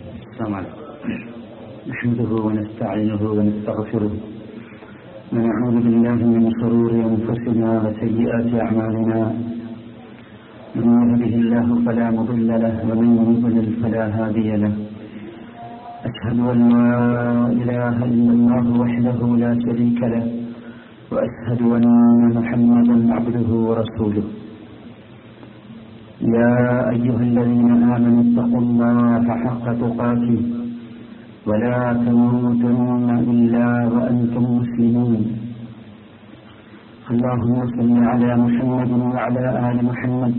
السلام عليكم. نحمده ونستعينه ونستغفره ونعوذ بالله من شرور أنفسنا وسيئات أعمالنا. من يهده الله فلا مضل له ومن يضلل فلا هادي له. أشهد أن لا إله إلا الله وحده لا شريك له وأشهد أن محمدا عبده ورسوله. يا أيها الذين آمنوا اتقوا الله حق تقاته ولا تموتن إلا وأنتم مسلمون. اللهم صل على محمد وعلى آل محمد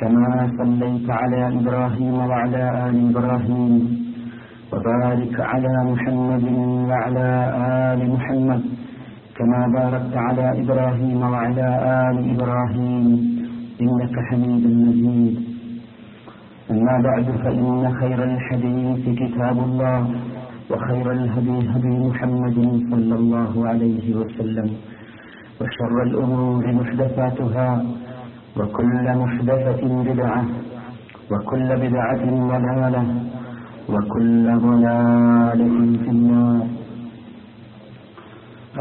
كما صليت على إبراهيم وعلى آل إبراهيم وبارك على محمد وعلى آل محمد كما باركت على إبراهيم وعلى آل إبراهيم إنك حميد مجيد. أما بعد فإن خير الحديث كتاب الله وخير الهدي هدي محمد صلى الله عليه وسلم وشر الأمور محدثاتها وكل محدثة بدعة وكل بدعة ضلالة وكل ضلالة في النار.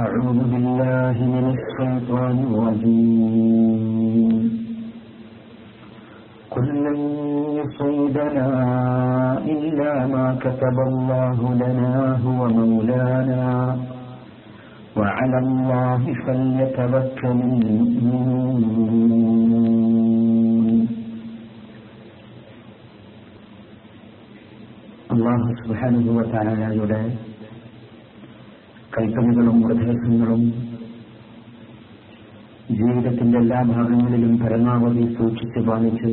أعوذ بالله من الشيطان الرجيم. قل لن يصيبنا إلا ما كتب الله لنا هو مولانا وعلى الله فليتوكل المؤمنون. അല്ലാഹു സുബ്ഹാനഹു വ തആലയുടെ കൈപ്പണികളും ഉപദേശങ്ങളും ജീവിതത്തിന്റെ എല്ലാ ഭാഗങ്ങളിലും പരമാവധി സൂക്ഷിച്ച് പാലിച്ച്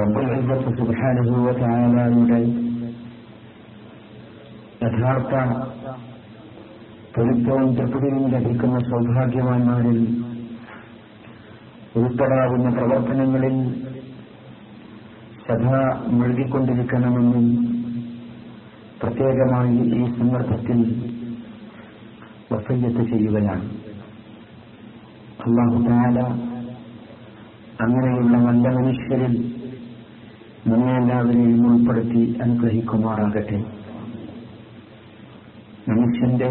റബ്ബുൽ ഇസ്സത്ത് സുബ്ഹാനഹു വ തആലയുടെ യഥാർത്ഥ പൊരുത്തവും തൃപ്തിയും ലഭിക്കുന്ന സൗഭാഗ്യവാന്മാരിൽ ഉൾപ്പെടാവുന്ന പ്രവർത്തനങ്ങളിൽ സദാ മുഴുകിക്കൊണ്ടിരിക്കണമെന്നും പ്രത്യേകമായി ഈ സന്ദർഭത്തിൽ വസീയത്ത് ചെയ്യുകയാണ്. അല്ലാഹു തആല അങ്ങനെയുള്ള നല്ല മനുഷ്യരിൽ നമ്മെ എല്ലാവരെയും ഉൾപ്പെടുത്തി അനുഗ്രഹിക്കുമാറാകട്ടെ. മനുഷ്യന്റെ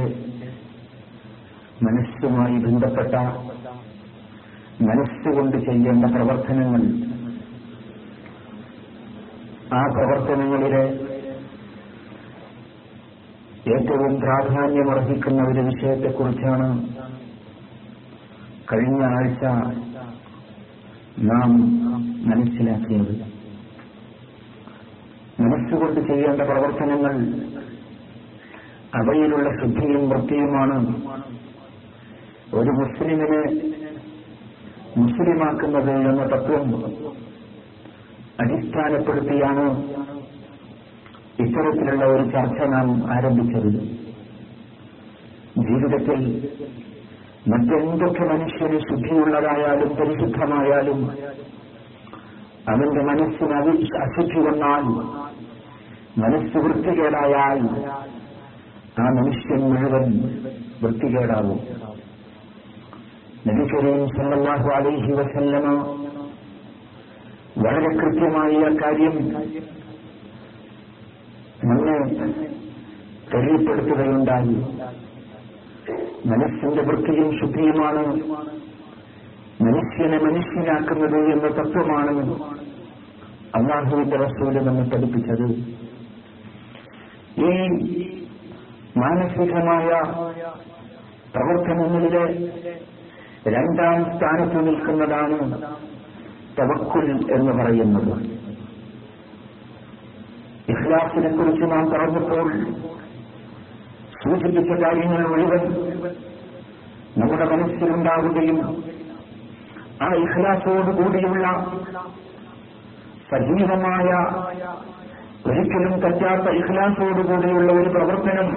മനസ്സുമായി ബന്ധപ്പെട്ട മനസ്സുകൊണ്ട് ചെയ്യേണ്ട പ്രവർത്തനങ്ങൾ, ആ പ്രവർത്തനങ്ങളിലെ ഏറ്റവും പ്രാധാന്യമർഹിക്കുന്ന ഒരു വിഷയത്തെക്കുറിച്ചാണ് കഴിഞ്ഞ ആഴ്ച നാം മനസ്സിലാക്കിയത്. മനസ്സുകൊണ്ട് ചെയ്യേണ്ട പ്രവർത്തനങ്ങൾ, അവയിലുള്ള ശുദ്ധിയും വൃത്തിയുമാണ് ഒരു മുസ്ലിമിനെ മുസ്ലിമാക്കുന്നത് എന്ന തത്വം അടിസ്ഥാനപ്പെടുത്തിയാണ് ഇത്തരത്തിലുള്ള ഒരു ചർച്ച നാം ആരംഭിച്ചത്. ജീവിതത്തിൽ മറ്റെന്തൊക്കെ മനുഷ്യന് ശുദ്ധിയുള്ളതായാലും പരിശുദ്ധമായാലും അവന്റെ മനസ്സിന് അശുദ്ധി വന്നാൽ, മനസ്സ് വൃത്തികേടായാൽ ആ മനുഷ്യൻ മുഴുവൻ വൃത്തികേടാവും. നബി കരീം സല്ലല്ലാഹു അലൈഹി വസല്ലമ വളരെ കൃത്യമായി ആ കാര്യം നമ്മെ തെളിയിപ്പെടുത്തുകയുണ്ടായി. മനസ്സിന്റെ വൃത്തിയും ശുദ്ധിയുമാണ് മനുഷ്യനെ മനുഷ്യനാക്കുന്നത് എന്ന തത്വമാണ് അല്ലാഹുവിന്റെ റസൂൽ നമ്മെ പഠിപ്പിച്ചത്. ഈ മാനസികമായ പ്രവർത്തനങ്ങളിലെ രണ്ടാം സ്ഥാനത്ത് നിൽക്കുന്നതാണ് തവക്കുൽ എന്ന് പറയുന്നത്. ഇഖ്ലാസിനെ കുറിച്ച് നാം പറഞ്ഞപ്പോൾ സൂചിപ്പിച്ച കാര്യങ്ങൾ മുഴുവൻ നമ്മുടെ മനസ്സിലുണ്ടാവുകയും ആ ഇഖ്ലാസോടുകൂടിയുള്ള സജീവമായ ഒരിക്കലും തെറ്റാത്ത ഇഖ്ലാസോടുകൂടിയുള്ള ഒരു പ്രവർത്തനം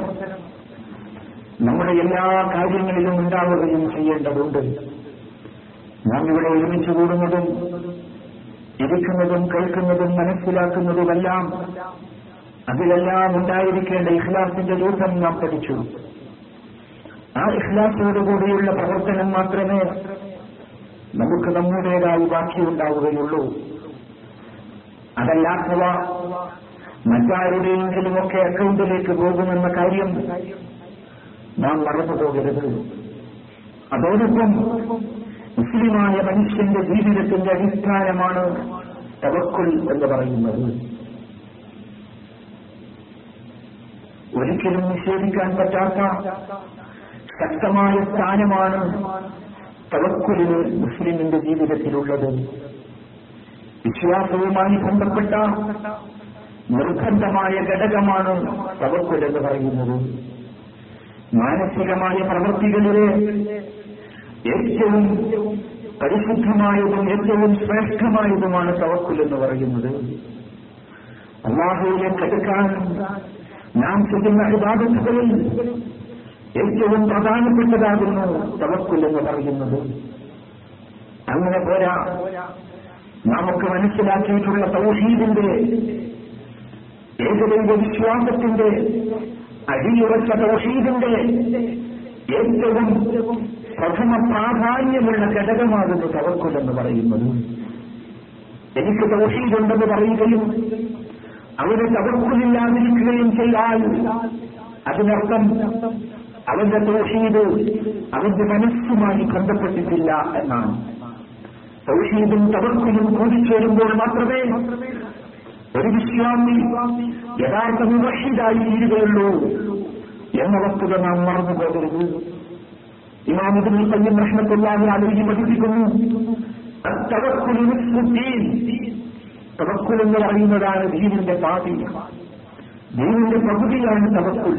നമ്മുടെ എല്ലാ കാര്യങ്ങളിലും ഉണ്ടാവുകയും ചെയ്യേണ്ടതുണ്ട്. നാം ഇവിടെ ഒരുമിച്ച് കൂടുന്നതും ഇരിക്കുന്നതും കേൾക്കുന്നതും മനസ്സിലാക്കുന്നതുമെല്ലാം അതിലെല്ലാം ഉണ്ടായിരിക്കേണ്ട ഇഖ്ലാസിന്റെ രൂപം നാം പഠിച്ചു. ആ ഇഖ്ലാസോടുകൂടിയുള്ള പ്രവർത്തനം മാത്രമേ നമുക്ക് നമ്മുടേതായി ബാക്കിയുണ്ടാവുകയുള്ളൂ. ആ അതല്ലാത്തവ മറ്റാരുടെയെങ്കിലുമൊക്കെ അക്കൗണ്ടിലേക്ക് പോകുമെന്ന കാര്യം നാം മറന്നുപോകരുത്. അതോടൊപ്പം മുസ്ലിമായ മനുഷ്യന്റെ ജീവിതത്തിന്റെ അടിസ്ഥാനമാണ് തവക്കുൽ എന്ന് പറയുന്നത്. ഒരിക്കലും നിഷേധിക്കാൻ പറ്റാത്ത ശക്തമായ സ്ഥാനമാണ് തവക്കുലിന് മുസ്ലിമിന്റെ ജീവിതത്തിലുള്ളത്. വിശ്വാസവുമായി ബന്ധപ്പെട്ട നിർബന്ധമായ ഘടകമാണ് തവക്കുൽ എന്ന് പറയുന്നത്. മാനസികമായ പ്രവൃത്തികളിലെ ഏറ്റവും പരിശുദ്ധമായതും ഏറ്റവും ശ്രേഷ്ഠമായതുമാണ് തവക്കുൽ എന്ന് പറയുന്നത്. അല്ലാഹുവിലേക്ക് അടുക്കാൻ നാം ചെയ്യുന്ന ഇബാദത്തുകളിൽ ഏറ്റവും പ്രധാനപ്പെട്ടതാകുന്നു തവക്കുൽ എന്ന് പറയുന്നത്. അങ്ങനെ പോരാ, നമുക്ക് മനസ്സിലാക്കിയിട്ടുള്ള തൗഹീദിന്റെ ഏകദൈവ വിശ്വാസത്തിന്റെ അടിയുറച്ച തൗഹീദിന്റെ ഏറ്റവും പ്രഥമ പ്രാധാന്യമുള്ള ഘടകമാകുന്നു തവക്കുൽ എന്ന് പറയുന്നത്. എനിക്ക് തൗഹീദ് ഉണ്ടെന്ന് പറയുകയും അവന് തവക്കുലില്ലാതിരിക്കുകയും ചെയ്താൽ അതിനർത്ഥം അവന്റെ തൗഹീദ് അവന്റെ മനസ്സുമായി ബന്ധപ്പെട്ടിട്ടില്ല എന്നാണ്. തൗഹീദും തവക്കുലും കൂടിച്ചേരുമ്പോൾ മാത്രമേ ഒരു വിശ്വാസി യഥാർത്ഥ മുവഹ്ഹിദായി തീരുകയുള്ളൂ എന്ന വസ്തുത നാം മറന്നു പോകരുത്. ഇമാം ഇബ്നുൽ ഖയ്യിം റഹ്മത്തുള്ളാഹി അലൈഹി പഠിപ്പിക്കുന്നു, തവക്കുൽ നിസ്സുദ്ദീൻ, തവക്കുൽ എന്ന് പറയുന്നതാണ് ദീനിന്റെ പാതി, ദീനിന്റെ പകുതിയാണ് തവക്കുൽ.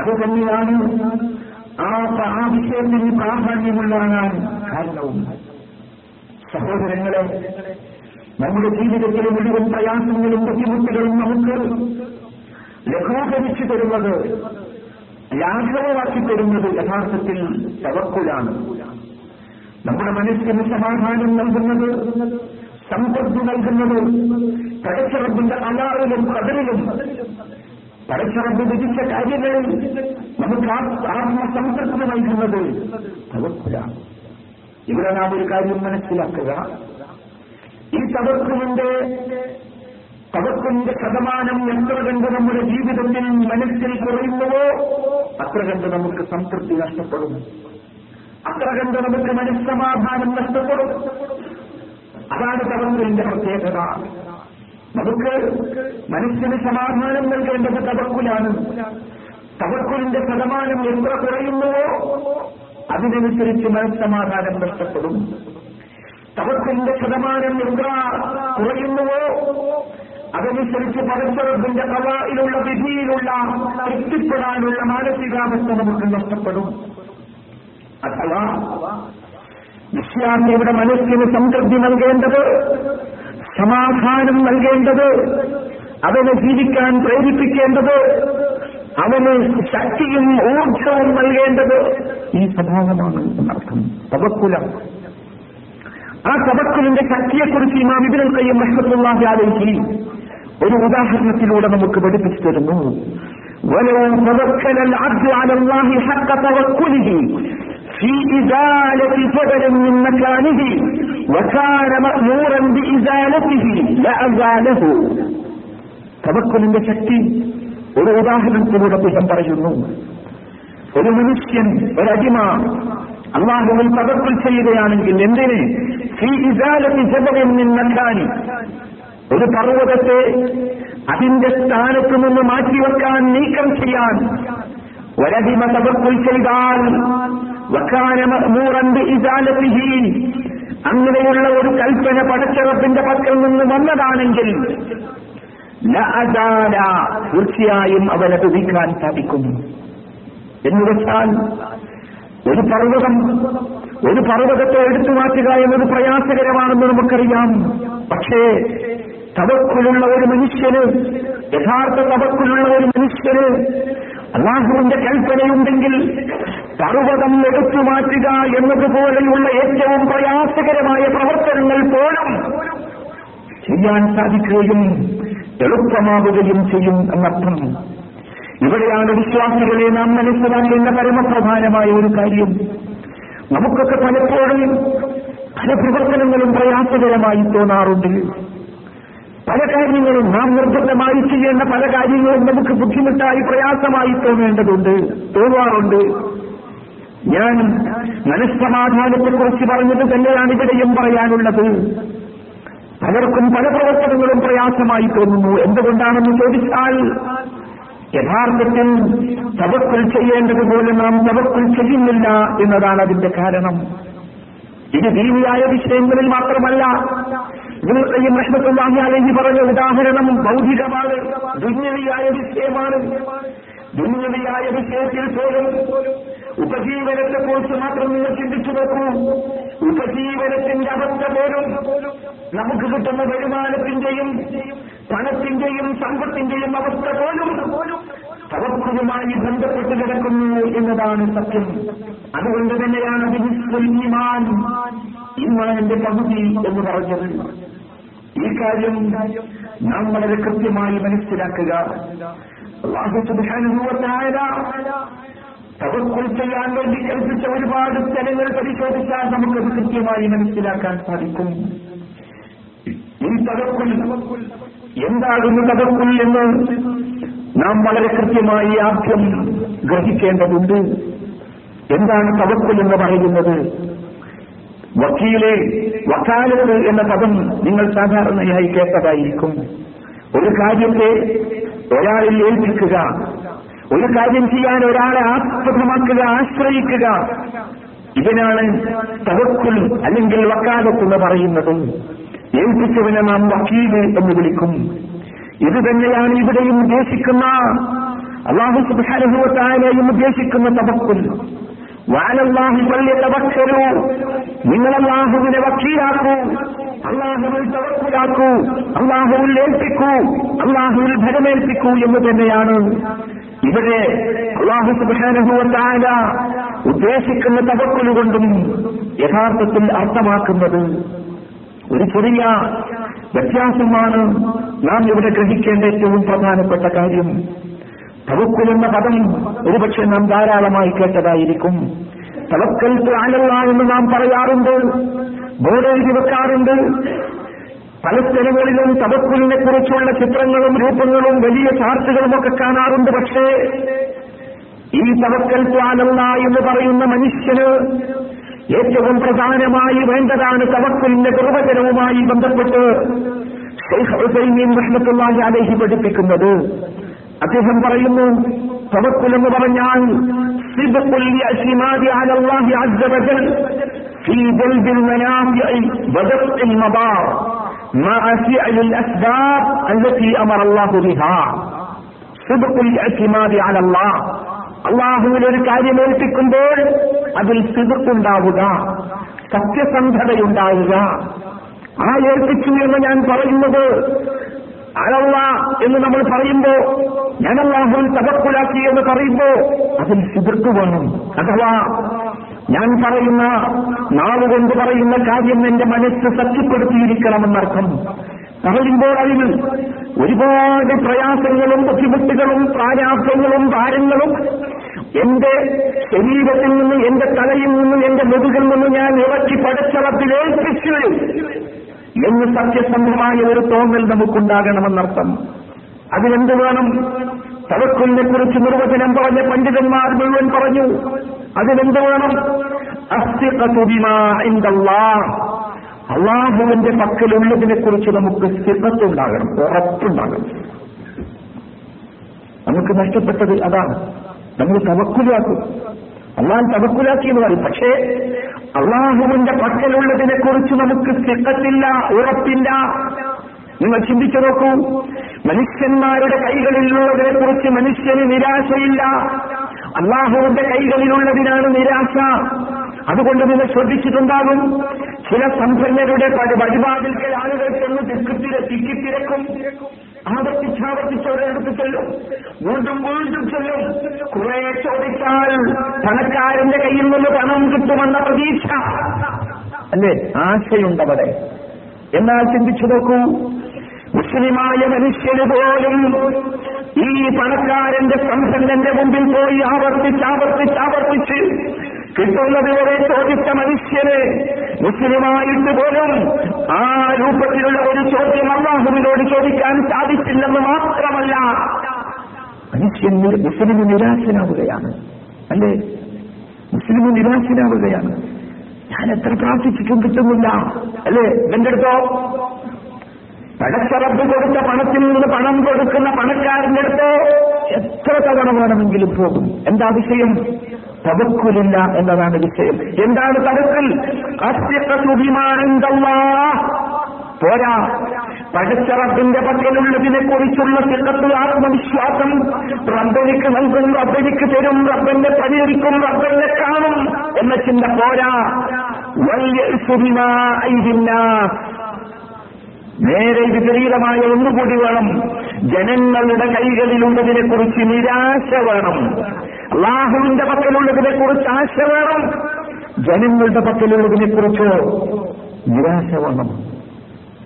അത് തന്നെയാണ് ആ വിഷയത്തിന് പ്രാധാന്യമുള്ളതാകാൻ കാരണവും. സഹോദരങ്ങളെ, നമ്മുടെ ജീവിതത്തിലെ മുഴുവൻ പ്രയാസങ്ങളും ബുദ്ധിമുട്ടുകളും നമുക്ക് ലഘൂകരിച്ചു തരുന്നത്, ലാഘവമാക്കി തരുന്നത് യഥാർത്ഥത്തിൽ തവക്കുലാണ്. നമ്മുടെ മനസ്സിന് സമാധാനം നൽകുന്നത്, സമ്പത്ത് നൽകുന്നത് പടച്ചറബിന്റെ അലാറിലും കടലിലും പടച്ചറബ് വിധിച്ച കാര്യങ്ങളിൽ നമുക്ക് ആത്മസംതൃപ്തി നൽകുന്നത് തവക്കുലാണ്. ഇവിടെ നാം ഒരു കാര്യം മനസ്സിലാക്കുക, ഈ തവക്കുലിന്റെ ശതമാനം എത്ര കണ്ട് നമ്മുടെ ജീവിതത്തിൽ മനസ്സിൽ കുറയുന്നുവോ അത്ര കണ്ട് നമുക്ക് സംതൃപ്തി നഷ്ടപ്പെടും, അത്ര കണ്ട് നമുക്ക് മനസ്സമാധാനം നഷ്ടപ്പെടും. അതാണ് തവക്കുലിന്റെ പ്രത്യേകത. നമുക്ക് മനസ്സിന് സമാധാനം നൽകേണ്ടത് തവക്കുലാണ്. തവക്കുലിന്റെ ശതമാനം എത്ര കുറയുന്നുവോ അതിനനുസരിച്ച് മനസ്സമാധാനം നഷ്ടപ്പെടും. തവക്കുലിന്റെ ശതമാനം എത്ര കുറയുന്നുവോ അതനുസരിച്ച് പരസ്പരത്തിന്റെ കലയിലുള്ള വിധിയിലുള്ള തൃപ്തിപ്പെടാനുള്ള മാനസികാവസ്ഥ നമുക്ക് നഷ്ടപ്പെടും. അഥവാ വിശ്വാസിയുടെ മനസ്സിന് സംതൃപ്തി നൽകേണ്ടത്, സമാധാനം നൽകേണ്ടത്, അവനെ ജീവിക്കാൻ പ്രേരിപ്പിക്കേണ്ടത്, അവന് ശക്തിയും ഊർജവും നൽകേണ്ടത് ഈ സ്വഭാവമാണ് എന്നർത്ഥം. തവക്കുലം, ആ തവക്കുലിന്റെ ശക്തിയെക്കുറിച്ച് ഇമാം ഇബ്നുൽ ഖയ്യിം റഹ്മത്തുള്ളാഹി അലൈഹി ഒരു ഉദാഹരണത്തിലൂടെ നമുക്ക് പഠിപ്പിച്ചു തരുന്നു. വലൗ തവക്കല അൽഅബ്ദു അലല്ലാഹി ഹഖ തവക്കുലിഹി ഫീ ഇസാലതി ജബലിൻ മിൻ മകാനിഹി വകാന മഅ്മൂറൻ ബിഇസാലതിഹി ലഅസാലഹു. തവക്കുലിന്റെ ശക്തി ഒരു ഉദാഹരണത്തിലൂടെ അദ്ദേഹം പറയുന്നു. ഒരു മനുഷ്യൻ, ഒരടിമ അല്ലാഹുവിൽ തവക്കുൽ ചെയ്യുകയാണെങ്കിൽ എന്തിന്, ഫീ ഇസാലതി ജബലിൻ മിൻ മകാനി, ഒരു പർവ്വതത്തെ അതിന്റെ സ്ഥാനത്തു നിന്ന് മാറ്റിവെക്കാൻ, നീക്കം ചെയ്യാൻ ഒരടിമ തവക്കുൽ ചെയ്താൽ വകാന മഅ്മൂറൻ ബിഇസാലതിഹി, അങ്ങനെയുള്ള ഒരു കൽപ്പന പടച്ചവന്റെ പക്കൽ നിന്ന് വന്നതാണെങ്കിൽ തീർച്ചയായും അവനത് നീക്കാൻ സാധിക്കും. എന്നുവെച്ചാൽ ഒരു പർവ്വതത്തെ എടുത്തു മാറ്റുക എന്നത് പ്രയാസകരമാണെന്ന് നമുക്കറിയാം. പക്ഷേ തവക്കുലുള്ള ഒരു മനുഷ്യന്, യഥാർത്ഥ തവക്കുലുള്ള ഒരു മനുഷ്യന് അല്ലാഹുവിന്റെ കൽപ്പനയുണ്ടെങ്കിൽ പർവ്വതം എടുത്തു മാറ്റുക എന്നതുപോലെയുള്ള ഏറ്റവും പ്രയാസകരമായ പ്രവർത്തനങ്ങൾ പോലും ചെയ്യാൻ സാധിക്കുകയും എളുപ്പമാവുകയും ചെയ്യും എന്നർത്ഥം. ഇവിടെയാണ് വിശ്വാസികളെ നാം മനസ്സിലാക്കേണ്ട പരമപ്രധാനമായ ഒരു കാര്യം. നമുക്കൊക്കെ പലപ്പോഴും പല പ്രവർത്തനങ്ങളും പ്രയാസകരമായി തോന്നാറുണ്ട്. പല കാര്യങ്ങളും നാം നിർബന്ധമായി ചെയ്യേണ്ട പല കാര്യങ്ങളും നമുക്ക് ബുദ്ധിമുട്ടായി പ്രയാസമായി തോന്നാറുണ്ട്. ഞാൻ മനസ്സമാധാനത്തെക്കുറിച്ച് പറഞ്ഞത് തന്നെയാണ് ഇവിടെയും പറയാനുള്ളത്. പലർക്കും പല പ്രവർത്തനങ്ങളും പ്രയാസമായി തോന്നുന്നു. എന്തുകൊണ്ടാണെന്ന് ചോദിച്ചാൽ, യഥാർത്ഥത്തിൽ തവക്കുൽ ചെയ്യേണ്ടതുപോലെ നാം തവക്കുൽ ചെയ്യുന്നില്ല എന്നതാണ് അതിന്റെ കാരണം. ഇത് ദീനിയായ വിഷയങ്ങളിൽ മാത്രമല്ല, ഇബ്നു റഹ്മത്തുള്ളാഹി അലൈഹി പറഞ്ഞ ഉദാഹരണം ഭൗതികമാണ്, ദുന്യവിയായ വിഷയമാണ്. ദുന്യവിയായ വിഷയത്തിൽ പോലും ഉപജീവനത്തെക്കുറിച്ച് മാത്രം നിങ്ങൾ ചിന്തിച്ചു നോക്കൂ. ഉപജീവനത്തിന്റെ അവസ്ഥ പോലും നമുക്ക് കിട്ടുന്ന വരുമാനത്തിന്റെയും പണത്തിന്റെയും സമ്പത്തിന്റെയും അവസ്ഥ പോലും തവക്കുലുമായി ബന്ധപ്പെട്ട് കിടക്കുന്നു എന്നതാണ് സത്യം. അതുകൊണ്ട് തന്നെയാണ് ഈമാൻ ഈമാനിന്റെ പകുതി എന്ന് പറഞ്ഞത്. ഈ കാര്യം നാം വളരെ കൃത്യമായി മനസ്സിലാക്കുക. അല്ലാഹു സുബ്ഹാനഹു വ തആല തവക്കുൽ ചെയ്യാൻ വേണ്ടി ഏൽപ്പിച്ച ഒരുപാട് സ്ഥലങ്ങൾ പരിശോധിച്ചാൽ നമുക്കത് കൃത്യമായി മനസ്സിലാക്കാൻ സാധിക്കും. ഈ തവക്കുൽ എന്താകുന്നു, തവക്കുൽ എന്ന് നാം വളരെ കൃത്യമായി ആദ്യം ഗ്രഹിക്കേണ്ടതുണ്ട്. എന്താണ് തവക്കുൽ എന്ന് പറയുന്നത്? വക്കാലത്ത് എന്ന പദം നിങ്ങൾ സാധാരണയായി കേട്ടതായിരിക്കും. ഒരു കാര്യത്തെ ഒരാളിൽ ഏൽപ്പിക്കുക, ഒരു കാര്യം ചെയ്യാൻ ഒരാളെ ആസ്പദമാക്കുക, ആശ്രയിക്കുക, ഇതിനാണ് തവക്കുൽ അല്ലെങ്കിൽ വക്കാലത്ത് എന്ന് പറയുന്നത്. ഏൽപ്പിച്ചവനെ നാം വക്കീല് എന്ന് വിളിക്കും. ഇത് തന്നെയാണ് ഇവിടെയും ഉദ്ദേശിക്കുന്ന, അല്ലാഹു സുബ്ഹാനഹു വ തആലയും ഉദ്ദേശിക്കുന്ന തവക്കുൽ. വഅലല്ലാഹി ഫല്യതവക്കലൂ, നിങ്ങൾ അല്ലാഹുവിനെ വക്കീലാക്കൂ, അല്ലാഹുവിൽ തവക്കുലാക്കൂ, അല്ലാഹുവിൽ ഏൽപ്പിക്കൂ, അല്ലാഹുവിൽ ഭരമേൽപ്പിക്കൂ എന്ന് തന്നെയാണ് ഇവിടെ അല്ലാഹു സുബ്ഹാനഹു വ തആല ഉദ്ദേശിക്കുന്ന തവക്കുൽ കൊണ്ടും യഥാർത്ഥത്തിൽ അർത്ഥമാക്കുന്നത്. ഒരു ചെറിയ വ്യത്യാസമാണ് നാം ഇവിടെ ഗ്രഹിക്കേണ്ട ഏറ്റവും പ്രധാനപ്പെട്ട കാര്യം. തവക്കുൽ എന്ന പദം ഒരുപക്ഷെ നാം ധാരാളമായി കേട്ടതായിരിക്കും. തവക്കൽത്തു അലല്ലാഹ് എന്ന് നാം പറയാറുണ്ട്, ബോർഡ് എഴുതി വെക്കാറുണ്ട്. പല സ്ഥലങ്ങളിലും തവക്കുലിനെ കുറിച്ചുള്ള ചിത്രങ്ങളും രൂപങ്ങളും വലിയ ചാർട്ടുകളും ഒക്കെ കാണാറുണ്ട്. പക്ഷേ ഈ തവക്കൽത്തു അലല്ലാഹ് എന്ന് പറയുന്ന മനുഷ്യന് ഏറ്റവും പ്രധാനമായി വേണ്ടതാണ് തവക്കുലിന്റെ നിർവചനവുമായി ബന്ധപ്പെട്ട് ശൈഖ് ഉസൈമീൻ റഹ്മത്തുള്ളാഹി അലൈഹി പഠിപ്പിക്കുന്നത്. അദ്ദേഹം പറയുന്നു, തവക്കുൽ എന്ന് പറഞ്ഞാൽ സിദ്ഖുൽ ലിഅ്തിമാദി അലല്ലാഹി അസ്സ വജൽ ഫീ ജൽബിൽ മനാഫിഇ വദഫ്ഇൽ മദാർ മഅ ഫിഇലിൽ അസ്ബാബ് അല്ലതി അമറ അല്ലാഹു ബിഹാ. സിദ്ഖുൽ ലിഅ്തിമാദി അലല്ലാഹ്, അള്ളാഹുവിൽ ഒരു കാര്യം ഏൽപ്പിക്കുമ്പോൾ അതിൽ സിദ്ഖുണ്ടാവുക, സത്യസന്ധതയുണ്ടാവുക. ആ ഏൽപ്പിച്ചു എന്ന് ഞാൻ പറയുന്നത് അലല്ലാഹ് എന്ന് നമ്മൾ പറയുമ്പോ, ഞാൻ അള്ളാഹുവിൽ തവക്കുലാക്കി എന്ന് പറയുമ്പോ അതിൽ സിദ്ഖ് വേണം. അഥവാ ഞാൻ പറയുന്ന, നാവുകൊണ്ട് പറയുന്ന കാര്യം എന്റെ മനസ്സ് സത്യപ്പെടുത്തിയിരിക്കണമെന്നർത്ഥം. പറയുമ്പോൾ അതിൽ ഒരുപാട് പ്രയാസങ്ങളും ബുദ്ധിമുട്ടുകളും പ്രാരാബ്ധങ്ങളും ഭാരങ്ങളും എന്റെ ശരീരത്തിൽ നിന്ന്, എന്റെ തലയിൽ നിന്ന്, എന്റെ മുതുകിൽ നിന്ന് ഞാൻ ഇറക്കി പടച്ചളത്തിൽ ഏൽപ്പിച്ചു എന്ന് സത്യസന്ധമായ ഒരു തോന്നൽ നമുക്കുണ്ടാകണമെന്നർത്ഥം. അതിനെന്ത് വേണം? തവക്കുലിനെ കുറിച്ച് നിർവചനം പറഞ്ഞ പണ്ഡിതന്മാർ മുഴുവൻ പറഞ്ഞു, അതിനെന്ത് വേണം? അസ്തിഖതു ബിമാ ഇൻദല്ലാഹ്, അള്ളാഹുവിന്റെ പക്കലുള്ളതിനെ കുറിച്ച് നമുക്ക് സ്ഥിരത്തുണ്ടാകണം, ഉറപ്പുണ്ടാകണം. നമുക്ക് നഷ്ടപ്പെട്ടത് അതാണ്. നമ്മൾ തവക്കുലാക്കും, അള്ളാൻ തവക്കുലാക്കി എന്ന് പറയും. പക്ഷേ അള്ളാഹുവിന്റെ പക്കലുള്ളതിനെ കുറിച്ച് നമുക്ക് സ്ഥിരത്തില്ല, ഉറപ്പില്ല. നിങ്ങൾ ചിന്തിച്ചു നോക്കൂ, മനുഷ്യന്മാരുടെ കൈകളിലുള്ളതിനെ കുറിച്ച് മനുഷ്യന് നിരാശയില്ല, അള്ളാഹുവിന്റെ കൈകളിലുള്ളതിനാണ് നിരാശ. അതുകൊണ്ട് നിങ്ങൾ ശ്രദ്ധിച്ചിട്ടുണ്ടാകും, ചില സമ്പന്നരുടെ വഴിപാടിൽക്കൽ ആളുകൾ ചെന്ന് തിക്കിത്തിരക്കും, ആവർത്തിച്ചോരെടുത്ത് ചെല്ലും, വീണ്ടും വീണ്ടും ചെല്ലും. കുറെ ചോദിച്ചാൽ പണക്കാരന്റെ കയ്യിൽ നിന്ന് പണം കിട്ടുമെന്ന പ്രതീക്ഷ, അല്ലേ, ആശയുണ്ടവിടെ. എന്നാൽ ചിന്തിച്ചു നോക്കൂ, മുസ്ലിമായ മനുഷ്യന് പോലും ഈ പണക്കാരന്റെ സമ്പന്നന്റെ മുമ്പിൽ പോയി ആവർത്തിച്ച് കിട്ടുന്നത് വരെ ചോദിച്ച മനുഷ്യന് മുസ്ലിമായിട്ട് പോലും ആ രൂപത്തിലുള്ള ഒരു ചോദ്യം അല്ലാഹുവിനോട് ചോദിക്കാൻ സാധിച്ചില്ലെന്ന് മാത്രമല്ല, മനുഷ്യന് മുസ്ലിം നിരാശനാവുകയാണ്. അല്ലേ, മുസ്ലിം നിരാശനാവുകയാണ്. ഞാൻ എത്ര പ്രാർത്ഥിച്ചിട്ടും കിട്ടുന്നില്ല. അല്ലേ, എന്റെ അടുത്തോ പടച്ചറപ്പ് കൊടുത്ത പണത്തിൽ നിന്ന് പണം കൊടുക്കുന്ന പണക്കാരന്റെ അടുത്തോ എത്ര തവണ വേണമെങ്കിലും പോകും. എന്താ വിഷയം? തവക്കുലില്ല എന്നതാണ് വിഷയം. എന്താണ് തവക്കുൽ? പോരാ, പടച്ചറപ്പിന്റെ പക്കലുള്ളതിനെ കുറിച്ചുള്ള തികത്ത് ആത്മവിശ്വാസം, റബ്ബനിക്ക് നൽകും, റബ്ബനിക്ക് തരും, റബ്ബന്റെ പരിഹരിക്കും, റബ്ബനെ കാണും എന്ന ചിന്ത പോരാ. നേരെ വിപരീതമായ ഒന്നുകൂടി വേണം. ജനങ്ങളുടെ കൈകളിലുള്ളതിനെ കുറിച്ച് നിരാശ വേണം, അല്ലാഹുവിന്റെ പക്കലുള്ളതിനെ കുറിച്ച് ആശ വേണം, ജനങ്ങളുടെ പക്കലുള്ളതിനെ കുറിച്ച് നിരാശ വേണം.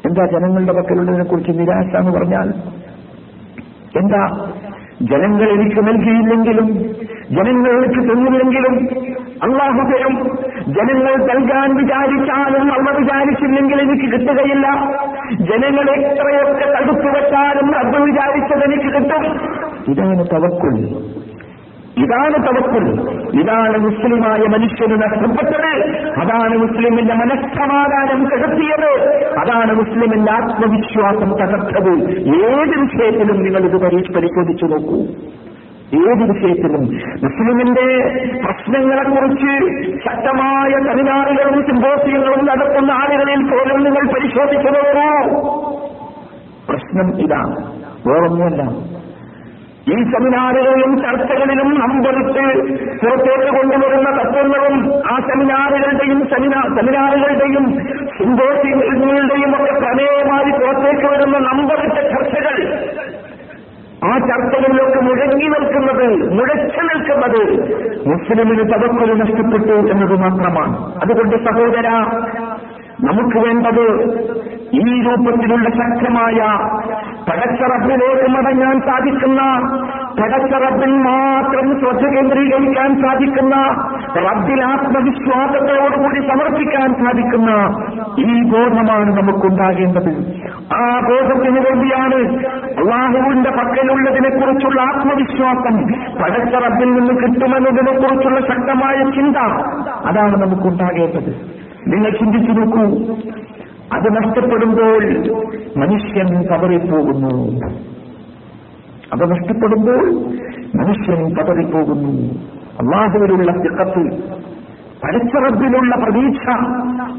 എന്താ ജനങ്ങളുടെ പക്കലുള്ളതിനെ കുറിച്ച് നിരാശ എന്ന് പറഞ്ഞാൽ എന്താ? ജനങ്ങൾ എനിക്ക് നൽകിയില്ലെങ്കിലും, ജനങ്ങൾക്ക് തന്നില്ലെങ്കിലും അള്ളാഹു തരും. ജനങ്ങൾ നൽകാൻ വിചാരിച്ചാലും അള്ള വിചാരിച്ചില്ലെങ്കിൽ എനിക്ക് കിട്ടുകയില്ല. ജനങ്ങൾ എത്രയൊക്കെ തടുത്തുവെച്ചാലും അള്ള വിചാരിച്ചത് എനിക്ക് കിട്ടും. ഇതാണ് തവക്കുൽ, ഇതാണ് തവക്കുൽ, ഇതാണ് മുസ്ലിമായ മനുഷ്യന് നഷ്ടപ്പെട്ടത്. അതാണ് മുസ്ലിമിന്റെ മനസ്സമാധാനം കെടുത്തിയത്, അതാണ് മുസ്ലിമിന്റെ ആത്മവിശ്വാസം തകർത്തത്. ഏത് വിഷയത്തിലും നിങ്ങൾ ഇത് പരിശോധിച്ചു നോക്കൂ. ഏത് വിഷയത്തിലും മുസ്ലിമിന്റെ പ്രശ്നങ്ങളെക്കുറിച്ച് ശക്തമായ സെമിനാറുകളും സിംബോസിയങ്ങളും നടത്തുന്ന ആളുകളിൽ പോലും നിങ്ങൾ പരിശോധിച്ചു നോക്കൂ. പ്രശ്നം ഇതാണ്, വേറൊന്നുമല്ല. ഈ സെമിനാറുകളിലും ചർച്ചകളിലും അമ്പെടുത്ത് പുറത്തേക്ക് കൊണ്ടുവരുന്ന തത്വങ്ങളും ആ സെമിനാറുകളുടെയും സിംബോസിയങ്ങളുടെയും ഒക്കെ പ്രമേയമായി പുറത്തേക്ക് വരുന്ന നമ്പറിട്ട ചർച്ചകൾ, ആ ചർച്ചകളിലൊക്കെ മുഴച്ചു നിൽക്കുന്നത് മുസ്ലിമിന് തവക്കുൽ നഷ്ടപ്പെട്ടു എന്നത് മാത്രമാണ്. അതുകൊണ്ട് സഹോദര, നമുക്ക് വേണ്ടത് ഈ രൂപത്തിലുള്ള ശക്തമായ പടച്ചറപ്പിലേക്ക് മടങ്ങാൻ സാധിക്കുന്ന, പടച്ചറപ്പിൽ മാത്രം ശ്രദ്ധ കേന്ദ്രീകരിക്കാൻ സാധിക്കുന്ന, റബ്ബിൽ ആത്മവിശ്വാസത്തോടുകൂടി സമർപ്പിക്കാൻ സാധിക്കുന്ന ഈ ബോധമാണ് നമുക്കുണ്ടാകേണ്ടത്. ആ ബോധത്തിന് വേണ്ടിയാണ് അല്ലാഹുവിന്റെ പക്കലുള്ളതിനെ കുറിച്ചുള്ള ആത്മവിശ്വാസം, പടച്ചറപ്പിൽ നിന്ന് കിട്ടുമെന്നതിനെ കുറിച്ചുള്ള ശക്തമായ ചിന്ത, അതാണ് നമുക്കുണ്ടാകേണ്ടത്. നിങ്ങൾ ചിന്തിച്ചു നോക്കൂ, അത് നഷ്ടപ്പെടുമ്പോൾ മനുഷ്യൻ കബറിപ്പോകുന്നു. അത് നഷ്ടപ്പെടുമ്പോൾ മനുഷ്യൻ കബറിപ്പോകുന്നു. അല്ലാഹുവിലുള്ള തിഖത്ത്, പടച്ചറബിലുള്ള പ്രതീക്ഷ,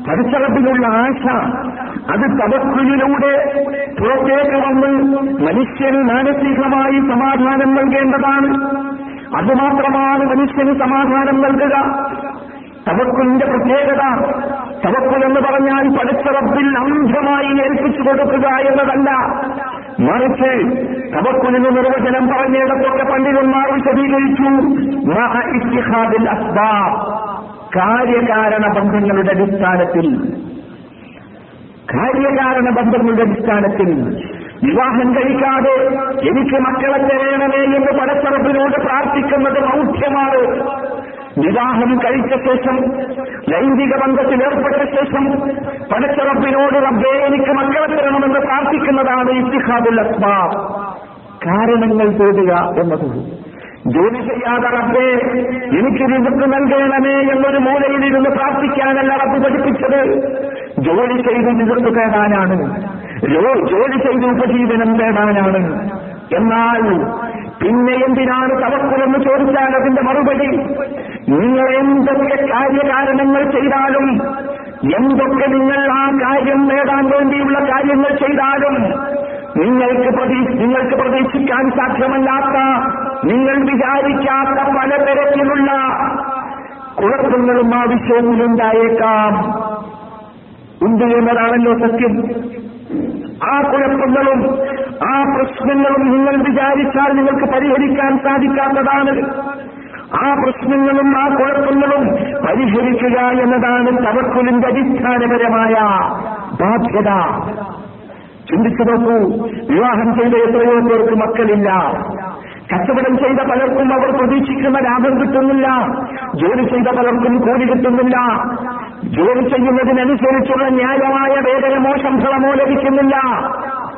പടച്ചറബിലുള്ള ആശ, അത് തവക്കുലിലൂടെ പുറത്തേക്ക് വന്ന് മനുഷ്യന് മാനസികമായി സമാധാനം നൽകേണ്ടതാണ്. അതുമാത്രമാണ് മനുഷ്യന് സമാധാനം നൽകുക. തവക്കുലിന്റെ പ്രത്യേകത, തവക്കുൽ എന്ന് പറഞ്ഞാൽ പടച്ച റബ്ബിൽ അന്ധമായി ഏൽപ്പിച്ചു കൊടുക്കുക എന്നതല്ല. മറിച്ച് തവക്കുലിന് നിർവചനം പറഞ്ഞിടത്തൊക്കെ പണ്ഡിതന്മാർ വിശദീകരിച്ചു, കാര്യകാരണ ബന്ധങ്ങളുടെ അടിസ്ഥാനത്തിൽ വിവാഹം കഴിക്കാതെ എനിക്ക് മക്കളെ തരണമേ എന്ന് പടച്ച റബ്ബിനോട് പ്രാർത്ഥിക്കുന്നത് മൗഢ്യമാണ്. വിവാഹം കഴിച്ച ശേഷം, ലൈംഗിക ബന്ധത്തിൽ ഏർപ്പെട്ട ശേഷം പടച്ച റബ്ബിനോട് റബ്ബേ എനിക്ക് മക്കളെ തരണമെന്ന് പ്രാർത്ഥിക്കുന്നതാണ് ഇത്തിഹാദുൽ അസ്ബാബ്, കാരണങ്ങൾ തേടുക എന്നത്. ജോലി ചെയ്യാതെ റബ്ബേ എനിക്ക് റിസ്ക് നൽകണമേ എന്നൊരു മൂലയിലിരുന്ന് പ്രാർത്ഥിക്കാനല്ല റബ്ബ് പഠിപ്പിച്ചത്. ജോലി ചെയ്ത് റിസ്ക് തേടാനാണ്, ജോലി ചെയ്ത് ഉപജീവനം തേടാനാണ്. എന്നാൽ പിന്നെ എന്തിനാണ് തവക്കുലെന്ന് ചോദിച്ചാൽ അതിന്റെ മറുപടി, നിങ്ങൾ എന്തൊക്കെ കാര്യകാരണങ്ങൾ ചെയ്താലും, എന്തൊക്കെ നിങ്ങൾ ആ കാര്യം നേടാൻ വേണ്ടിയുള്ള കാര്യങ്ങൾ ചെയ്താലും, നിങ്ങൾക്ക് പ്രതീക്ഷിക്കാൻ സാധ്യമല്ലാത്ത, നിങ്ങൾ വിചാരിക്കാത്ത പലതരത്തിലുള്ള കുഴപ്പങ്ങളും ആ വിഷയങ്ങളുണ്ടായേക്കാം. ഉണ്ട് എന്നതാണല്ലോ സത്യം. ആ കുഴപ്പങ്ങളും ആ പ്രശ്നങ്ങളും നിങ്ങൾ വിചാരിച്ചാൽ നിങ്ങൾക്ക് പരിഹരിക്കാൻ സാധിക്കാത്തതാണ്. ആ പ്രശ്നങ്ങളും ആ കുഴപ്പങ്ങളും പരിഹരിക്കുക എന്നതാണ് തവക്കുലിന്റെ അടിസ്ഥാനപരമായ ബാധ്യത. ചിന്തിച്ചു നോക്കൂ, വിവാഹം ചെയ്ത എത്രയോ പേർക്ക് മക്കളില്ല, കച്ചവടം ചെയ്ത പലർക്കും അവർ പ്രതീക്ഷിക്കുന്ന ലാഭം കിട്ടുന്നില്ല, ജോലി ചെയ്ത പലർക്കും കൂലി കിട്ടുന്നില്ല, ജോലി ചെയ്യുന്നതിനനുസരിച്ചുള്ള ന്യായമായ വേതനമോ ശമ്പളമോ ലഭിക്കുന്നില്ല.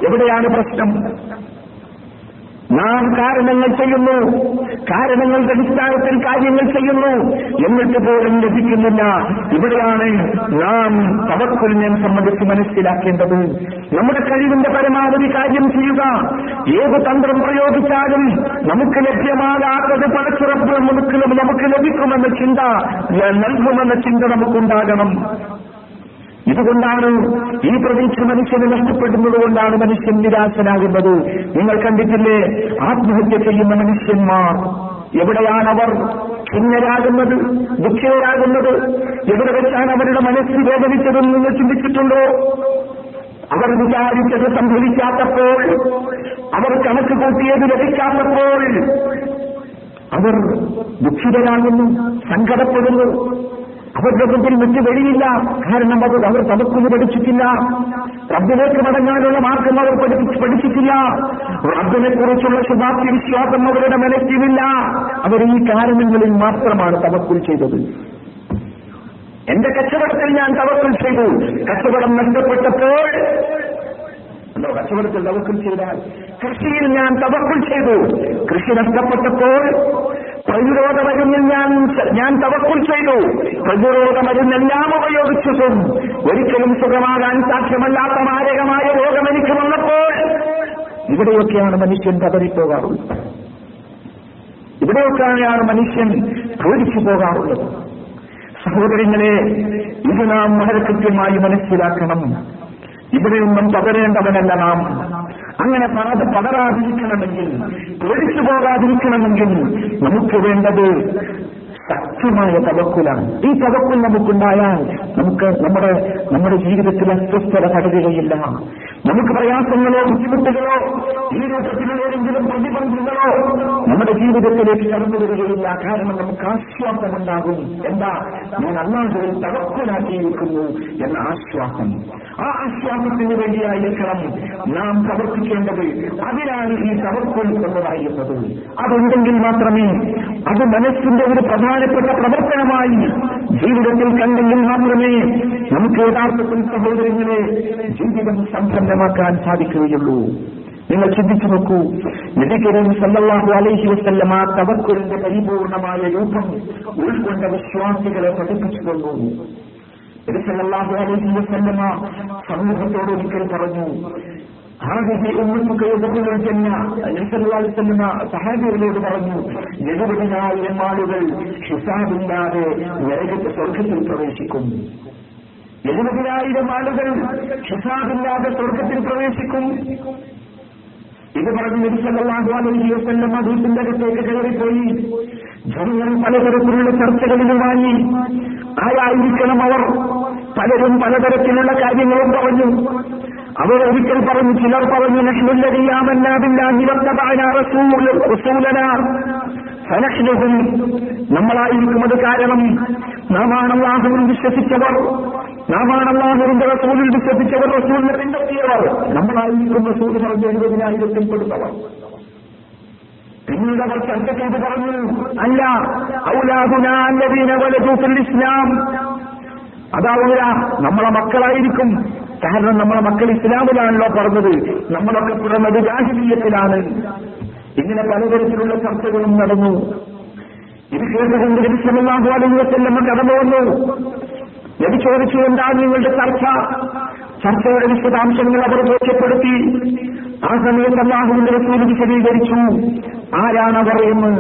എവിടെയാണ് പ്രശ്നം? നാം കാരണങ്ങൾ ചെയ്യുന്നു, കാരണങ്ങളുടെ അടിസ്ഥാനത്തിൽ കാര്യങ്ങൾ ചെയ്യുന്നു, എന്നിട്ട് പോലും ലഭിക്കുന്നില്ല. ഇവിടെയാണ് നാം തവക്കുലിനെ സംബന്ധിച്ച് മനസ്സിലാക്കേണ്ടത്. നമ്മുടെ കഴിവിന്റെ പരമാവധി കാര്യം ചെയ്യുക. ഏത് തന്ത്രം പ്രയോഗിച്ചാലും നമുക്ക് ലഭ്യമാകാത്തത് പടച്ചുറപ്പ് നമുക്ക് ലഭിക്കുമെന്ന ചിന്ത, നൽകുമെന്ന ചിന്ത നമുക്കുണ്ടാകണം. ഇതുകൊണ്ടാണ് ഈ പ്രതീക്ഷ മനുഷ്യന് നഷ്ടപ്പെടുന്നത്, കൊണ്ടാണ് മനുഷ്യൻ നിരാശനാകുന്നത്. നിങ്ങൾ കണ്ടിട്ടില്ലേ ആത്മഹത്യ ചെയ്യുന്ന മനുഷ്യന്മാർ? എവിടെയാണവർ ഖിന്നരാകുന്നത്, ദുഃഖിതരാകുന്നത്? എവിടെ വെച്ചാണ് അവരുടെ മനസ്സ് വേദനിച്ചതെന്ന് നിങ്ങൾ ചിന്തിച്ചിട്ടുണ്ടോ? അവർ വിചാരിച്ചത് സംഭവിക്കാത്തപ്പോൾ, അവർ കണക്ക് കൂട്ടിയത് ലഭിക്കാത്തപ്പോൾ അവർ ദുഃഖിതരാകുന്നു, സങ്കടപ്പെടുന്നു. അവരുടെ മുമ്പിൽ മറ്റു വഴിയില്ല. കാരണം അത് അവർ തവക്കുൽ പഠിച്ചിട്ടില്ല, റബ്ബിലേക്ക് മടങ്ങാനുള്ള മാർഗം അവർ പഠിച്ചിട്ടില്ല, റബ്ബിനെ കുറിച്ചുള്ള ശുഭാപ്തി വിശ്വാസം അവരുടെ മനസ്സിലില്ല. അവർ ഈ കാരണങ്ങളിൽ മാത്രമാണ് തവക്കുൽ ചെയ്തത്. എന്റെ കച്ചവടത്തിൽ ഞാൻ തവക്കുൽ ചെയ്തു, കച്ചവടം നഷ്ടപ്പെട്ടപ്പോൾ. കച്ചവടത്തിൽ തവക്കുൽ ചെയ്താൽ, കൃഷിയിൽ ഞാൻ തവക്കുൽ ചെയ്തു, കൃഷി നഷ്ടപ്പെട്ടപ്പോൾ. പ്രതിരോധ മരുന്നിൽ ഞാൻ തവക്കുൽ ചെയ്തു, പ്രതിരോധ മരുന്നെല്ലാം ഉപയോഗിച്ചിട്ടും ഒരിക്കലും സുഖമാകാൻ സാധ്യമല്ലാത്ത മാരകമായ രോഗം എനിക്ക് വന്നപ്പോൾ. ഇവിടെയൊക്കെയാണ് മനുഷ്യൻ തകരിപ്പോകാറുള്ളത്, ഇവിടെയൊക്കെയാണ് മനുഷ്യൻ ധോരിച്ചു പോകാറുള്ളത്. സഹോദരങ്ങളെ, ഇത് നാം വളരെ കൃത്യമായി മനസ്സിലാക്കണം. ഇവിടെയൊന്നും പകരേണ്ടവനല്ല നാം. അങ്ങനെ പകരാതിരിക്കണമെങ്കിൽ, പേടിച്ചു പോകാതിരിക്കണമെങ്കിൽ നമുക്ക് വേണ്ടത് ശക്തമായ തവക്കുലാണ്. ഈ തവക്കുൽ നമുക്കുണ്ടായാൽ നമുക്ക് നമ്മുടെ ജീവിതത്തിൽ അസ്വസ്ഥത കടയുകയില്ല. നമുക്ക് പ്രയാസങ്ങളോ ബുദ്ധിമുട്ടുകളോ ഈ രൂപത്തിലേതെങ്കിലും പ്രതിബന്ധങ്ങളോ നമ്മുടെ ജീവിതത്തിലേക്ക് കടന്നു വരികയില്ല. കാരണം നമുക്ക് ആശ്വാസമുണ്ടാകും. എന്താ? ഞാൻ അല്ലാതെ തവക്കുലാക്കിയിരിക്കുന്നു എന്ന ആശ്വാസം. ആ ആശ്വാസത്തിന് വേണ്ടിയായിരിക്കണം നാം പ്രവർത്തിക്കേണ്ടത്. അതിനാണ് ഈ തവക്കുൽ എന്നതായിരുന്നത്. അതുണ്ടെങ്കിൽ മാത്രമേ, അത് മനസ്സിന്റെ ഒരു പ്രധാനപ്പെട്ട പ്രവർത്തനമായി ജീവിതത്തിൽ കണ്ടെങ്കിൽ മാത്രമേ നമുക്ക് യഥാർത്ഥത്തിൽ സഹോദരങ്ങളെ ജീവിതം സംസന്നമാക്കാൻ സാധിക്കുകയുള്ളൂ. നിങ്ങൾ ചിന്തിച്ചു നോക്കൂ, നബി കരീം സല്ലല്ലാഹു അലൈഹി വസല്ലം ആ തവക്കുലിന്റെ പരിപൂർണമായ രൂപം ഉൾക്കൊണ്ട വിശ്വാസികളെ പഠിപ്പിച്ചു കൊണ്ടു. നബി സല്ലല്ലാഹു അലൈഹി വസല്ലം സമൂഹത്തോട് ഒരിക്കൽ പറഞ്ഞു, സഹാബികളോട് പറഞ്ഞു, 70,000 ആളുകൾ ഹിസാബില്ലാതെ സ്വർഗത്തിൽ പ്രവേശിക്കും. 70,000 ആളുകൾ ഹിസാബില്ലാതെ സ്വർഗത്തിൽ പ്രവേശിക്കും. ഇത് പറഞ്ഞ് നബി സല്ലല്ലാഹു അലൈഹി വസല്ലം ഹദീസിന്റെ അകത്തേക്ക് കയറിപ്പോയി. ജനങ്ങൾ പലതരത്തിലുള്ള ചർച്ചകളിലുമായി. ആരായിരിക്കണം അവർ? പലരും പലതരത്തിലുള്ള കാര്യങ്ങളും പറഞ്ഞു. അവർ ഒരിക്കൽ പറഞ്ഞു, ചിലർ പറഞ്ഞു, നമ്മളായിരിക്കും അത് കാരണം, നാമാണ് അല്ലാഹുവിൽ വിശ്വസിച്ചവർ, നാമാണ് അല്ലാഹുവിന്റെ റസൂലിൽ വിശ്വസിച്ചവർ, റസൂലിനെ പിന്തുടർന്നവർ, നമ്മളായിരിക്കും റസൂൽ പറഞ്ഞ 70,000 പെടുത്തവർ. പിന്നീട് അവർ ചർച്ച ചെയ്ത് പറഞ്ഞു, അല്ല, ഔലാദുനാ അല്ലദീന വലദൂ ഫിൽ ഇസ്ലാം, അതാവുക നമ്മളെ മക്കളായിരിക്കും. കാരണം നമ്മളെ മക്കൾ ഇസ്ലാമിലാണല്ലോ പറഞ്ഞത്, നമ്മളൊക്കെ പിറന്നത് ജാഹിലിയ്യത്തിലാണ്. ഇങ്ങനെ പലതരത്തിലുള്ള ചർച്ചകളും നടന്നു. ഇത് കേട്ടുകൊണ്ട് നബി സല്ലല്ലാഹു അലൈഹി വസല്ലം കടന്നു വന്നു. നബി ചോദിച്ചു, എന്താണ് നിങ്ങളുടെ ചർച്ച? ചർച്ചയുടെ വിശദാംശങ്ങൾ അവർ ബോധ്യപ്പെടുത്തി. ആ സമയത്ത് അല്ലാഹുവിന്റെ റസൂൽ വിശദീകരിച്ചു, ആരാണ് അവർ എന്ന്.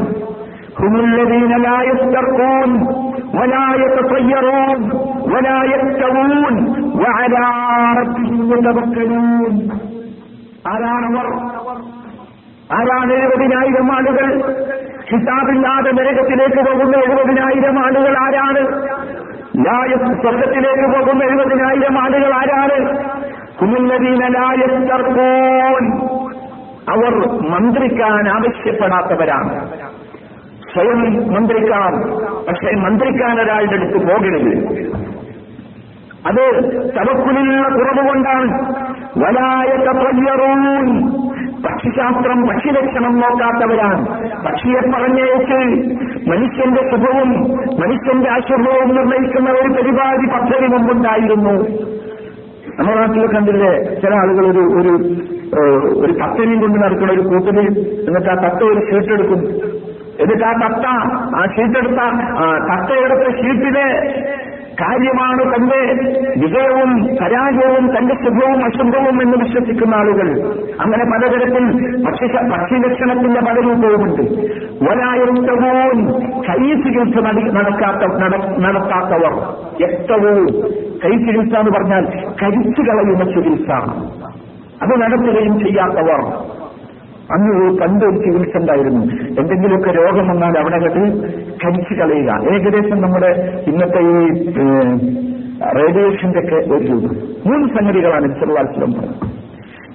ആരാണ് 70,000 ആളുകൾ? ഹിസാബില്ലാതെ നരകത്തിലേക്ക് പോകുന്ന 70,000 ആളുകൾ ആരാണ്? സ്വർഗത്തിലേക്ക് പോകുന്ന 70,000 ആളുകൾ ആരാണ്? അവർ മന്ത്രിക്കാൻ ആവശ്യപ്പെടാത്തവരാണ്. സ്വയം മന്ത്രിക്കാം, പക്ഷേ മന്ത്രിക്കാൻ ഒരാളുടെ അടുത്ത് പോകരുത്. അത് തവക്കുലിലുള്ള കുറവ് കൊണ്ടാണ്. പക്ഷേ പക്ഷിശാസ്ത്രം പക്ഷിലക്ഷണം നോക്കാത്തവരാണ്. പക്ഷിയെ പറഞ്ഞയച്ച് മനുഷ്യന്റെ ശുഭവും മനുഷ്യന്റെ അശുഭവും നിർണയിക്കുന്ന ഒരു പരിപാടി പദ്ധതി മുമ്പുണ്ടായിരുന്നു. നമ്മുടെ നാട്ടിൽ കണ്ടില്ലേ, ചില ആളുകൾ ഒരു തത്തനെയും കൊണ്ട് നടക്കുന്ന ഒരു കൂട്ടത്തിൽ, എന്നിട്ട് ആ തത്ത ഒരു ഷീട്ടെടുക്കും, എന്നിട്ട് ആ തത്തയെടുത്ത ഷീട്ടിലെ കാര്യമാണ് തന്റെ വിജയവും പരാജയവും തന്റെ ശുഭവും അശുഭവും എന്ന് വിശ്വസിക്കുന്ന ആളുകൾ. അങ്ങനെ പലതരത്തിൽ പക്ഷിലക്ഷണത്തിന്റെ പല രൂപവുമുണ്ട്. ഒരായുക്തവും കൈ ചികിത്സ നടത്താത്തവർ, യക്തവും കൈ ചികിത്സ എന്ന് പറഞ്ഞാൽ കരിച്ചു കളയുന്ന ചികിത്സ, അത് നടത്തുകയും ചെയ്യാത്തവർ. അന്ന് പണ്ടൊരു ചികിത്സ ഉണ്ടായിരുന്നു, എന്തെങ്കിലുമൊക്കെ രോഗം വന്നാൽ അവിടെ കണ്ട് കരിച്ചു കളയുക. ഏകദേശം നമ്മുടെ ഇന്നത്തെ ഈ റേഡിയേഷന്റെ ഒക്കെ ഒരു രൂപം. മൂന്ന് സംഗതികളാണ് ചെറുവാർത്തം പറഞ്ഞത്.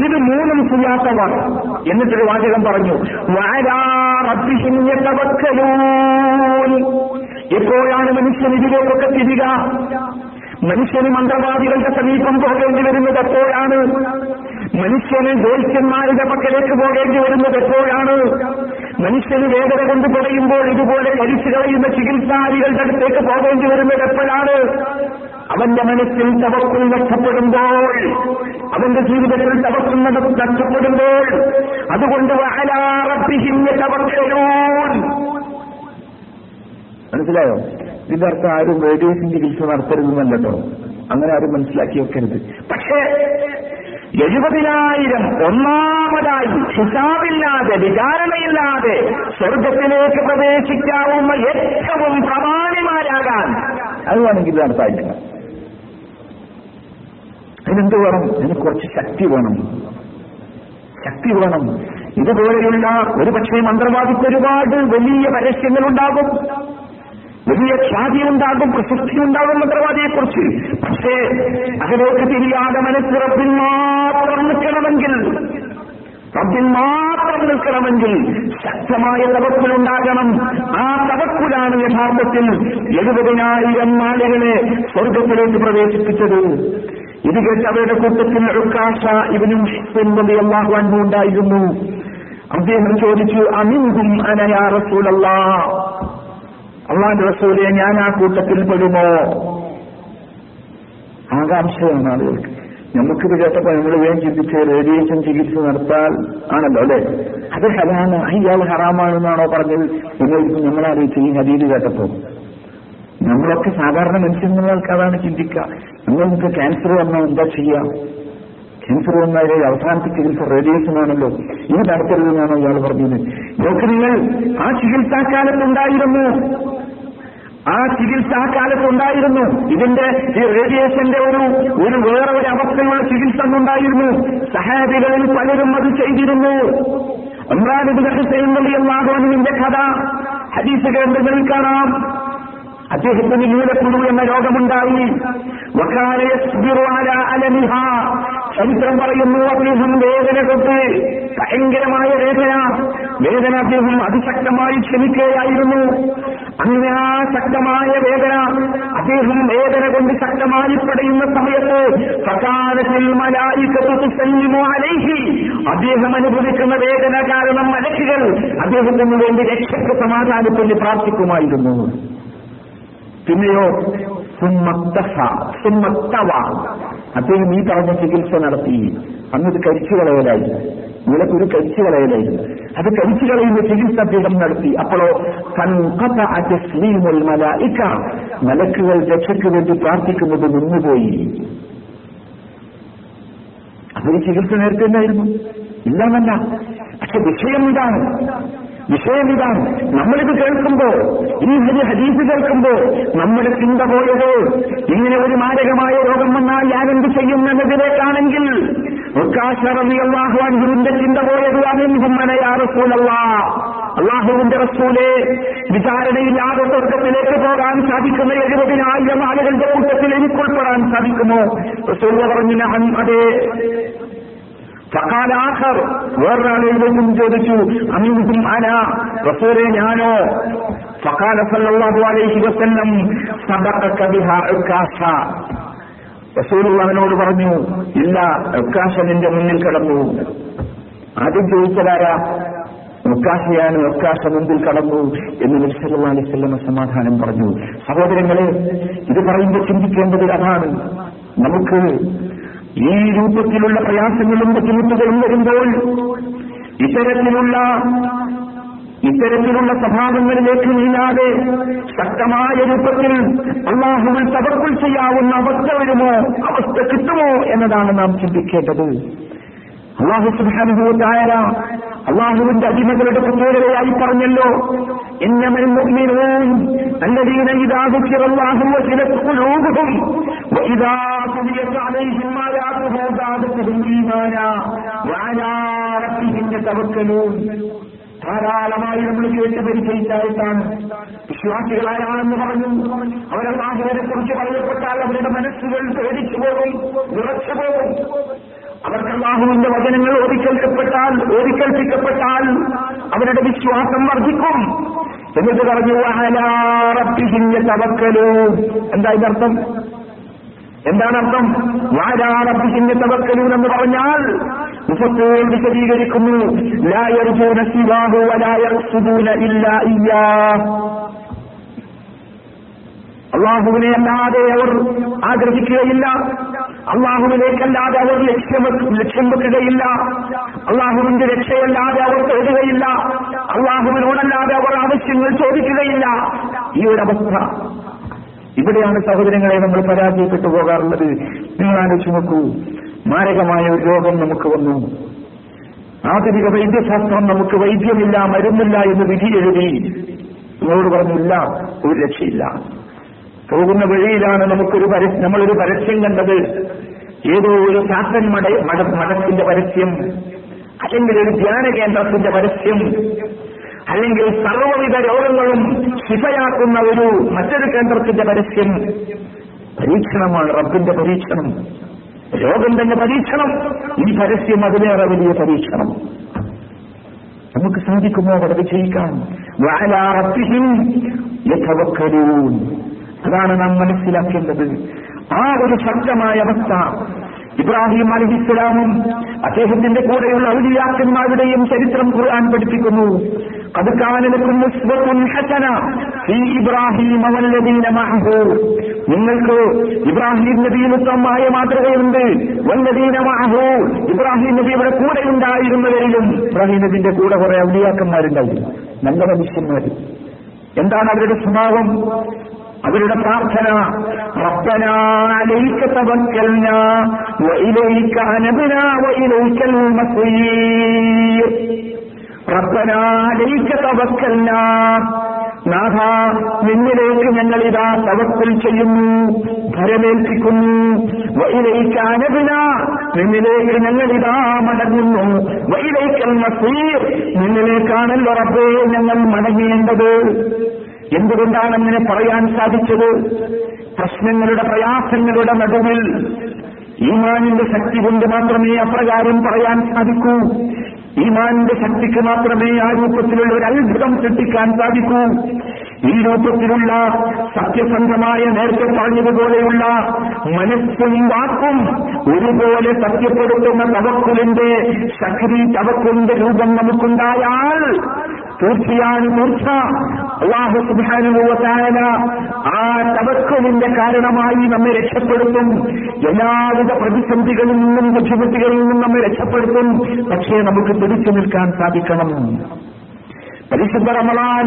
ഇത് മൂന്നും ചെയ്യാത്തവർ. എന്നിട്ടൊരു വാചകം പറഞ്ഞു, എപ്പോഴാണ് മനുഷ്യൻ ഇതിലേക്കൊക്കെ തിരിക? മനുഷ്യന് മന്ത്രവാദികളുടെ സമീപം പോകേണ്ടി വരുന്നത് എപ്പോഴാണ്? മനുഷ്യന് ജ്യോത്സ്യന്മാരുടെ പക്കലേക്ക് പോകേണ്ടി വരുന്നത് എപ്പോഴാണ്? മനുഷ്യന് വേദന കൊണ്ട് പറയുമ്പോൾ ഇതുപോലെ കരിച്ചു കളയുന്ന ചികിത്സാരികളുടെ അടുത്തേക്ക് പോകേണ്ടി വരുന്നത് എപ്പോഴാണ്? അവന്റെ മനസ്സിൽ തവക്കുൽ നഷ്ടപ്പെടുമ്പോൾ, അവന്റെ ജീവിതത്തിൽ തവക്കുൽ നഷ്ടപ്പെടുമ്പോൾ. അതുകൊണ്ട് മനസ്സിലായോ? ഇതിനർത്ഥം ആരും റേഡിയേഷൻ ചികിത്സ നടത്തരുതെന്നല്ലോ, അങ്ങനെ ആരും മനസ്സിലാക്കി വെക്കരുത്. പക്ഷേ 70,000 ഒന്നാമതായി ഹിസാബില്ലാതെ വിചാരണയില്ലാതെ സ്വർഗത്തിലേക്ക് പ്രവേശിക്കാവുന്ന ഏറ്റവും പ്രമാണിമാരാകാൻ അത് വേണമെങ്കിൽ നടത്തായിട്ടില്ല. അതിനെന്ത് വേണം? അതിന് കുറച്ച് ശക്തി വേണം, ശക്തി വേണം. ഇതുപോലെയുള്ള ഒരുപക്ഷെ മന്ത്രവാദിക്ക് ഒരുപാട് വലിയ പരസ്യങ്ങളുണ്ടാകും, വലിയ ഖ്യാതി ഉണ്ടാകും, പ്രശസ്തി ഉണ്ടാകും മന്ത്രവാദിയെക്കുറിച്ച്. പക്ഷേ അതിലേക്ക് തിരിയാതെ മനസ്സിൽ റബ്ബിൽ മാത്രം നിൽക്കണമെങ്കിൽ, ശക്തമായ തവക്കുലുണ്ടാകണം. ആ തവക്കുലാണ് യഥാർത്ഥത്തിൽ 70,000 ആളുകളെ സ്വർഗത്തിലേക്ക് പ്രവേശിപ്പിച്ചത്. ഇത് കേട്ട് അവരുടെ കൂട്ടത്തിൽ ഉക്കാശ ഇബ്നു മുഹ്സിൻ അല്ലാഹു അൻഹു ഉണ്ടായിരുന്നു. അദ്ദേഹം ചോദിച്ചു, അമിൻഹും അന യാ റസൂലല്ലാഹ്, അള്ളാന്റെ റസൂലെ ഞാൻ ആ കൂട്ടത്തിൽ പെടുമോ? ആകാംക്ഷയാണ് ആളുകൾക്ക്. നമുക്കിത് കേട്ടപ്പോൾ നമ്മൾ വേഗം ചിന്തിച്ച് റേഡിയേഷൻ ചികിത്സ നടത്താൻ ആണല്ലോ അല്ലെ, അത് ഹലാണ്, അയാൾ ഹറാമാണെന്നാണോ പറഞ്ഞത്? നമ്മളാലോചിച്ച് ഈ ഹദീസ് കേട്ടപ്പോ നമ്മളൊക്കെ സാധാരണ മനുഷ്യന്മാർക്ക് അതാണ് ചിന്തിക്കുക. നമ്മൾക്ക് ക്യാൻസർ വന്നാൽ എന്താ ചെയ്യാം? ക്യാൻസർ വന്നാൽ അവസാനത്തെ ചികിത്സ റേഡിയേഷൻ ആണല്ലോ, ഇത് നടത്തരുതെന്നാണോ ഇയാൾ പറഞ്ഞത്? ഇതൊക്കെ നിങ്ങൾ ആ ചികിത്സാക്കാലത്തുണ്ടായിരുന്നു, ഇതിന്റെ ഈ റേഡിയേഷന്റെ ഒരു വേറെ ഒരു അവസ്ഥയുള്ള ചികിത്സ ഉണ്ടായിരുന്നു. സഹാബികളിൽ പലരും അത് ചെയ്തിരുന്നു. ഇബ്നു കഥ ഹദീസ് ഗ്രന്ഥങ്ങളിൽ കാണാം. അദ്ദേഹത്തിന് മൂലക്കുഴു എന്ന രോഗമുണ്ടായി. ചരിത്രം പറയുന്നു, അദ്ദേഹം വേദന തൊട്ട് ഭയങ്കരമായ വേദന അദ്ദേഹം അതിശക്തമായി ക്ഷമിക്കുകയായിരുന്നു. അങ്ങനെ ആ ശക്തമായ വേദന അദ്ദേഹം കൊണ്ട് ശക്തമായി പിടയുന്ന സമയത്ത് അദ്ദേഹം അനുഭവിക്കുന്ന വേദന കാരണം മലക്കുകൾ അദ്ദേഹത്തിന് വേണ്ടി രക്ഷയ്ക്ക് സമാധാനത്തിന് പ്രാർത്ഥിക്കുമായിരുന്നു. പിന്നെയോ അദ്ദേഹം ഈ പറഞ്ഞ ചികിത്സ നടത്തി. അന്നത് കരിച്ചു കളയലായിരുന്നു, നിലക്കൊരു കരിച്ചു കളയലായിരുന്നു. അത് കരിച്ചു കളയുന്ന ചികിത്സ അദ്ദേഹം നടത്തി. അപ്പോഴോ മലക്കുകൾ രക്ഷയ്ക്ക് വേണ്ടി പ്രാർത്ഥിക്കുന്നത് നിന്നുപോയി. അതൊരു ചികിത്സ നേരത്തെ ഉണ്ടായിരുന്നു, ഇല്ലാന്നല്ല. പക്ഷെ വിഷയം ഇതാണ്. നമ്മളിത് കേൾക്കുമ്പോ, ഈ ഹദീസ് കേൾക്കുമ്പോ നമ്മുടെ ചിന്ത പോയത് ഇങ്ങനെ ഒരു മാരകമായ രോഗം വന്നാൽ ഞാനെന്ത് ചെയ്യും എന്നതിലേക്കാണെങ്കിൽ ചിന്ത പോയത് അല്ലാഹുവിന്റെ റസൂലെ വിചാരണയില്ലാതെ സ്വർഗത്തിലേക്ക് പോകാൻ സാധിക്കുന്ന 70,000 ആളുകളുടെ കൂട്ടത്തിൽ എനിക്കുൾപ്പെടാൻ സാധിക്കുമോ? റസൂൽ പറഞ്ഞു, അതെ. സകാലാഖർ വേറൊരാളെയും ചോദിച്ചു, അമീൻഹും അന, റസൂലേ ഞാനോ? ഫഖാല സല്ലല്ലാഹു അലൈഹി വസല്ലം സദഖക ബിഹാ ഉക്കാശ. റസൂലുള്ളാഹിനോട് പറഞ്ഞു, ഇല്ല, ഉക്കാശ നിന്റെ മുന്നിൽ കിടന്നു. ആദ്യം ചോദിച്ചതാരാ? വക്കാഹയാണ്. വക്കാഹ മുമ്പിൽ കടന്നു എന്ന് നബി സല്ലല്ലാഹു അലൈഹി വസല്ലം സമാധാനം പറഞ്ഞു. സഹോദരങ്ങളെ, ഇത് പറയുമ്പോൾ ചിന്തിക്കേണ്ടത് അതാണ്. നമുക്ക് ഈ രൂപത്തിലുള്ള പ്രയാസങ്ങളും ബുദ്ധിമുട്ടുകളും വരുമ്പോൾ ഇത്തരത്തിലുള്ള സ്വഭാവങ്ങളിലേക്ക് നീങ്ങാതെ ശക്തമായ രൂപത്തിൽ അല്ലാഹുവിൽ തവക്കുൽ ചെയ്യാവുന്ന അവസ്ഥ കിട്ടുമോ എന്നതാണ് നാം ചിന്തിക്കേണ്ടത്. അല്ലാഹു സുബ്ഹാനഹു വ തആല അല്ലാഹുവിന്റെ അടിമകളുടെ പ്രത്യേകതയായി പറഞ്ഞല്ലോ, ഇന്നമൽ മുഅ്മിനൂൻ അല്ലദീന ഇദാ ദുഖിറല്ലാഹു വജലത് ഖുലൂബുഹും വഇദാ തുലിയത് അലൈഹിം ആയാതുഹു ദാഅത്തുഹും ഈമാനാ വഅലാ റബ്ബിഹിം യതവക്കലൂൻ. ധാരാളമായി നമ്മൾ കേട്ട് പരിചയിച്ചായിട്ടാണ് വിശ്വാസികളായാണെന്ന് പറഞ്ഞു. അവരല്ലാഹുവിനെ കുറിച്ച് പറയപ്പെട്ടാൽ അവരുടെ മനസ്സുകൾ പേടിച്ചു പോകും, വിറച്ചു പോകും. അവർക്ക് അല്ലാഹുവിന്റെ വചനങ്ങൾ ഓതിക്കൽപ്പിക്കപ്പെട്ടാൽ അവരുടെ വിശ്വാസം വർദ്ധിക്കും എന്നിട്ട് പറഞ്ഞു അലാ റബ്ബിഹിം തവക്കലൂ. എന്താണ് അർത്ഥം? അലാ റബ്ബിഹിം തവക്കലൂ എന്ന് പറഞ്ഞാൽ മുഫസ്സിറുകൾ വിശദീകരിക്കുന്നു, ലാ യർജൂന സിവാഹു വലാ യഖ്സദൂന ഇല്ലാ ഇയ്യാഹ്. അല്ലാഹുവിനെ അല്ലാതെ അവർ ആഗ്രഹിക്കുകയില്ല, അല്ലാഹുവിലേക്കല്ലാതെ അവർ ലക്ഷ്യം വെക്കുകയില്ല, അല്ലാഹുവിന്റെ രക്ഷയല്ലാതെ അവർ തേടുകയില്ല, അല്ലാഹുവിനോടല്ലാതെ അവർ ആവശ്യങ്ങൾ ചോദിക്കുകയില്ല. ഈ ഒരവസ്ഥ, ഇവിടെയാണ് സഹോദരങ്ങളെ നമ്മൾ പരാജയപ്പെട്ടു പോകാറുള്ളത്. നിങ്ങൾ ആലോചിച്ച് നോക്കൂ, മാരകമായ ഒരു രോഗം നമുക്ക് വന്നു. ആധുനിക വൈദ്യശാസ്ത്രം നമുക്ക് വൈദ്യമില്ല, മരുന്നില്ല എന്ന് വിധി എഴുതി. നിങ്ങളോട് പറഞ്ഞില്ല, ഒരു രക്ഷയില്ല. പോകുന്ന വഴിയിലാണ് നമ്മളൊരു പരസ്യം കണ്ടത്. ഏതോ ഒരു സാത്തൻ മഠത്തിന്റെ പരസ്യം, അല്ലെങ്കിൽ ഒരു ധ്യാന കേന്ദ്രത്തിന്റെ പരസ്യം, അല്ലെങ്കിൽ സർവ്വവിധ രോഗങ്ങളും ശിഫയാക്കുന്ന മറ്റൊരു കേന്ദ്രത്തിന്റെ പരസ്യം. പരീക്ഷണമാണ്, റബ്ബിന്റെ പരീക്ഷണം. രോഗം തന്നെ പരീക്ഷണം, ഈ പരസ്യം അതിലേറെ വലിയ പരീക്ഷണം. നമുക്ക് സാധിക്കുമോ അവിടെ വിജയിക്കാൻ? അതാണ് നാം മനസ്സിലാക്കേണ്ടത്. ആ ഒരു ശക്തമായ അവസ്ഥ ഇബ്രാഹിം അലൈഹിസ്സലാമും അദ്ദേഹത്തിന്റെ കൂടെയുള്ള ഔലിയാക്കന്മാരുടെയും ചരിത്രം ഖുർആൻ പഠിപ്പിക്കുന്നു. ഖദ് കാന ലക്കും ഉസ്വത്തുൻ ഹസന ഫീ ഇബ്രാഹിം വല്ലദീന മഅഹു. നിങ്ങൾക്ക് ഇബ്രാഹിം നബിയിൽ ഉത്തമമായ മാതൃകയുണ്ട്. വല്ലദീന മഅഹു, ഇബ്രാഹിം നബിയുടെ കൂടെ ഉണ്ടായിരുന്നവരിലും ഇബ്രാഹിം നബിയുടെ കൂടെ കുറെ ഔലിയാക്കന്മാരുണ്ടായിരുന്നു, നല്ല മനുഷ്യന്മാര്. എന്താണ് അവരുടെ സ്വഭാവം, അവരുടെ പ്രാർത്ഥന? റബ്ബനാ അലൈക തവക്കൽനാ വഇലൈക അനബ്നാ വഇലൈകൽ മസീർ. റബ്ബനാ അലൈക തവക്കൽനാ, നാഥാ നിന്നിലേക്ക് ഞങ്ങൾ ഇതാ തവക്കൽ ചെയ്യുന്നു, ഭരമേൽപ്പിക്കുന്നു. വഇലൈക അനബ്നാ, നിന്നിലേക്ക് ഞങ്ങൾ ഇതാ മടങ്ങുന്നു. വഇലൈകൽ മസീർ, നിന്നിലേക്കാണല്ലോ റബ്ബേ ഞങ്ങൾ മടങ്ങേണ്ടത്. എന്തുകൊണ്ടാണ് അങ്ങനെ പറയാൻ സാധിച്ചത്? പ്രശ്നങ്ങളുടെ പ്രയാസങ്ങളുടെ നടുവിൽ ഈമാനിന്റെ ശക്തി കൊണ്ട് മാത്രമേ അപ്രകാരം പറയാൻ സാധിക്കൂ. ഈമാനിന്റെ ശക്തിക്ക് മാത്രമേ ആ രൂപത്തിലുള്ള ഒരു അത്ഭുതം സൃഷ്ടിക്കാൻ സാധിക്കൂ. ഈ രൂപത്തിലുള്ള സത്യസന്ധമായ, നേരത്തെ പറഞ്ഞതുപോലെയുള്ള മനസ്സും വാക്കും ഒരുപോലെ സത്യപ്പെടുത്തുന്ന തവക്കുലിന്റെ ശക്തി, തവക്കുലിന്റെ രൂപം നമുക്കുണ്ടായാൽ തീർച്ചയാണ് തീർച്ച അല്ലാഹു സുബ്ഹാനഹു വ തആല ആ തവക്കുലിന്റെ കാരണമായി നമ്മെ രക്ഷപ്പെടുത്തും. എല്ലാവിധ പ്രതിസന്ധികളിൽ നിന്നും ബുദ്ധിമുട്ടുകളിൽ നിന്നും നമ്മെ രക്ഷപ്പെടുത്തും. പക്ഷേ നമുക്ക് പിടിച്ചു നിൽക്കാൻ സാധിക്കണം. പരിശുദ്ധ റമളാൻ,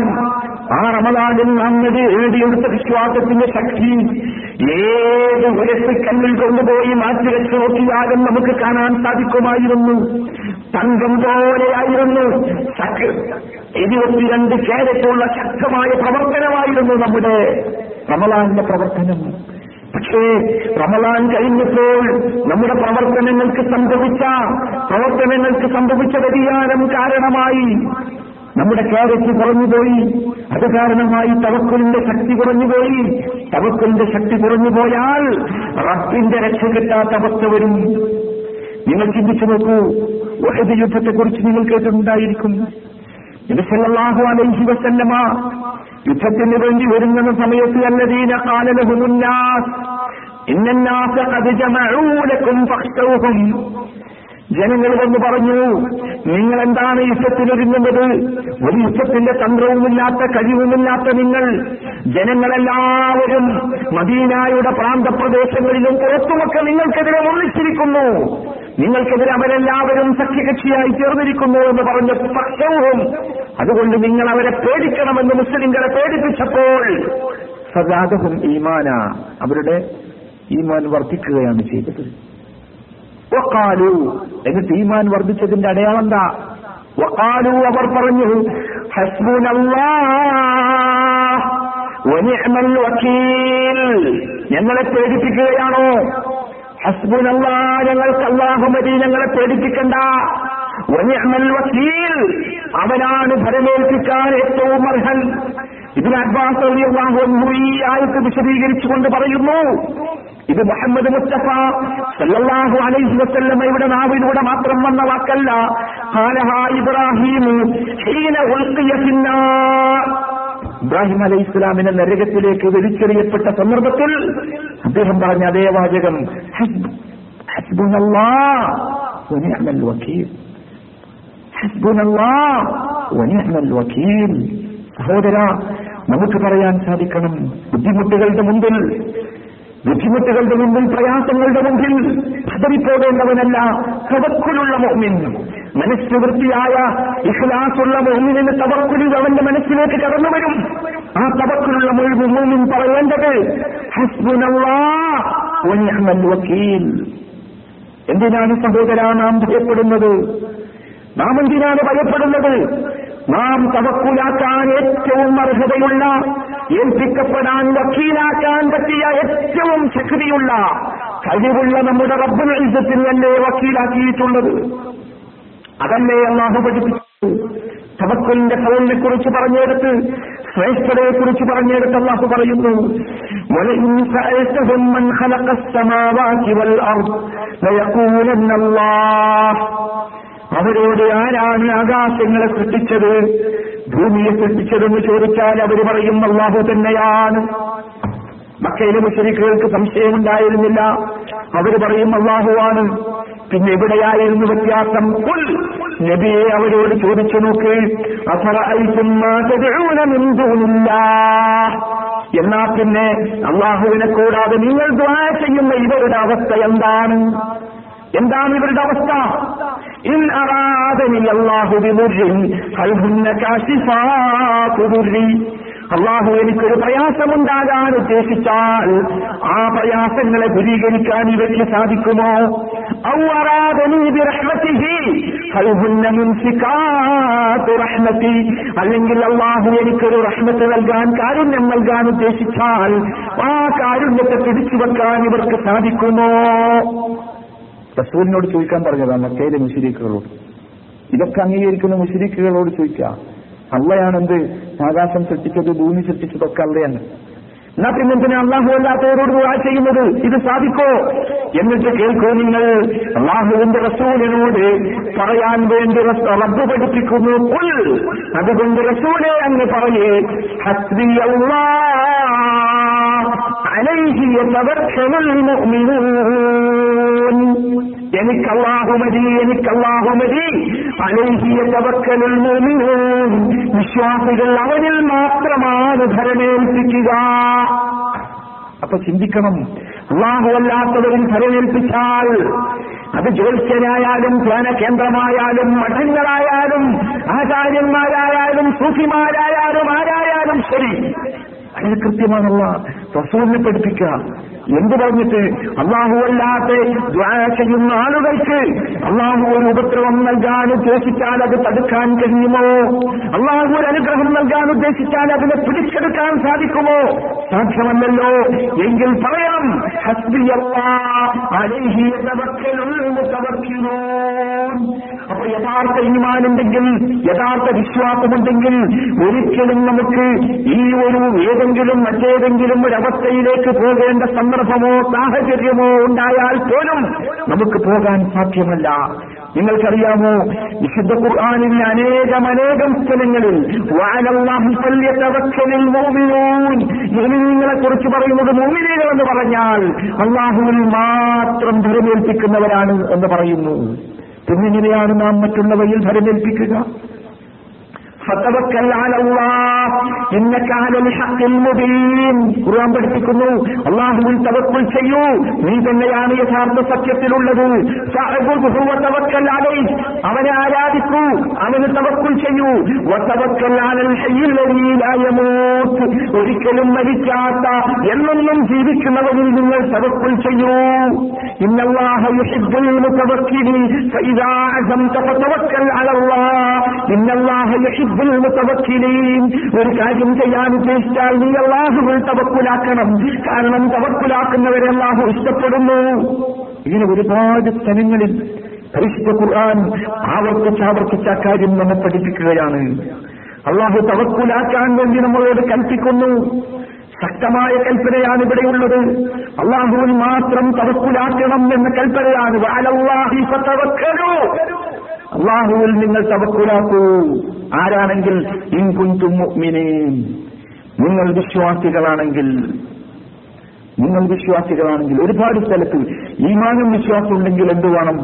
ആ റമളാനിൽ നാം നേടിയെടുത്ത വിശ്വാസത്തിന്റെ ശക്തി ഏത് ഉരസ് കണ്ണിൽ കൊണ്ടുപോയി മാറ്റി വെച്ച് നോക്കിയാലും നമുക്ക് കാണാൻ സാധിക്കുമായിരുന്നു. തങ്കം പോലെയായിരുന്നു. 22 കാരറ്റുള്ള ശക്തമായ പ്രവർത്തനമായിരുന്നു നമ്മുടെ റമളാന്റെ പ്രവർത്തനം. പക്ഷേ റമളാൻ കഴിഞ്ഞപ്പോൾ നമ്മുടെ പ്രവർത്തനങ്ങൾക്ക് സംഭവിച്ച വ്യതിയാനം കാരണമായി നമ്മുടെ കാരറ്റ് കുറഞ്ഞുപോയി. അത് കാരണമായി തവക്കുലിന്റെ ശക്തി കുറഞ്ഞുപോയി. തവക്കുലിന്റെ ശക്തി കുറഞ്ഞുപോയാൽ റബ്ബിന്റെ രക്ഷ കിട്ടാത്ത അവസ്ഥ വരും. നിങ്ങൾ ചിന്തിച്ചു നോക്കൂ, ഉഹദ് യുദ്ധത്തെക്കുറിച്ച് നിങ്ങൾ കേട്ടിട്ടുണ്ടായിരിക്കും. നബി സല്ലല്ലാഹു അലൈഹി വസല്ലമ യുദ്ധത്തിന് വേണ്ടി ഒരുങ്ങുന്ന സമയത്ത് അല്ലദീന ഖാല ലഹുന്നാസ് ഇന്നന്നാസ ഖദ് ജമഊ ലക്കും ഫഖ്തൗഹും ജനങ്ങൾ വന്ന് പറഞ്ഞു, നിങ്ങൾ എന്താണ് യുദ്ധത്തിനൊരുങ്ങുന്നത്? ഒരു യുദ്ധത്തിന്റെ തന്ത്രവുമില്ലാത്ത കഴിവുമില്ലാത്ത നിങ്ങൾ ജനങ്ങളെല്ലാവരും മദീനായുടെ പ്രാന്തപ്രദേശങ്ങളിലും പുറത്തുമൊക്കെ നിങ്ങൾക്കെതിരെ ഒന്നിച്ചിരിക്കുന്നു, നിങ്ങൾക്കെതിരെ അവരെല്ലാവരും സഖ്യകക്ഷിയായി ചേർന്നിരിക്കുന്നു എന്ന് പറഞ്ഞ പക്ഷവും അതുകൊണ്ട് നിങ്ങൾ അവരെ പേടിക്കണമെന്ന് മുസ്ലിങ്ങളെ പേടിപ്പിച്ചപ്പോൾ സദാദഹും ഈമാന, അവരുടെ ഈമാൻ വർദ്ധിക്കുകയാണ് ചെയ്തത്. എന്നിട്ട് ഈമാൻ വർദ്ധിച്ചതിന്റെ അടയാളം എന്താ? വഖാലു, അവർ പറഞ്ഞു, ഹസ്ബുനല്ലാഹ് വനിഅമൽ വക്കീൽ, ഞങ്ങളെ പേടിപ്പിക്കുകയാണോ? ഹസ്ബുനല്ലാഹ്, ഞങ്ങൾക്ക് അല്ലാഹു മതി, ഞങ്ങളെ പേടിപ്പിക്കണ്ട. വനിഅമൽ വക്കീൽ, അവനാണ് ഭരമേൽപ്പിക്കാൻ ഏറ്റവും അർഹൻ. ഇബ്നു അബ്ബാസ് റളിയല്ലാഹു അൻഹു ഈ ആയത്ത് വിശദീകരിച്ചുകൊണ്ട് പറയുന്നു, ഇത് മുഹമ്മദ് മുസ്തഫ സല്ലല്ലാഹു അലൈഹി വസല്ലമയുടെ നാവിലൂടെ മാത്രം വന്ന വാക്കല്ല. ഖാലഹാ ഇബ്രാഹിം ഹീന ഉൽഖിയ ഫിന്നാർ, ഇബ്രാഹിം അലൈഹിസ്സലാമിനെ നരകത്തിലേക്ക് വലിച്ചെറിയപ്പെട്ട സന്ദർഭത്തിൽ അദ്ദേഹം പറഞ്ഞ അതേ വാചകം, ഹസ്ബുനല്ലാഹ് വനിഅമൽ വക്കീൽ, ഹസ്ബുനല്ലാഹ് വനിഅമൽ വക്കീൽ. സഹോദര, നമുക്ക് പറയാൻ സാധിക്കണം, ബുദ്ധിമുട്ടുകളുടെ മുമ്പിൽ പ്രയാസങ്ങളുടെ മുമ്പിൽ പതറിപ്പോകേണ്ടവനല്ല തവക്കുലുള്ള മുഅ്മിൻ. മനസ്സ് വൃത്തിയായ ഇഖ്ലാസുള്ള മുഅ്മിനിന് തവക്കുൽ അവന്റെ മനസ്സിലേക്ക് കടന്നു വരും. ആ തവക്കുലുള്ള മുഅ്മിൻ പറയേണ്ടത് ഹസ്ബുനല്ലാഹ് വനിഅമൽ വക്കീൽ. എന്തിനാണ് സഹോദര നാം ഭയപ്പെടുന്നത്? നാം എന്തിനാണ് ഭയപ്പെടുന്നത്? നാം തവക്കുലാക്കാൻ ഏറ്റവും അർഹതയുള്ള, ഏൽപ്പിക്കപ്പെടാൻ വക്കീലാക്കാൻ പറ്റിയ ഏറ്റവും ശക്തിയുള്ള കഴിവുള്ള നമ്മുടെ റബ്ബുൽ ഇസ്സത്തിൽ തന്നെ വക്കീലാക്കിയിട്ടുള്ളത്. അതല്ലേ അല്ലാഹു പഠിപ്പിച്ചു. തവക്കുലിന്റെ കൗലിനെ കുറിച്ച് പറഞ്ഞെടുത്ത്, ശ്രേഷ്ഠതയെ കുറിച്ച് പറഞ്ഞെടുത്ത് അല്ലാഹു പറയുന്നു, വലഇൻ സഅൽതഹും മൻ ഖലഖസ്സമാവാതി വൽ അർദ് ലയഖൂലന്നല്ലാഹ്, അവരോട് ആരാണ് ആകാശങ്ങളെ സൃഷ്ടിച്ചത് ഭൂമിയെ സൃഷ്ടിച്ചതെന്ന് ചോദിച്ചാൽ അവർ പറയും അല്ലാഹു തന്നെയാണ്. മക്കയിലെ മുശ്രിക്കുകൾക്ക് സംശയമുണ്ടായിരുന്നില്ല, അവർ പറയും അല്ലാഹുവാണ്. പിന്നെ എവിടെയായിരുന്നു വ്യത്യാസം? ഖുൽ, നബിയെ അവരോട് ചോദിച്ചു നോക്ക്, അഫറഅയ്തും മാ തദഊന മിൻ ദൂനില്ലാഹ്, എന്നാ പിന്നെ അല്ലാഹുവിനെ കൂടാതെ നിങ്ങൾ ദുആ ചെയ്യുന്ന ഇവരുടെ അവസ്ഥ എന്താണ് ഇവരുടെ അവസ്ഥ? ഇൻ അറാദനി അല്ലാഹു ബിദുർരിൻ ഫൽഹുന്ന കാശിഫാതു ദുർരി, അല്ലാഹു എനിക്കൊരു പ്രയാസമുണ്ടാകാൻ ഉദ്ദേശിച്ചാൽ ആ പ്രയാസങ്ങളെ ദൂരീകരിക്കാൻ ഇവയ്ക്ക് സാധിക്കുമോ? ഔ അറാദനി ബിറഹ്മതിഹി ഫൽഹുന്ന മുംസികാതു റഹ്മതി, അല്ലെങ്കിൽ അല്ലാഹു എനിക്കൊരു റഹ്മത്ത് നൽകാൻ, കാരുണ്യം നൽകാൻ ഉദ്ദേശിച്ചാൽ ആ കാരുണ്യത്തെ പിടിച്ചു വെക്കാൻ ഇവർക്ക് സാധിക്കുമോ? റസൂലിനോട് ചോദിക്കാൻ പറഞ്ഞതാണ് മക്കയിലെ മുശ്രിക്കുകളോട്. ഇതൊക്കെ അംഗീകരിക്കുന്ന മുശ്രിക്കുകളോട് ചോദിക്കാം, അള്ളയാണെന്ത് ആകാശം സൃഷ്ടിച്ചത് ഭൂമി സൃഷ്ടിച്ചതൊക്കെ അള്ളയാണ്, എന്നാ പിന്നെന്തിനാ അള്ളാഹു അല്ലാത്തവരോട് ദുആ ചെയ്യുന്നത്? ഇത് സാധിക്കോ? എന്നിട്ട് കേൾക്കൂ, നിങ്ങൾ അള്ളാഹുവിന്റെ റസൂലിനോട് പറയാൻ വേണ്ടി റബ്ബ് പഠിപ്പിക്കുന്നു, ഖുൽ, അതുകൊണ്ട് റസൂലേ അങ്ങ് പറയേ, ഹസ്ബിയല്ലാഹ് അലൈഹി യതവക്കലുൽ മുഅ്മിനൂൻ, എനിക്ക് അല്ലാഹു മതി, അലൈഹി യതവക്കലുൽ മുഅ്മിനൂൻ, വിശ്വാസികൾ അവനിൽ മാത്രമാണ് ഭരണേൽപ്പിക്കുക. അപ്പൊ ചിന്തിക്കണം, അല്ലാഹു അല്ലാത്തവരിൽ ഭരണേൽപ്പിച്ചാൽ അത് ജ്യോത്സ്യനായാലും ധ്യാന കേന്ദ്രമായാലും മഠങ്ങളായാലും ആചാര്യന്മാരായാലും സൂഫിമാരായാലും ആരായാലും ശരി, അതിന് കൃത്യമാണല്ല റസൂലിനെ പഠിപ്പിക്കുക. എന്ത് പറഞ്ഞിട്ട്? അല്ലാഹു അല്ലാതെ ദുആ ചെയ്യുന്ന ആളുകൾക്ക് അല്ലാഹു ഒരു ഉപദ്രവം നൽകാൻ ഉദ്ദേശിച്ചാൽ അത് തടുക്കാൻ കഴിയുമോ? അല്ലാഹു ഒരു അനുഗ്രഹം നൽകാൻ ഉദ്ദേശിച്ചാൽ അതിനെ പിടിച്ചെടുക്കാൻ സാധിക്കുമോ? സാധ്യമല്ലല്ലോ. എങ്കിൽ പറയാം, ഹസ്ബിയല്ലാഹ് അലൈഹി തവക്കലുൽ മുതവക്കിലൂൻ. അപ്പോൾ യഥാർത്ഥ ഈമാനുണ്ടെങ്കിൽ, യഥാർത്ഥ വിശ്വാസമുണ്ടെങ്കിൽ ഒരിക്കലും നമുക്ക് ഈ ഒരു ഏതെങ്കിലും മറ്റേതെങ്കിലും ഒരു അവസ്ഥയിലേക്ക് പോകേണ്ട സന്ദർഭമോ സാഹചര്യമോ ഉണ്ടായാൽ പോലും നമുക്ക് പോകാൻ സാധ്യമല്ല. നിങ്ങൾക്കറിയാമോ, വിശുദ്ധ ഖുർആനിൽ അനേകം സ്ഥലങ്ങളിൽ വഅലല്ലാഹി ഫല്യതവക്കലിൽ മുഅ്മിനൂൻ മുഅ്മിനീങ്ങളെ കുറിച്ച് പറയുന്നത് മുഅ്മിനീങ്ങൾ എന്ന് പറഞ്ഞാൽ അല്ലാഹുവിൽ മാത്രം ഭരമേൽപ്പിക്കുന്നവരാണ് എന്ന് പറയുന്നു. പിന്നെങ്ങനെയാണ് നാം മറ്റുള്ളവയിൽ ധരമേൽപ്പിക്കുക? ഫതവക്കൽ അലല്ലാഹ് ഇന്നക അലൽ ഹഖിൽ മുബീൻ. ഖുർആൻ പഠിപ്പിക്കുന്നു, അല്ലാഹുവിൽ തവക്കുൽ ചെയ്യൂ, നീ തന്നെയാണ് യഥാർത്ഥ സത്യത്തിലുള്ളത്. ഫഅബ്ദുഹു വതവക്കൽ അലൈഹി, അവനെ ആരാധിക്കൂ, അവന് തവക്കുൽ ചെയ്യൂ. വതവക്കൽ അലൽ ഹയ്യിൽ ലദീ ലാ യമൂത്ത്, ഒരിക്കലും മരിക്കാത്ത എന്നെന്നും ജീവിക്കുന്നവനിൽ നിങ്ങൾ തവക്കുൽ ചെയ്യൂ. ഇന്നല്ലാഹ യുഹിബ്ബുൽ മുതവക്കിലീൻ ഫഇദാ അസംത ഫതവക്കൽ അലല്ലാഹ്. ഇന്നല്ലാഹ ഒരു കാര്യം ചെയ്യാൻ ഉദ്ദേശിച്ചാൽ നീ അല്ലാഹുവിൽ തവക്കുലാക്കണം, കാരണം തവക്കുലാക്കുന്നവരെ അല്ലാഹു ഇഷ്ടപ്പെടുന്നു. ഇങ്ങനെ ഒരുപാട് സ്ഥലങ്ങളിൽ പരിശുദ്ധ ഖുർആൻ ആവർത്തിച്ചാവർത്തിച്ച കാര്യം നമ്മെ പഠിപ്പിക്കുകയാണ്. അല്ലാഹു തവക്കുലാക്കാൻ വേണ്ടി നമ്മളോട് കൽപ്പിക്കുന്നു. ശക്തമായ കൽപ്പനയാണ് ഇവിടെയുള്ളത്. അല്ലാഹുവിൽ മാത്രം തവക്കുലാക്കണം എന്ന കൽപ്പനയാണ്. വഅലല്ലാഹി ഫതവക്കലൂ, അല്ലാഹുവിൽ നിങ്ങൾ തവക്കുലാക്കൂ. ആരാണെങ്കിൽ ഇൻ കുൻതും മുഅ്മിനീൻ, നിങ്ങൾ വിശ്വാസികളാണെങ്കിൽ. ഒരുപാട് സ്ഥലത്ത് ഈമാനും വിശ്വാസം ഉണ്ടെങ്കിൽ എന്തു വേണം?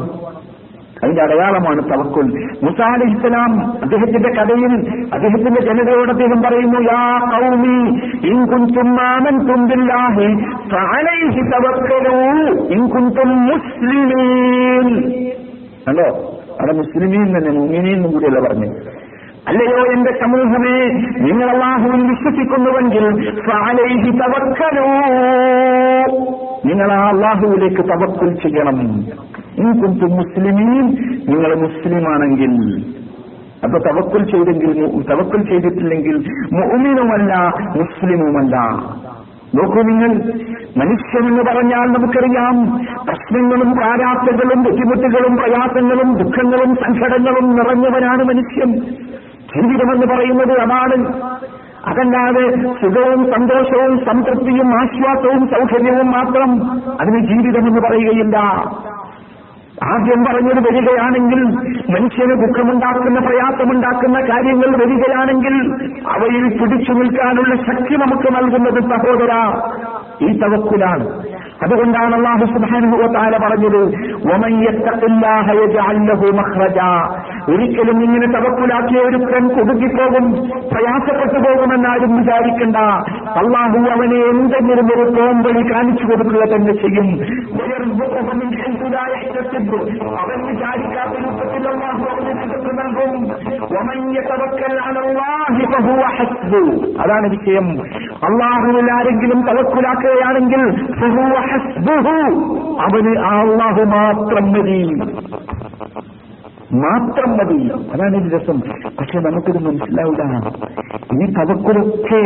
അതിന്റെ അടയാളമാണ് തവക്കുൽ. മൂസാ അലൈഹിസ്സലാം അദ്ദേഹത്തിന്റെ കഥയിൽ അദ്ദേഹത്തിന്റെ ജനതയോട് അദ്ദേഹം പറയുന്നു, യാ ഖൗമി ഇൻ കുൻതും ആമൻതും ബില്ലാഹി ഫഅലൈഹി തവക്കലൂ ഇൻ കുൻതും മുസ്ലിമീൻ. അല്ലോ അവിടെ മുസ്ലിമീൻ തന്നെ മുഅ്മിനീന്നും കൂടിയല്ല പറഞ്ഞു. അല്ലയോ എന്റെ സമൂഹമേ, നിങ്ങൾ അല്ലാഹുവിൽ വിശ്വസിക്കുന്നുവെങ്കിൽ ഫഅലൈഹി തവക്കലൂ, നിങ്ങൾ ആ അല്ലാഹുവിലേക്ക് തവക്കുൽ ചെയ്യണം. ഇൻ കുൻതും മുസ്ലിമീൻ, നിങ്ങൾ മുസ്ലിമാണെങ്കിൽ. അപ്പൊ തവക്കുൽ ചെയ്തിട്ടില്ലെങ്കിൽ മുഅ്മിനുമല്ല മുസ്ലിമുമല്ല. നോക്കൂ, നിങ്ങൾ മനുഷ്യനെന്ന് പറഞ്ഞാൽ നമുക്കറിയാം, പ്രശ്നങ്ങളും പ്രാരാബ്ധങ്ങളും ബുദ്ധിമുട്ടുകളും പ്രയാസങ്ങളും ദുഃഖങ്ങളും സങ്കടങ്ങളും നിറഞ്ഞവനാണ് മനുഷ്യൻ. ജീവിതമെന്ന് പറയുന്നത് അതാണ്. അതല്ലാതെ സുഖവും സന്തോഷവും സംതൃപ്തിയും ആശ്വാസവും സൗഖ്യവും മാത്രം അതിന് ജീവിതമെന്ന് പറയുകയില്ല. ആദ്യം പറഞ്ഞത് വരികയാണെങ്കിൽ, മനുഷ്യന് ദുഃഖമുണ്ടാക്കുന്ന പ്രയാസമുണ്ടാക്കുന്ന കാര്യങ്ങൾ വരികയാണെങ്കിൽ അവയിൽ പിടിച്ചു നിൽക്കാനുള്ള ശക്തി നമുക്ക് നൽകുന്നത് സഹോദര ഈ തവക്കുലാണ്. അതുകൊണ്ടാണ് അല്ലാഹു സുബ്ഹാനഹു വ തആല പറഞ്ഞത്, വമൻ യത്തഖില്ലാഹ യജ്അൽ ലഹു മഖ്റജ. ഒരിക്കലും ഇങ്ങനെ തവക്കുലാക്കിയ ഒരു കൻ കുടുങ്ങിപ്പോകും, പ്രയാസപ്പെട്ടു പോകുമെന്നാരും വിചാരിക്കണ്ട. അല്ലാഹു അവനെ എന്തെങ്കിലും ഒരു പോംവഴി കാണിച്ചു കൊടുക്കുക തന്നെ ചെയ്യും. അവൻ വിചാരിക്കാത്ത രൂപത്തിൽ അല്ലാഹു അവന് റിസ്ക് നൽകും. വമൻ യതവക്കൽ അലല്ലാഹി ഫഹുവ ഹസ്ബു. അതാണ് വിഷയം. അല്ലാഹുവിൽ ആരെങ്കിലും തവക്കുലാക്കുകയാണെങ്കിൽ ഫഹുവ ഹസ്ബുഹു, അവന് അല്ലാഹു മാത്രം മതി. അതാണ് ഒരു രസം. പക്ഷെ നമുക്കിത് മനസ്സിലാവില്ല. ഈ തവക്കുലൊക്കെ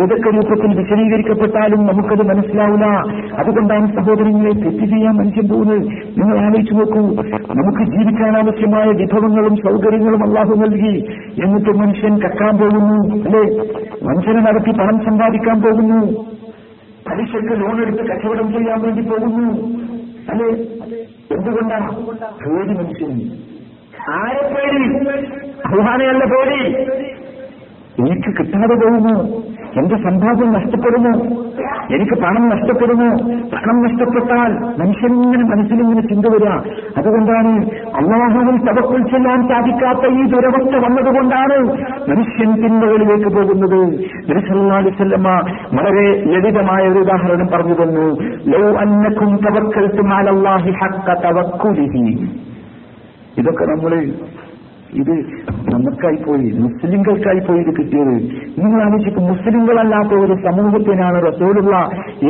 ഏതൊക്കെ രൂപത്തിൽ വിശദീകരിക്കപ്പെട്ടാലും നമുക്കത് മനസ്സിലാവില്ല. അതുകൊണ്ടാണ് സഹോദരങ്ങളെ തെറ്റ് ചെയ്യാൻ മനുഷ്യൻ പോകുന്നത്. നിങ്ങൾ ആലോചിച്ചു നോക്കൂ, നമുക്ക് ജീവിക്കാൻ ആവശ്യമായ വിഭവങ്ങളും സൗകര്യങ്ങളും അല്ലാഹു നൽകി, എന്നിട്ട് മനുഷ്യൻ കക്കാൻ പോകുന്നു, അല്ലെ? മനുഷ്യനെ നടത്തി പണം സമ്പാദിക്കാൻ പോകുന്നു, പലിശക്ക് ലോണെടുത്ത് കച്ചവടം ചെയ്യാൻ വേണ്ടി പോകുന്നു, അല്ലെ? എന്തുകൊണ്ടാണ്? പേടി മനുഷ്യന്. ആരെ പേടി? അള്ളാഹുവിനെയല്ല പേടി. എനിക്ക് കിട്ടാതെ പോകുന്നു, എന്റെ സമ്പാദ്യം നഷ്ടപ്പെടുന്നു, എനിക്ക് പണം നഷ്ടപ്പെടുന്നു. പണം നഷ്ടപ്പെട്ടാൽ മനുഷ്യനിങ്ങനെ മനസ്സിലിങ്ങനെ ചിന്ത വരിക. അതുകൊണ്ടാണ് അള്ളാഹുവിൽ തവക്കുൽ ചെയ്യാൻ സാധിക്കാത്ത ഈ ദുരവസ്ഥ വന്നതുകൊണ്ടാണ് മനുഷ്യൻ തിന്മകളിലേക്ക് പോകുന്നത്. നബി സല്ലല്ലാഹു അലൈഹി വസല്ലമ വളരെ ലളിതമായ ഒരു ഉദാഹരണം പറഞ്ഞു തന്നു. ലൗ അന്നകും തവക്കൽതും അലല്ലാഹി ഹഖ്ക തവക്കുലിഹി. ഇതൊക്കെ ഇത് നമുക്കായി പോയി, മുസ്ലിങ്ങൾക്കായി പോയി ഇത് കിട്ടിയത്. നിങ്ങൾ ആലോചിക്കും, മുസ്ലിങ്ങളല്ലാത്ത ഒരു സമൂഹത്തിനാണ് റസൂലുള്ള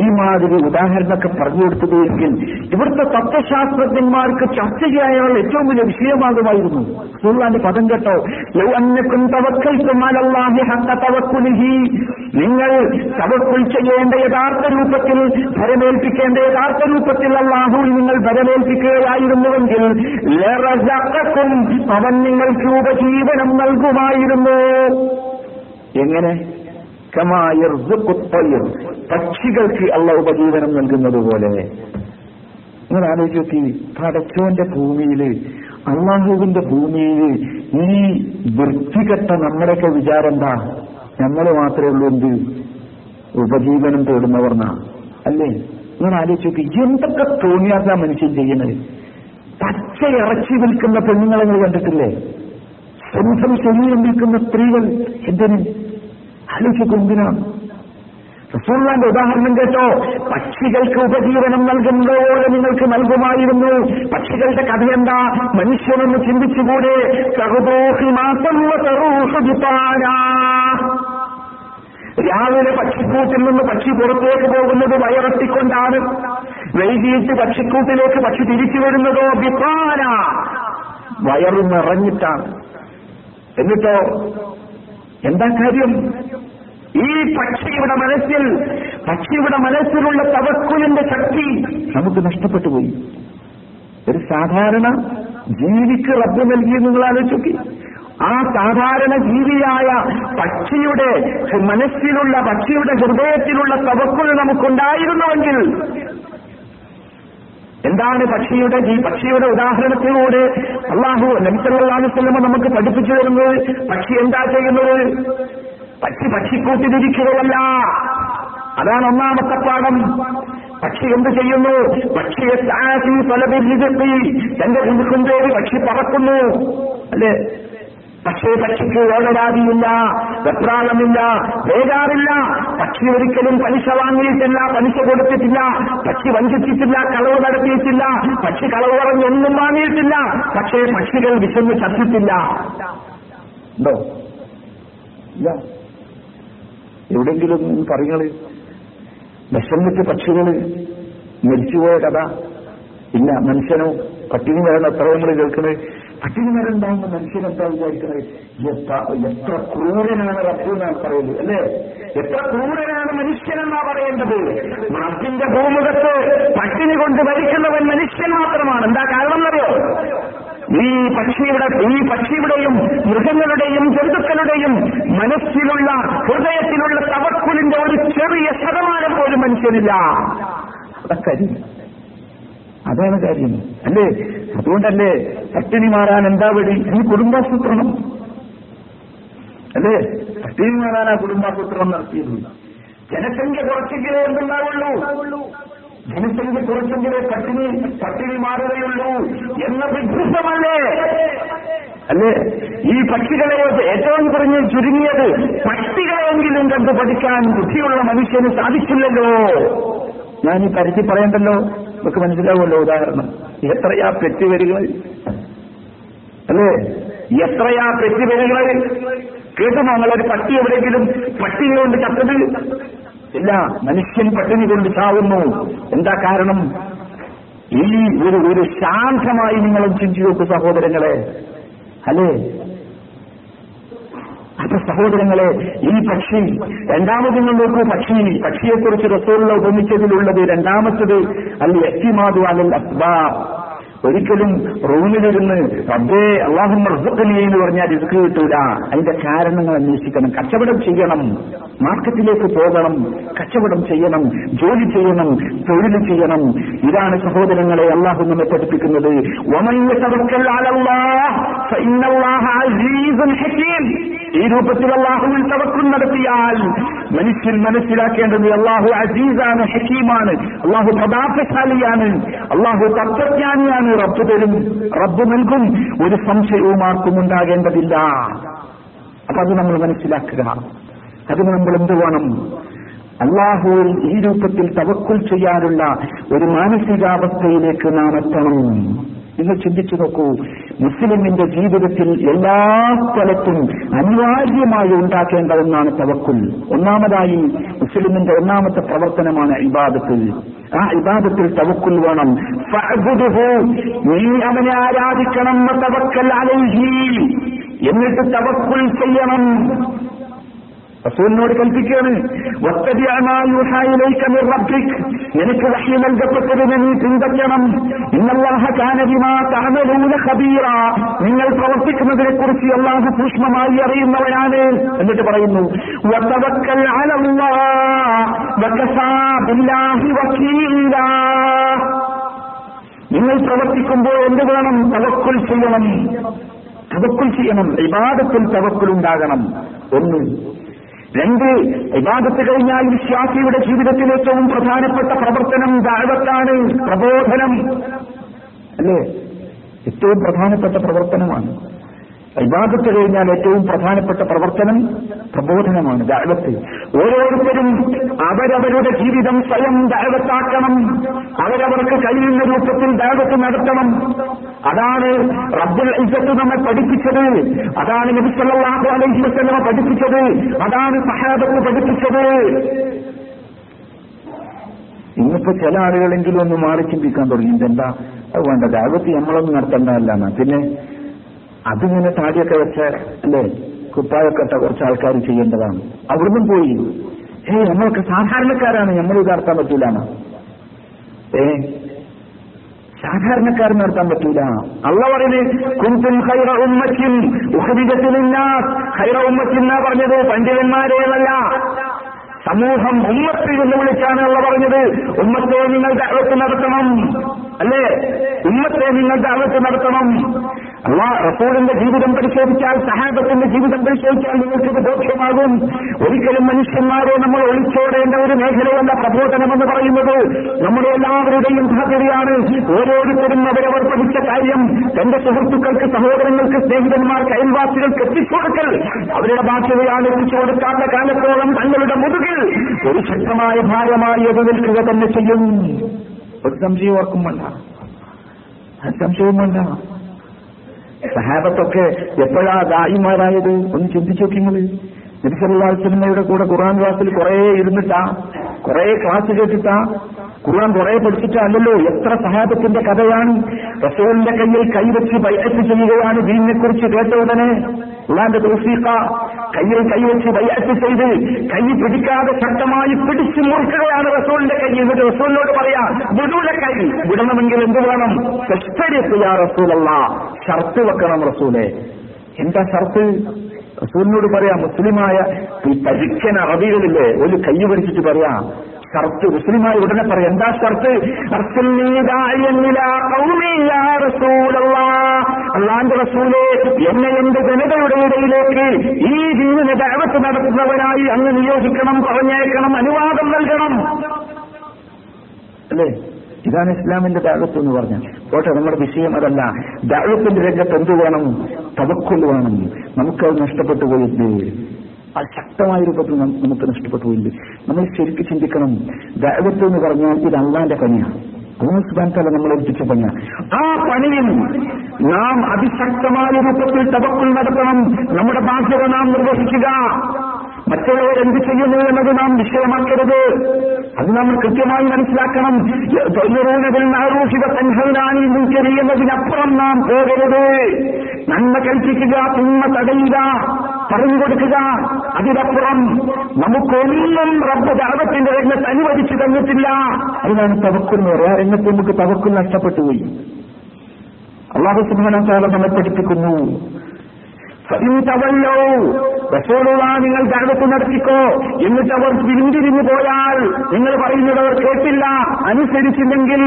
ഈ മാതിരി ഉദാഹരണമൊക്കെ പറഞ്ഞു കൊടുത്തത് എങ്കിൽ ഇവിടുത്തെ തത്വശാസ്ത്രജ്ഞന്മാർക്ക് ചർച്ച ചെയ്യാനുള്ള ഏറ്റവും വലിയ വിഷയമാകുമായിരുന്നു. റസൂലുള്ളാന്റെ പദം കേട്ടോ, ലൗ അന്നകും തവക്കൽതും അലല്ലാഹി ഹഖ്ക തവക്കുലിഹി. നിങ്ങൾ തവക്കുൽ ചെയ്യേണ്ട യഥാർത്ഥ രൂപത്തിൽ, ഭരമേൽപ്പിക്കേണ്ട യഥാർത്ഥ രൂപത്തിൽ അല്ലാഹുവിൽ നിങ്ങൾ ഭരമേൽപ്പിക്കുകയായിരുന്നുവെങ്കിൽ ലറസഖക്കും, അവൻ നിങ്ങൾ ഉപജീവനം നൽകുമായിരുന്നു. എങ്ങനെ? കമാ യർസുഖു ത്വയ്ർ, പക്ഷികൾക്ക് അല്ലാഹു ഉപജീവനം നൽകുന്നത് പോലെ. നിങ്ങൾ ആലോചിച്ച് നോക്കി, പടച്ചോന്റെ ഭൂമിയില്, അള്ളാഹുവിന്റെ ഭൂമിയില് ഈ വൃത്തികെട്ട നമ്മളൊക്കെ വിചാരം എന്താ? നമ്മൾ മാത്രമേ ഉള്ളൂ എന്ത് ഉപജീവനം തേടുന്നവർന്നാ, അല്ലേ? നിങ്ങൾ ആലോചിച്ച് നോക്കി, എന്തൊക്കെ തോന്നിയാത്ത മനുഷ്യൻ ചെയ്യുന്നത്. പച്ചയിറച്ചി വിൽക്കുന്ന പെണ്ണുങ്ങളെ നിങ്ങൾ കണ്ടിട്ടില്ലേ? സ്വന്തം ശരീരം വിൽക്കുന്ന സ്ത്രീകൾ. എന്തിന്? ആലോചിക്കൊന്തിനാണ്? റസൂലിന്റെ ഉദാഹരണം കേട്ടോ. പക്ഷികൾക്ക് ഉപജീവനം നൽകുന്നതോടെ നിങ്ങൾക്ക് നൽകുമായിരുന്നു. പക്ഷികളുടെ കഥ എന്താ? മനുഷ്യനൊന്ന് ചിന്തിച്ചുകൂടെ? രാവിലെ പക്ഷിക്കൂട്ടിൽ നിന്ന് പക്ഷി പുറത്തേക്ക് പോകുന്നത് വയറത്തിക്കൊണ്ടാണ്. വൈകിട്ട് പക്ഷിക്കൂട്ടിലേക്ക് പക്ഷി തിരിച്ചു വരുന്നതോ വിപാന വയറു നിറഞ്ഞിട്ടാണ്. എന്നിട്ടോ എന്താ കാര്യം? ഈ പക്ഷിയുടെ മനസ്സിലുള്ള തവക്കുലിന്റെ ശക്തി നമുക്ക് നഷ്ടപ്പെട്ടു പോയി. ഒരു സാധാരണ ജീവിക്ക് റബ്ബ് നൽകി നിങ്ങൾ ആലോചിക്കി. ആ സാധാരണ ജീവിയായ പക്ഷിയുടെ മനസ്സിലുള്ള, പക്ഷിയുടെ ഹൃദയത്തിലുള്ള തവക്കുൽ നമുക്കുണ്ടായിരുന്നുവെങ്കിൽ എന്താണ് പക്ഷിയുടെ ഉദാഹരണത്തിലൂടെ അല്ലാഹു നബി സല്ലല്ലാഹു അലൈഹി വസല്ലം നമുക്ക് പഠിപ്പിച്ചു തരുന്നത്? പക്ഷി എന്താ ചെയ്യുന്നത്? പക്ഷിക്കൂട്ടിലിരിക്കുകയല്ല. അതാണ് ഒന്നാമത്തെ പാഠം. പക്ഷി എന്ത് ചെയ്യുന്നു? പക്ഷിയെ തന്റെ കുഞ്ഞുക്കും പേര് പക്ഷി പറക്കുന്നു, അല്ലെ? പക്ഷേ പക്ഷിക്ക് ഓടരാതിയില്ല, വെപ്രാളമില്ല, വേഗാറില്ല. പക്ഷി ഒരിക്കലും പലിശ വാങ്ങിയിട്ടില്ല, പലിശ കൊടുത്തിട്ടില്ല. പക്ഷി വഞ്ചിച്ചിട്ടില്ല, കളവ് നടത്തിയിട്ടില്ല. പക്ഷി കളവ് പറഞ്ഞ് ഒന്നും വാങ്ങിയിട്ടില്ല. പക്ഷേ പക്ഷികൾ വിശന്ന് ചത്തിട്ടില്ല. ഉണ്ടോ? ഇല്ല. എവിടെയെങ്കിലും പറയുന്നത് വിശന്നിട്ട് പക്ഷികൾ മരിച്ചുപോയ കഥ ഇല്ല. മനുഷ്യനോ പട്ടിണി മരണം എത്ര നമ്മൾ കേൾക്കണേ. പട്ടിണി മരം ഉണ്ടാകുന്ന മനുഷ്യനെന്താ വിചാരിക്കണേ? എത്ര ക്രൂരനാണ് റബ്ബെന്നാണ് പറയുന്നത്, അല്ലേ? എത്ര ക്രൂരനാണ് മനുഷ്യനെന്നാ പറയേണ്ടത്. റബ്ബിന്റെ ഭൂമുഖത്ത് പട്ടിണി കൊണ്ട് മരിക്കുന്നവൻ മനുഷ്യൻ മാത്രമാണ്. എന്താ കാരണം അറിയോ? ഈ പക്ഷിയുടെയും മൃഗങ്ങളുടെയും ജന്തുക്കളുടെയും മനസ്സിലുള്ള, ഹൃദയത്തിലുള്ള തവക്കുലിന്റെ ഒരു ചെറിയ ശതമാനം പോലും മനുഷ്യനില്ല. അതാണ് കാര്യം, അല്ലേ? അതുകൊണ്ടല്ലേ പട്ടിണി മാറാൻ എന്താ വഴി? ഈ കുടുംബാസൂത്രണം, അല്ലേ? പട്ടിണി മാറാൻ ആ കുടുംബാസൂത്രണം നടത്തിയത്. ജനസംഖ്യ കുറച്ചെങ്കിലേ എന്തുണ്ടാവുള്ളൂ, ജനസംഖ്യ കുറച്ചെങ്കിലേ പട്ടിണി മാറുകയുള്ളൂ എന്ന വിഭ്രമല്ലേ, അല്ലേ? ഈ പക്ഷികളെ ഏറ്റവും കുറഞ്ഞ് ചുരുങ്ങിയത് പക്ഷികളെങ്കിലും കണ്ടു പഠിക്കാൻ ബുദ്ധിയുള്ള മനുഷ്യന് സാധിച്ചില്ലല്ലോ. ഞാൻ ഈ കരുതി പറയണ്ടല്ലോ, നമുക്ക് മനസ്സിലാവുമല്ലോ. ഉദാഹരണം, എത്രയാ പെറ്റുവരികൾ, അല്ലേ? എത്രയാ പെറ്റുവരികൾ. കേട്ടോ, ഞങ്ങളൊരു പട്ടി എവിടെയെങ്കിലും പട്ടിയെ കൊണ്ട് ചത്തത് ഇല്ല. മനുഷ്യൻ പട്ടിണി കൊണ്ട് ചാവുന്നു. എന്താ കാരണം? ഈ ഒരു ശാന്തമായി നിങ്ങളും ചിന്തിച്ചു നോക്കൂ സഹോദരങ്ങളെ, അല്ലേ? അപ്പൊ സഹോദരങ്ങളെ, ഈ പക്ഷി രണ്ടാമത് നിങ്ങൾ നോക്കൂ. പക്ഷിയെക്കുറിച്ച് റസൂലുള്ള ഉപമിച്ചതിലുള്ളത് രണ്ടാമത്തത് അൽ ഇഅ്തിമാദു അലൽ അസ്ബാബ്. ഒരിക്കലും റൂമിലിരുന്ന് റബ്ബേ അല്ലാഹുമ്മ ർസുഖ്നീ എന്ന് പറഞ്ഞാൽ റിസ്ക് കിട്ടൂല. അതിന്റെ കാരണങ്ങൾ അന്വേഷിക്കണം. കച്ചവടം ചെയ്യണം, മാർക്കറ്റിലേക്ക് പോകണം, കച്ചവടം ചെയ്യണം, ജോലി ചെയ്യണം, തൊഴിൽ ചെയ്യണം. ഇതാണ് സഹോദരങ്ങളെ അല്ലാഹു നമ്മെ പഠിപ്പിക്കുന്നത്. വമൻ യതവക്കൽ അലല്ലാഹ് ഫഇന്നല്ലാഹ അസീസുൻ ഹകീം. ഈ രൂപത്തിൽ അല്ലാഹുവിൽ തവക്കുൽ നടത്തിയാൽ മനുഷ്യൻ മനസ്സിലാക്കേണ്ടത് അല്ലാഹു അസീസാണ്, ഹകീമാണ്, അല്ലാഹു പ്രതാപശാലിയാണ്, അല്ലാഹു തത്വജ്ഞാനിയാണ്. റബ്ബ് തരും, റബ്ബ് നൽകും. ഒരു സംശയവും ആർക്കും ഉണ്ടാകേണ്ടതില്ല. അപ്പൊ അത് നമ്മൾ മനസ്സിലാക്കുക. അതിന് നമ്മൾ എന്ത് വേണം? അല്ലാഹുവിൽ ഈ രൂപത്തിൽ തവക്കുൽ ചെയ്യാനുള്ള ഒരു മാനസികാവസ്ഥയിലേക്ക് നാം എത്തണം. നിങ്ങൾ ചിന്തിച്ചു നോക്കൂ, മുസ്ലിമിന്റെ ജീവിതത്തിൽ എല്ലാ സ്ഥലത്തും അനിവാര്യമായി ഉണ്ടാക്കേണ്ട ഒന്നാണ് തവക്കുൽ. ഒന്നാമതായി മുസ്ലിമിന്റെ ഒന്നാമത്തെ പ്രവർത്തനമാണ് ഇബാദത്തിൽ. ആ ഇബാദത്തിൽ തവക്കുൽ വേണം. ഫഅബ്ദുഹു, നീ അവനെ ആരാധിക്കണം. തവക്കൽ അലൈഹി, എന്നിട്ട് തവക്കുൽ ചെയ്യണം. റസൂലിനോട് കൽപ്പിക്കുകയാണ്, വത്തബിഅ മാ യുഹാ ഇലൈക മിൻ റബ്ബിക്, നിനക്ക് വഹ്യ് നൽകപ്പെട്ടതിനെ നീ പിന്തുടരണം. ഇന്നല്ലാഹ കാന ബിമാ തഅമലൂന ഖബീറാ, നിങ്ങൾ പ്രവർത്തിക്കുന്നതിനെ കുറിച്ച് അല്ലാഹു സൂക്ഷ്മമായി അറിയുന്നവനാണ്. എന്നിട്ട് പറയുന്നു, വതവക്കൽ അലല്ലാഹ് വകഫാ ബില്ലാഹി വകീലാ, നിങ്ങൾ പ്രവർത്തിക്കുമ്പോൾ എന്ത് വേണം? തവക്കുൽ ചെയ്യണം. തവക്കുൽ ചെയ്യണം. ഇബാദത്തിൽ തവക്കുൽ ഉണ്ടാകണം. ഒന്ന്. രണ്ട്, ഇബാദത്ത് കഴിഞ്ഞാൽ വിശ്വാസിയുടെ ജീവിതത്തിൽ ഏറ്റവും പ്രധാനപ്പെട്ട പ്രവർത്തനം ദഅവത്താണ്, പ്രബോധനം, അല്ലേ? ഏറ്റവും പ്രധാനപ്പെട്ട പ്രവർത്തനമാണ്. ഇബാദത്ത് കഴിഞ്ഞാൽ ഏറ്റവും പ്രധാനപ്പെട്ട പ്രവർത്തനം പ്രബോധനമാണ്, ദഅവത്ത്. ഓരോരുത്തരും അവരവരുടെ ജീവിതം സ്വയം ദഅവത്താക്കണം, അവരവർക്ക് കഴിയുന്ന രൂപത്തിൽ ദഅവത്ത് നടത്തണം. അതാണ് റബ്ബുൽ ഇസ്സത്ത് നമ്മെ പഠിപ്പിച്ചത്, അതാണ് നബി സല്ലല്ലാഹു അലൈഹി വസല്ലം പഠിപ്പിച്ചത്, അതാണ് സഹാബത്ത് പഠിപ്പിച്ചത്. ഇന്നിപ്പോ ചില ആളുകളെങ്കിലും ഒന്ന് മാറി ചിന്തിക്കാൻ തുടങ്ങി, ഇതെന്താ അത് വേണ്ട ദഅവത്ത് നമ്മളൊന്നും നടത്തേണ്ടതല്ല, പിന്നെ അതിങ്ങനെ താടിയൊക്കെ വെച്ച അല്ലേ കുപ്പായൊക്കെട്ട കുറച്ച് ആൾക്കാർ ചെയ്യേണ്ടതാണ്. അവിടുന്ന് പോയി നമ്മൾക്ക് സാധാരണക്കാരാണ്, നമ്മൾ ഇത് നടത്താൻ പറ്റൂല. സാധാരണക്കാരൻ നടത്താൻ പറ്റൂല. അല്ലാഹു പറയുന്നത് കുൻതും ഖൈറ ഉമ്മത്തിൻ ഉഖ്രിജത ലിന്നാസ്, ഖൈറ ഉമ്മത്തിൻ എന്നാ പറഞ്ഞത് പണ്ഡിതന്മാരെയല്ല, സമൂഹം ഉമ്മത്തിൽ എന്ന് വിളിച്ചാണ് അല്ലാഹു പറഞ്ഞത്. ഉമ്മത്തെ നിങ്ങൾ ദഅവത്ത് നടത്തണം, അല്ലേ? ഉമ്മത്തെ നിങ്ങൾ ദഅവത്ത് നടത്തണം. അല്ലാഹു റസൂലിന്റെ ജീവിതം പരിശോധിച്ചാൽ, സഹാബത്തിന്റെ ജീവിതം പരിശോധിച്ചാൽ നിങ്ങൾക്കിത് ബോധ്യമാകും. ഒരിക്കലും മനുഷ്യന്മാരെ നമ്മൾ ഒളിച്ചോടേണ്ട ഒരു മേഖലയല്ല പ്രബോധനം എന്ന് പറയുന്നത്. നമ്മുടെ എല്ലാവരുടെയും സഹചര്യമാണ്. ഓരോരുത്തരും അവരവർ പഠിച്ച കാര്യം തന്റെ സുഹൃത്തുക്കൾക്ക്, സഹോദരങ്ങൾക്ക്, സ്നേഹിതന്മാർക്ക്, അയൽവാസികൾക്ക് എത്തിച്ചുകൊടുക്കൽ അവരുടെ ബാധ്യതയാണ്. എത്തിച്ചുകൊടുക്കാത്ത കാലത്തോളം തങ്ങളുടെ മുതുകിൽ ഒരു ശക്തമായ ഭാരമായി അത് നിൽക്കുക തന്നെ ചെയ്യും. ഒരു സംശയം ഓർക്കും വേണ്ട, സംശയവും വേണ്ട. സഹാബത്തൊക്കെ എപ്പോഴാ ദായിമാരായത് ഒന്ന് ചിന്തിച്ചു നോക്കി. നിങ്ങൾ നബി സല്ലല്ലാഹു അലൈഹി വസല്ലമയുടെ കൂടെ ഖുർആൻ ക്ലാസ്സിൽ കുറേ ഇരുന്നിട്ടാ, കുറേ ക്ലാസ് കേട്ടിട്ടാ, ഖുർആൻ കുറേ പഠിച്ചിട്ടാ അല്ലല്ലോ. എത്ര സഹാബത്തിന്റെ കഥയാണ്. റസൂലിന്റെ കയ്യിൽ കൈവച്ച് ബൈഅത്ത് ചെയ്യുകയാണ്. ദീനിനെ കുറിച്ച് കേട്ട ഉടനെ അല്ലാഹുവിന്റെ തൗഫീഖ, കയ്യിൽ കൈവച്ച് ബൈഅത്ത് ചെയ്ത് കൈ പിടിക്കാതെ ശക്തമായി പിടിച്ചു മുറുക്കുകയാണ് റസൂലിന്റെ കൈ. എന്നിട്ട് റസൂലിനോട് പറയാ, വിടൂല കൈ, വിടണമെങ്കിൽ എന്ത് വേണം? തശ്തരിഖ് യാ റസൂലല്ലാ, ഷർത്ത് വെക്കണം റസൂലെ. എന്താ ഷർത്ത്? റസൂലിനോട് പറയാ, മുസ്ലിമായ ഈ പരിക്കൻ അറബികളില്ലേ, ഒരു കൈ പിടിച്ചിട്ട് പറയാ ഷർത്ത്. മുസ്ലിമായ ഉടനെ പറയാം, എന്താ ഷർത്ത്? അല്ലാന്റെ റസൂലേ, എന്നെ എന്റെ ജനതയുടെ ഇടയിലേക്ക് ഈ ദീനിനെ ദഅവത്ത് നടത്തുന്നവരായി അങ്ങ് നിയോഗിക്കണം, പറഞ്ഞേക്കണം, അനുവാദം നൽകണം, അല്ലേ? ഇതാണ് ഇസ്ലാമിന്റെ ദഅവത്ത് എന്ന് പറഞ്ഞാൽ. പോട്ടെ, നമ്മുടെ വിഷയം അതല്ല. ദഅവത്തിന്റെ രംഗത്ത് എന്ത് വേണം? തവക്കുൽ വേണം. നമുക്കത് നഷ്ടപ്പെട്ടു പോയില്ലേ? അത് ശക്തമായ രൂപത്തിൽ നമുക്ക് നഷ്ടപ്പെട്ടു പോയില്ലേ? നമ്മൾ ശരിക്കും ചിന്തിക്കണം. ദഅവത്ത് എന്ന് പറഞ്ഞാൽ ഇത് അല്ലാന്റെ പണിയാണ്, അല്ലാഹു സുബ്ഹാനഹു വതആല നമ്മൾ ഏൽപ്പിച്ച പണിയാണ്. ആ പണിയിൽ നാം അതിശക്തമായ രൂപത്തിൽ തവക്കുൽ നടത്തണം. നമ്മുടെ ബാധ്യത നാം നിർവഹിക്കുക. മറ്റുള്ളവരെന്ത് ചെയ്യുന്നു എന്നത് നാം വിഷയമാക്കരുത്. അത് നമ്മൾ കൃത്യമായി മനസ്സിലാക്കണം. എന്നതിനപ്പുറം നാം പോകരുത്. നന്മ കൽപ്പിക്കുക, തിന്മ തടയുക, പറഞ്ഞു കൊടുക്കുക. അതിനപ്പുറം നമുക്കൊന്നും റബ്ബ് ദഅവത്തിന്റെ രംഗത്ത് അനുവദിച്ചു തന്നിട്ടില്ല. അതിനാണ് തവക്കുൽ. ആ രംഗത്ത് നമുക്ക് തവക്കുൽ നഷ്ടപ്പെട്ടു പോയി. അല്ലാഹു സുബ്ഹാനഹു വതആല നമ്മെ പഠിപ്പിക്കുന്നു, നിങ്ങൾ ദഅവത്ത് നടത്തിക്കോ. എന്നിട്ട് അവർ പിന്തിരിഞ്ഞു പോയാൽ, നിങ്ങൾ പറയുന്നത് അവർ കേട്ടില്ല, അനുസരിച്ചില്ലെങ്കിൽ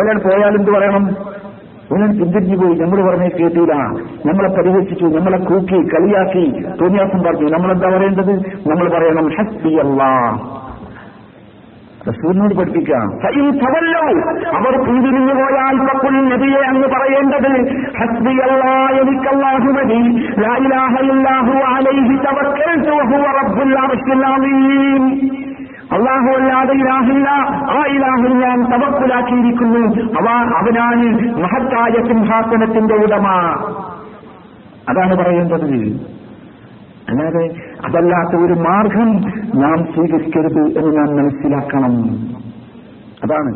ഒരാൾ പോയാൽ എന്ത് പറയണം? ഒരാൾ പിന്തിരിഞ്ഞു പോയി, നമ്മൾ പറഞ്ഞത് കേട്ടില്ല, നമ്മളെ പരിഹസിച്ചു, നമ്മളെ കൂക്കി കളിയാക്കി തോന്നിയാസം പറഞ്ഞു, നമ്മളെന്താ പറയേണ്ടത്? നമ്മൾ പറയണം ഹസ്ബിയല്ലാഹ്. റസൂലിനോട് പഠിപ്പിക്കാം. അവർ പിന്തിരിഞ്ഞു പോയാൽ തഖുൽ നബിയെ അങ്ങ് പറയേണ്ടത് ഹസ്ബിയല്ലാഹ്, എനിക്കല്ലാഹു മതി, ലാ ഇലാഹ ഇല്ലല്ലാഹു അലൈഹി തവക്കൽതു വഹുവ റബ്ബുൽ അർശിൽ അലീം. അല്ലാഹു അല്ലാതെ ഇലാഹില്ല, ആ ഇലാഹിൽ ഞാൻ തവക്കുലാക്കിയിരിക്കുന്നു, അവനാണ് മഹത്തായ സിംഹാസനത്തിന്റെ ഉടമ. അതാണ് പറയേണ്ടത്. അല്ലാതെ അതല്ലാത്ത ഒരു മാർഗം നാം സ്വീകരിക്കരുത് എന്ന് നാം മനസ്സിലാക്കണം. അതാണ്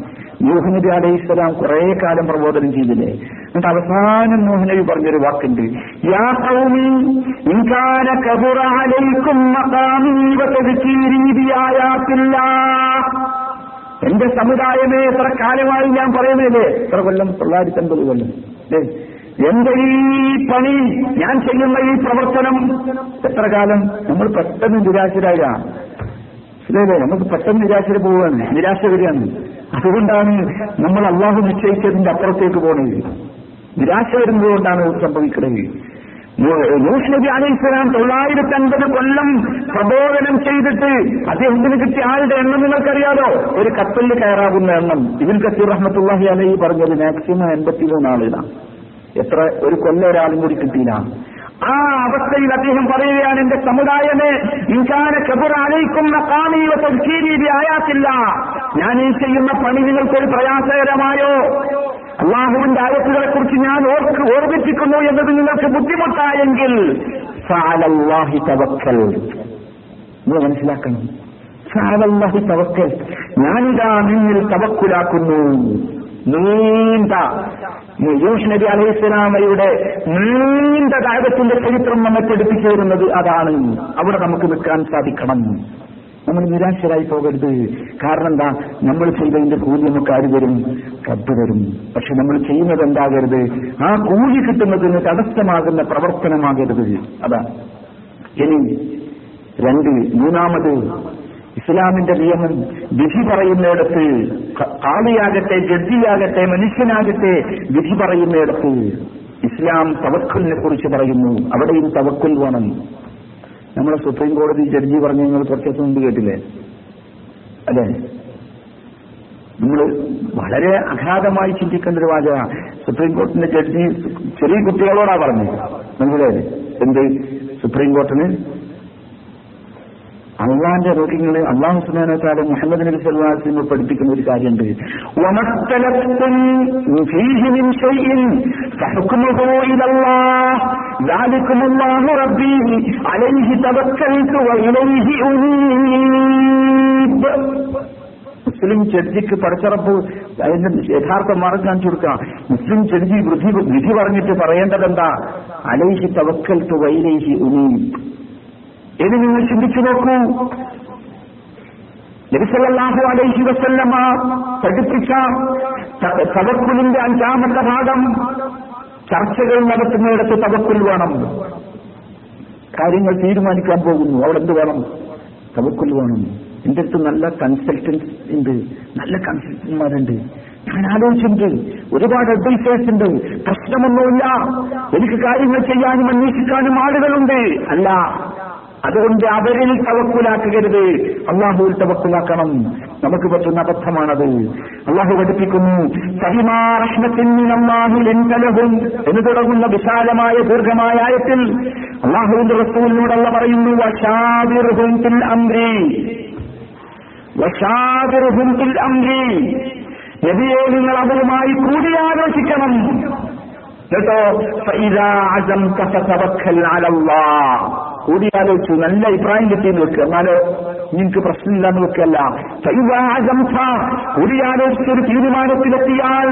നൂഹ് നബി അലൈഹിസ്സലാം കുറേ കാലം പ്രബോധനം ചെയ്തില്ലേ. എന്നിട്ട് അവസാനം നൂഹ് നബി പറഞ്ഞൊരു വാക്കുണ്ട്, യാ ഖൗമി ഇൻ കാന കബുറ അലൈക്കും മഖാമീ വ തദ്കീരീ ബിആയാത്തില്ലാഹ്. എന്റെ സമുദായമേ, എത്ര കാലമായി ഞാൻ പറയുന്നില്ലേ, എത്ര കൊല്ലം, 950 കൊല്ലം, അല്ലേ? എന്റെ ഈ പണി, ഞാൻ ചെയ്യുന്ന ഈ പ്രവർത്തനം എത്ര കാലം? നമ്മൾ പെട്ടെന്ന് നിരാശരായ, അല്ലേ? നമുക്ക് പെട്ടെന്ന് നിരാശര പോവുകയാണ്, നിരാശ വരികയാണ്. അതുകൊണ്ടാണ് നമ്മൾ അല്ലാഹു നിശ്ചയിച്ചതിന്റെ അപ്പുറത്തേക്ക് പോകണത്. നിരാശ വരുന്നതുകൊണ്ടാണ് സംഭവിക്കുന്നത്. നൂഹ് നബി അലൈഹിസ്സലാം 950 കൊല്ലം പ്രബോധനം ചെയ്തിട്ട് അദ്ദേഹത്തിന് കിട്ടിയ ആളുടെ എണ്ണം നിങ്ങൾക്കറിയാലോ? ഒരു കപ്പലിൽ കയറാകുന്ന എണ്ണം. ഇബ്നു കസീർ റഹ്മത്തുള്ളാഹി അലൈഹി പറഞ്ഞത് മാക്സിമം 83 ആളുകളാണ്. എത്ര? ഒരു കൊല്ലം ഒരാളും കൂടി കിട്ടിയില്ല. ആ അവസ്ഥയിൽ അദ്ദേഹം പറയുകയാണ്, എന്റെ സമുദായമേ, ഞാൻ ഈ ചെയ്യുന്ന പണി നിങ്ങൾക്കൊരു പ്രയാസകരമായോ? അല്ലാഹുവിന്റെ ആയത്തുകളെ കുറിച്ച് ഞാൻ ഓർമ്മിപ്പിക്കുന്നു എന്നത് നിങ്ങൾക്ക് ബുദ്ധിമുട്ടായെങ്കിൽ നിങ്ങൾ മനസ്സിലാക്കണം, ഞാനിതാ നിന്നിൽ തവക്കുലാക്കുന്നു. യൂഷ് നബി അലൈഹിസ്സലാമയുടെ നീണ്ട ദഅവത്തിന്റെ ചരിത്രം നമ്മെ പഠിപ്പിച്ചു തരുന്നത് അതാണ്. അവിടെ നമുക്ക് നിൽക്കാൻ സാധിക്കണം. നമ്മൾ നിരാശരായി പോകരുത്. കാരണം എന്താ? നമ്മൾ ചെയ്തതിന്റെ കൂലി നമുക്ക് ആര് തരും? റബ്ബ് തരും. പക്ഷെ നമ്മൾ ചെയ്യുന്നത് എന്താകരുത്? ആ കൂലി കിട്ടുന്നതിന് തടസ്സമാകുന്ന പ്രവർത്തനമാകരുത്. അതാ. ഇനി മൂന്നാമത്, ഇസ്ലാമിന്റെ നിയമം വിധി പറയുന്നിടത്ത്, കാളിയാകട്ടെ ജഡ്ജിയാകട്ടെ മനുഷ്യനാകട്ടെ വിധി പറയുന്നിടത്ത് ഇസ്ലാം തവക്കുലിനെ കുറിച്ച് പറയുന്നു. അവിടെയും തവക്കുൽ വേണം. നമ്മളെ സുപ്രീം കോടതി ജഡ്ജി പറഞ്ഞു, നിങ്ങൾ കുറച്ച് ദിവസം മുമ്പ് കേട്ടില്ലേ? അല്ലെ, നിങ്ങൾ വളരെ അഗാധമായി ചിന്തിക്കേണ്ട ഒരു വാചക. സുപ്രീം കോടതിന്റെ ജഡ്ജി ചെറിയ കുട്ടികളോടാ പറഞ്ഞു. മനസ്സിലായത്? എന്ത്? സുപ്രീം കോടതിന് അള്ളാന്റെ റോക്കിങ്ങളെ അള്ളാഹു സുബ്ഹാനഹു വ തആല മുഹമ്മദ് നബി സല്ലല്ലാഹു അലൈഹി വസല്ലം പഠിപ്പിക്കുന്ന ഒരു കാര്യമുണ്ട്. വമസ്തലത്തും ഫീഹി മിൻ ഷൈഇൻ ഫഹുക്മുഹു ഇലല്ലാഹ് ദാലികുമുല്ലാഹു റബ്ബീ അലൈഹി തവക്കൽതു വ ഇലൈഹി ഉനീബ്. മുസ്ലിം ജഡ്ജിക്ക് പടച്ചറപ്പ് അതിന്റെ യഥാർത്ഥ മാർഗം കാണിച്ചു കൊടുക്കാം. മുസ്ലിം ജഡ്ജി വിധി പറഞ്ഞിട്ട് പറയേണ്ടത് എന്താ? അലൈഹി തവക്കൽതു വ ഇലൈഹി ഉനീബ്. ഇത് നിങ്ങൾ ചിന്തിച്ചു നോക്കൂ. നബി സല്ലല്ലാഹു അലൈഹി വസല്ലമ പഠിപ്പിച്ച തവക്കുലിന്റെ 5-ാമത്തെ ഭാഗം, ചർച്ചകൾ നടത്തുന്നിടത്ത് തവക്കുൽ വേണം. കാര്യങ്ങൾ തീരുമാനിക്കാൻ പോകുന്നു, അവിടെ എന്ത് വേണം? തവക്കുൽ വേണം. എന്റെ അടുത്ത് നല്ല കൺസൾട്ടൻസ് ഉണ്ട്, നല്ല കൺസൾട്ടന്മാരുണ്ട്. ഞാൻ ആലോചിച്ചിട്ടുണ്ട്, ഒരുപാട് അഡ്വൈസേഴ്സ് ഉണ്ട്. പ്രശ്നമൊന്നുമില്ല, എനിക്ക് കാര്യങ്ങൾ ചെയ്യാനും അന്വേഷിക്കാനും ആളുകളുണ്ട്. അല്ല, അതുകൊണ്ട് അവരിൽ തവക്കുലാക്കരുത്, അല്ലാഹുവിൽ തവക്കുലാക്കണം. നമുക്ക് പറ്റുന്ന അബദ്ധമാണത്. അല്ലാഹു പഠിപ്പിക്കുന്നു, സഹിമാ റഹ്മത്തിൻ മിനല്ലാഹി ലൻതലഹും എന്ന് തുടങ്ങുന്ന വിശാലമായ ദീർഘമായ ആയത്തിൽ അല്ലാഹുവിന്റെ റസൂലിനോട് അല്ലാഹു പറയുന്നു, വശാദിർഹും ഫിൽ അംരി, വശാദിർഹും ഫിൽ അംരി, നബിയെ നിങ്ങൾ അവരുമായി കൂടിയാലോചിക്കണം കേട്ടോ. ഫഇദാ അസംത ഫതവക്കൽ അലല്ലാഹ്. കൂടിയാലോചിച്ചു, നല്ല അഭിപ്രായം കിട്ടിയെന്ന് വെക്കുക, എന്നാലോ നിങ്ങൾക്ക് പ്രശ്നമില്ല എന്ന് വെക്കല്ല. കൂടിയാലോചിച്ചൊരു തീരുമാനത്തിലെത്തിയാൽ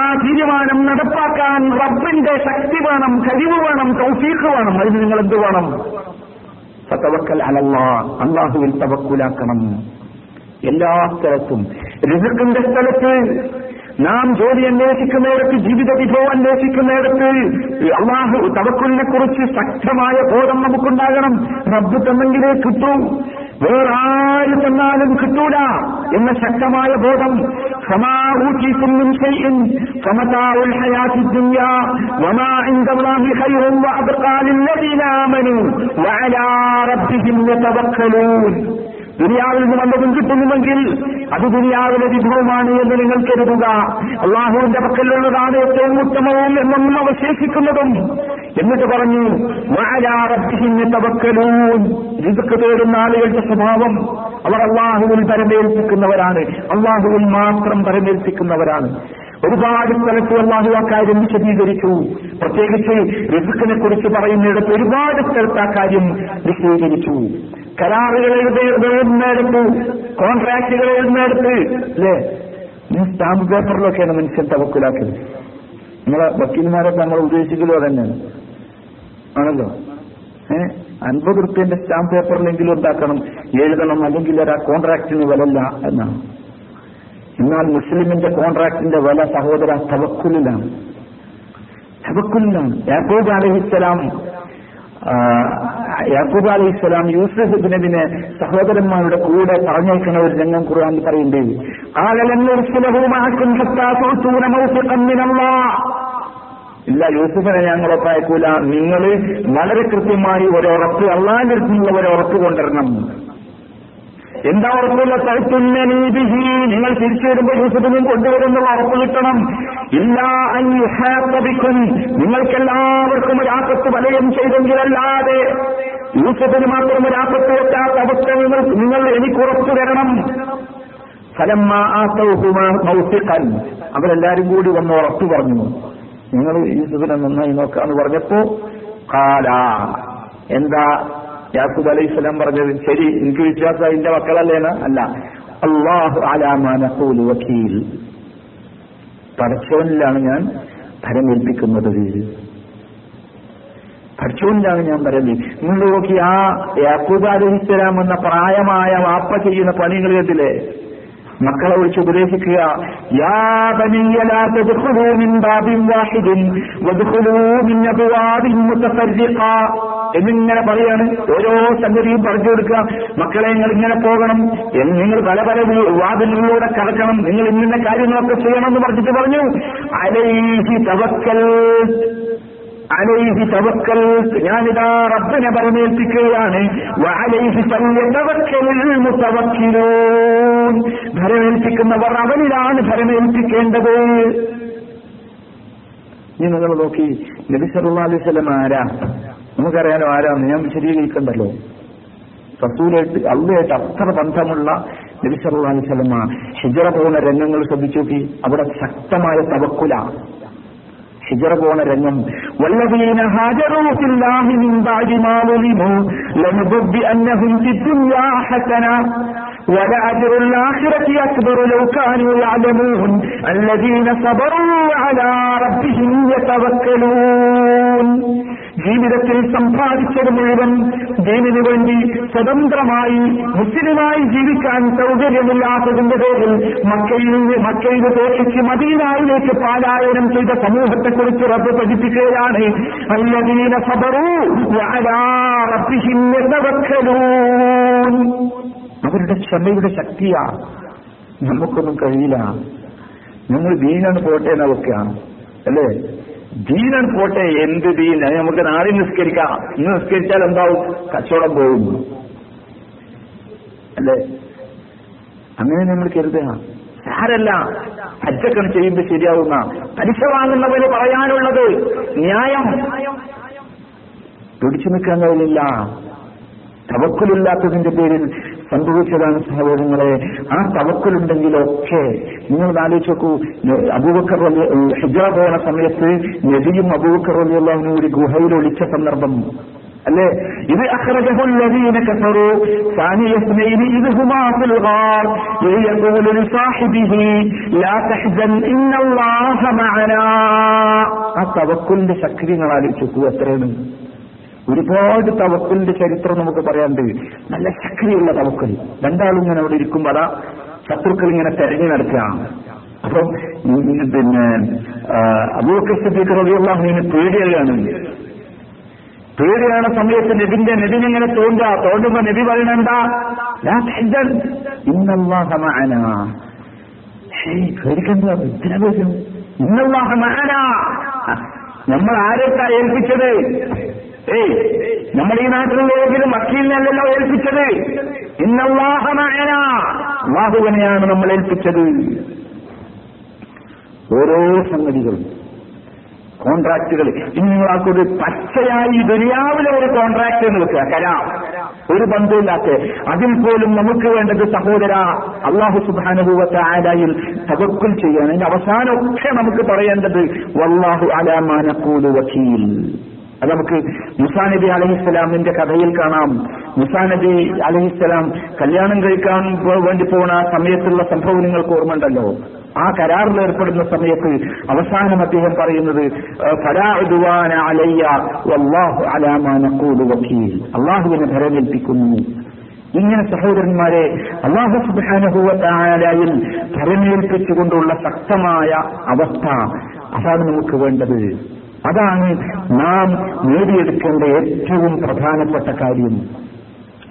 ആ തീരുമാനം നടപ്പാക്കാൻ റബ്ബിന്റെ ശക്തി വേണം, കഴിവ് വേണം, തൗഫീഖ് വേണം. അതിന് നിങ്ങൾ എന്ത് വേണം? തവക്കൽ അലല്ലാഹ്, അല്ലാഹുവിൽ തവക്കുലാക്കണം. എല്ലാ സ്ഥലത്തും, റിസ്ഖിന്റെ സ്ഥലത്ത്, നാം ജോലി അന്വേഷിക്കുന്നിടത്ത്, ജീവിത വിഭവം അന്വേഷിക്കുന്നിടത്ത് അല്ലാഹു തവക്കുലിനെ കുറിച്ച് ശക്തമായ ബോധം നമുക്കുണ്ടാകണം. റബ്ബ് തന്നെങ്കിലേ കിട്ടൂ, വേറെ ആര് തന്നാലും കിട്ടൂല എന്ന ശക്തമായ ബോധം. ഫമാ ഊതീതും മിൻ ശൈഇൻ ഫമതാഉൽ ഹയാത്തിദ് ദുനിയാ വമാ ഇൻദല്ലാഹി ഖൈറുൻ വഅബ്ഖാ ലില്ലദീന ആമനൂ വഅലാ റബ്ബിഹിം യതവക്കലൂൻ. ദുനിയാവിൽ നിന്ന് വന്നതും കിട്ടുന്നുവെങ്കിൽ അത് ദുനിയാവിലെ വിഭവമാണ് എന്ന് നിങ്ങൾ കരുതുക. അള്ളാഹുവിന്റെ പക്കലുള്ളതാണ് ഏറ്റവും ഉത്തമവും എന്നൊന്നും അവശേഷിക്കുന്നതും. എന്നിട്ട് പറഞ്ഞു, വഅലാ റബ്ബിഹിം യതവക്കലൂൻ. റിസ്ക് തേടുന്ന ആളുകളുടെ സ്വഭാവം, അവർ അള്ളാഹുവിൽ പരമേൽപ്പിക്കുന്നവരാണ്, അള്ളാഹുവിൽ മാത്രം പരമേൽപ്പിക്കുന്നവരാണ്. ഒരുപാട് സ്ഥലത്ത് അല്ലാഹു ആ കാര്യം വിശദീകരിച്ചു. പ്രത്യേകിച്ച് റിസ്കിനെ കുറിച്ച് പറയുന്നിടത്ത് ഒരുപാട് സ്ഥലത്ത് ആ കാര്യം വിശദീകരിച്ചു. കരാറുകൾ എഴുതുന്നിടത്ത്, കോൺട്രാക്റ്റുകൾ എഴുതുന്നിടത്ത്, അല്ലേ? ഈ സ്റ്റാമ്പ് പേപ്പറിലൊക്കെയാണ് മനുഷ്യൻ തവക്കുലാക്കുന്നത്. നിങ്ങളെ വക്കീൽമാരൊക്കെ നമ്മൾ ഉദ്ദേശിക്കലോ തന്നെയാണ് ആണല്ലോ. 50 റുപ്യന്റെ സ്റ്റാമ്പ് പേപ്പറിലെങ്കിലും ഉണ്ടാക്കണം, എഴുതണം, അല്ലെങ്കിൽ ആ കോൺട്രാക്റ്റിന് വിലല്ല എന്നാണ്. എന്നാൽ മുസ്ലിമിന്റെ കോൺട്രാക്ടിന്റെ വില സഹോദര തവക്കുലിലാണ്, തവക്കുലിലാണ്. യാക്കൂബ് അലൈഹിസ്സലാം യൂസഫ് ഇബ്നബിനെ സഹോദരന്മാരുടെ കൂടെ പറഞ്ഞേക്കുന്ന ഒരു രംഗം ഖുർആനിൽ പറയുന്നുണ്ട്. ഇല്ല, യൂസുഫിനെ ഞങ്ങളൊക്കെ അയക്കൂല. നിങ്ങൾ വളരെ കൃത്യമായി ഒരൊറപ്പ്, അള്ളാന്റെ അടുത്തുനിന്ന് ഒരൊറപ്പ് കൊണ്ടുവരണം. എന്താ ഉറപ്പുള്ള സ്ഥലത്തുന്ന നീതി നിങ്ങൾ തിരിച്ചു വരുമ്പോൾ യൂസുഫിനും കൊണ്ടുവരുന്നുള്ള ഉറപ്പ് കിട്ടണം. ഇല്ല അയ്യപ്പിക്കും നിങ്ങൾക്കെല്ലാവർക്കും ഒരാപത്ത് വലയം ചെയ്തെങ്കിലല്ലാതെ യൂസുഫിന് മാത്രം ഒരാപത്ത് വെക്കാത്ത അവസ്ഥ നിങ്ങൾ എനിക്ക് ഉറപ്പ് തരണം. ഫലമ്മ മൗസിഖൻ അവരെല്ലാരും കൂടി വന്ന് ഉറപ്പ് പറഞ്ഞു, നിങ്ങൾ യൂസുഫിനെ നന്നായി നോക്കാന്ന് പറഞ്ഞപ്പോ കാല എന്താ യാക്കൂബ് അലൈഹി സ്വലാം പറഞ്ഞത്? ശരി, എനിക്ക് വിശ്വാസം എന്റെ മക്കളല്ലേന അല്ല, അല്ലാഹു അലാ മാ നഖൂലു വകീൽ, പടച്ചവനിലാണ് ഞാൻ ഭരമേൽപ്പിക്കുന്നത്, പടച്ചവനിലാണ് ഞാൻ ഭരമേൽപ്പിക്കുന്നത്. നിങ്ങൾ നോക്കി ആ യാക്കൂബ് അലൈഹി സ്വലാം എന്ന പ്രായമായ വാപ്പ ചെയ്യുന്ന പണികൾ കേട്ടില്ലേ? മക്കളെ വിളിച്ച് ഉപദേശിക്കുക, യാ ബനിയ ലാ തദ്ഖുലൂ മിൻ ബാബിൻ വാഹിദിൻ വദ്ഖുലൂ മിൻ അബ്വാബിൻ മുതഫർരിഖ എന്നിങ്ങനെ പറയാണ്. ഓരോ സംഗതിയും പറഞ്ഞു കൊടുക്കുക, മക്കളെ നിങ്ങൾ ഇങ്ങനെ പോകണം, നിങ്ങൾ പല പല വാതിലുകളിലൂടെ കടക്കണം, നിങ്ങൾ ഇന്ന കാര്യങ്ങളൊക്കെ ചെയ്യണം എന്ന് പറഞ്ഞിട്ട് പറഞ്ഞു. അലൈഹി തവക്കൽ ഞാനിതാ റബ്ബിനെ ഭരമേൽപ്പിക്കുകയാണ്. വഅലൈഹി തവക്കലുൽ മുതവക്കിലൂൻ ഭരമേൽപ്പിക്കുന്നവർ അവനിലാണ് ഭരമേൽപ്പിക്കേണ്ടത്. ഇനി നിങ്ങൾ നോക്കി, നബി സല്ലല്ലാഹു അലൈഹി വസല്ലം ആരാ? നമുക്കറിയാലോ ആരാന്ന്, ഞാൻ വിശദീകരിക്കണ്ടല്ലോ. റസൂലായിട്ട് അള്ളായിട്ട് അത്ര ബന്ധമുള്ള നബി സല്ലല്ലാഹു അലൈഹി വസല്ലം ഹിജ്റ പോകുന്ന രംഗങ്ങൾ ശ്രദ്ധിച്ചു നോക്കി, അവിടെ ശക്തമായ തവക്കുല. ഹിജ്റ പോകുന്ന രംഗം വല്ലദീന ഹാജറൂ ഫില്ലാഹി മിൻ ബഅദി മാ ലുലിമു ലനബുദ്ദി അന്നഹും ഫിദ്ദുനിയാ ഹസന ولأجر الآخرة أكبر لو كانوا يعلمون الذين صبروا على ربهم يتوكلون. ജീവിതത്തിൽ സമ്പാദിച്ചത് മുഴുവൻ ദീനിനു വേണ്ടി സ്വതന്ത്രമായി മുസ്ലിമായി ജീവിക്കാൻ സൗകര്യമില്ലാത്തതിന്റെ പേരിൽ മക്കയിൽ ഉപേക്ഷിച്ച് മദീനയിലേക്ക് പാലായനം ചെയ്ത സമൂഹത്തെക്കുറിച്ച് റബ്ബ് പഠിപ്പിക്കുകയാണ്. അല്ലദീന സബറൂ വഅലാ റബ്ബിഹിം യതവക്കലൂൻ. അവരുടെ ക്ഷമയുടെ ശക്തിയാ, നമുക്കൊന്നും കഴിയില്ല. ഞങ്ങൾ ദീനാണ് പോട്ടെ എന്നതൊക്കെയാണ് അല്ലേ, ദീനാണ് പോട്ടെ, എന്ത് ദീൻ, നമുക്ക് നാളെ നിസ്കരിക്കാം, ഇന്ന് നിസ്കരിച്ചാൽ എന്താവും? കച്ചവടം പോകും അല്ലേ, അങ്ങനെ നമ്മൾ കരുതുക. സാരല്ല, അച്ചക്കണ് ചെയ്യുമ്പോൾ ശരിയാവുന്ന പലിശ വാങ്ങുന്നവര് പറയാനുള്ളത് ന്യായം പിടിച്ചു നിൽക്കാൻ കഴിയില്ല. തവക്കുലില്ലാത്തതിന്റെ പേരിൽ സംഭവിച്ചതാണ് സഹോദരങ്ങളെ. ആ തവക്കുലുണ്ടെങ്കിലൊക്കെ നിങ്ങൾ ആലോചിച്ച് നോക്കൂ. അബൂബക്കർ ഹിജ്റ പോയ സമയത്ത് നബിയും അബൂബക്കർ റളിയല്ലാഹു അൻഹു ഗുഹയിൽ ഒളിച്ച സന്ദർഭം അല്ലേ? ഇത് അഖ്റജഹു അല്ലദീന കഫറൂ സാനിയ ഇസ്നൈനി ഇദ്ഹുമാ ഫിൽ ഗാർ യഖൂലു ലി സാഹിബിഹി ലാ തഹ്സൻ ഇന്നല്ലാഹ മഅനാ. ആ തവക്കുലിന്റെ ശക്തി നിങ്ങൾ ആലോചിച്ച് നോക്കൂ എത്രയാണ്. ഒരുപാട് തവക്കലിന്റെ ചരിത്രം നമുക്ക് പറയാനുണ്ട്, നല്ല ശക്തിയുള്ള തവക്കൽ. രണ്ടാളും ഇങ്ങനെ അവിടെ ഇരിക്കുമ്പോ അതാ ശത്രുക്കൾ ഇങ്ങനെ തെരഞ്ഞു നടക്കുകയാണ്. അപ്പം പിന്നെ അബൂബക്കർ സിദ്ദീഖ് റളിയല്ലാഹു അൻഹു പേടിയാണ്. പേടിയാണ് സമയത്ത് നബിനെ ഇങ്ങനെ തോണ്ടുമ്പോ നബി പറയണെന്ത, ഇന്നല്ലാഹ മഅനാ, ഇന്നല്ലാഹ മഅനാ, നമ്മൾ ആരൊക്കെ ഏൽപ്പിച്ചത്? നമ്മൾ ഈ നാട്ടിലുള്ളവരും വക്കീലിനല്ലല്ലോ ഏൽപ്പിച്ചത്, ഇന്നല്ലാഹ മഅനാ, അല്ലാഹുവിനെയാണ് നമ്മൾ ഏൽപ്പിച്ചത്. ഓരോ സംഗതികളും കോൺട്രാക്റ്റുകൾ ഇനി നിങ്ങളാക്കൊരു പച്ചയായി ദുനിയാവിലെ ഒരു കോൺട്രാക്ട് എന്ന് വെക്കുക, കരാം, ഒരു ബന്ധമില്ലാത്ത. അതിൽ പോലും നമുക്ക് വേണ്ടത് സഹോദര അല്ലാഹു സുബ്ഹാനഹു വ തആലയിൽ തവക്കുൽ ചെയ്യാൻ. അതിന്റെ അവസാനമൊക്കെ നമുക്ക് പറയേണ്ടത് വല്ലാഹു അലാ മാ നഖൂലു വകീൽ. അത് നമുക്ക് മുസാ നബി അലൈഹിസ്സലാമിന്റെ കഥയിൽ കാണാം. മുസാ നബി അലൈഹിസ്സലാം കല്യാണം കഴിക്കാൻ വേണ്ടി പോകുന്ന സമയത്തുള്ള സംഭവം നിങ്ങൾക്ക് ഓർമ്മ ഉണ്ടല്ലോ. ആ കരാറിൽ ഏർപ്പെടുന്ന സമയത്ത് അവസാനം അദ്ദേഹം പറയുന്നത് ഫലാ ഉദ്വാന അലയ്യ വല്ലാഹു അലാ മാ നഖൂലു വകീൽ, അള്ളാഹുവിനെ ഭരമേൽപ്പിക്കുന്നു. ഇങ്ങനെ സഹോദരന്മാരെ, അല്ലാഹു സുബ്ഹാനഹു വ തആലയിൽ ഭരമേൽപ്പിച്ചുകൊണ്ടുള്ള ശക്തമായ അവസ്ഥ അതാണ് നമുക്ക് വേണ്ടത്. അതാണ് നാം നേടിയെടുക്കേണ്ട ഏറ്റവും പ്രധാനപ്പെട്ട കാര്യം.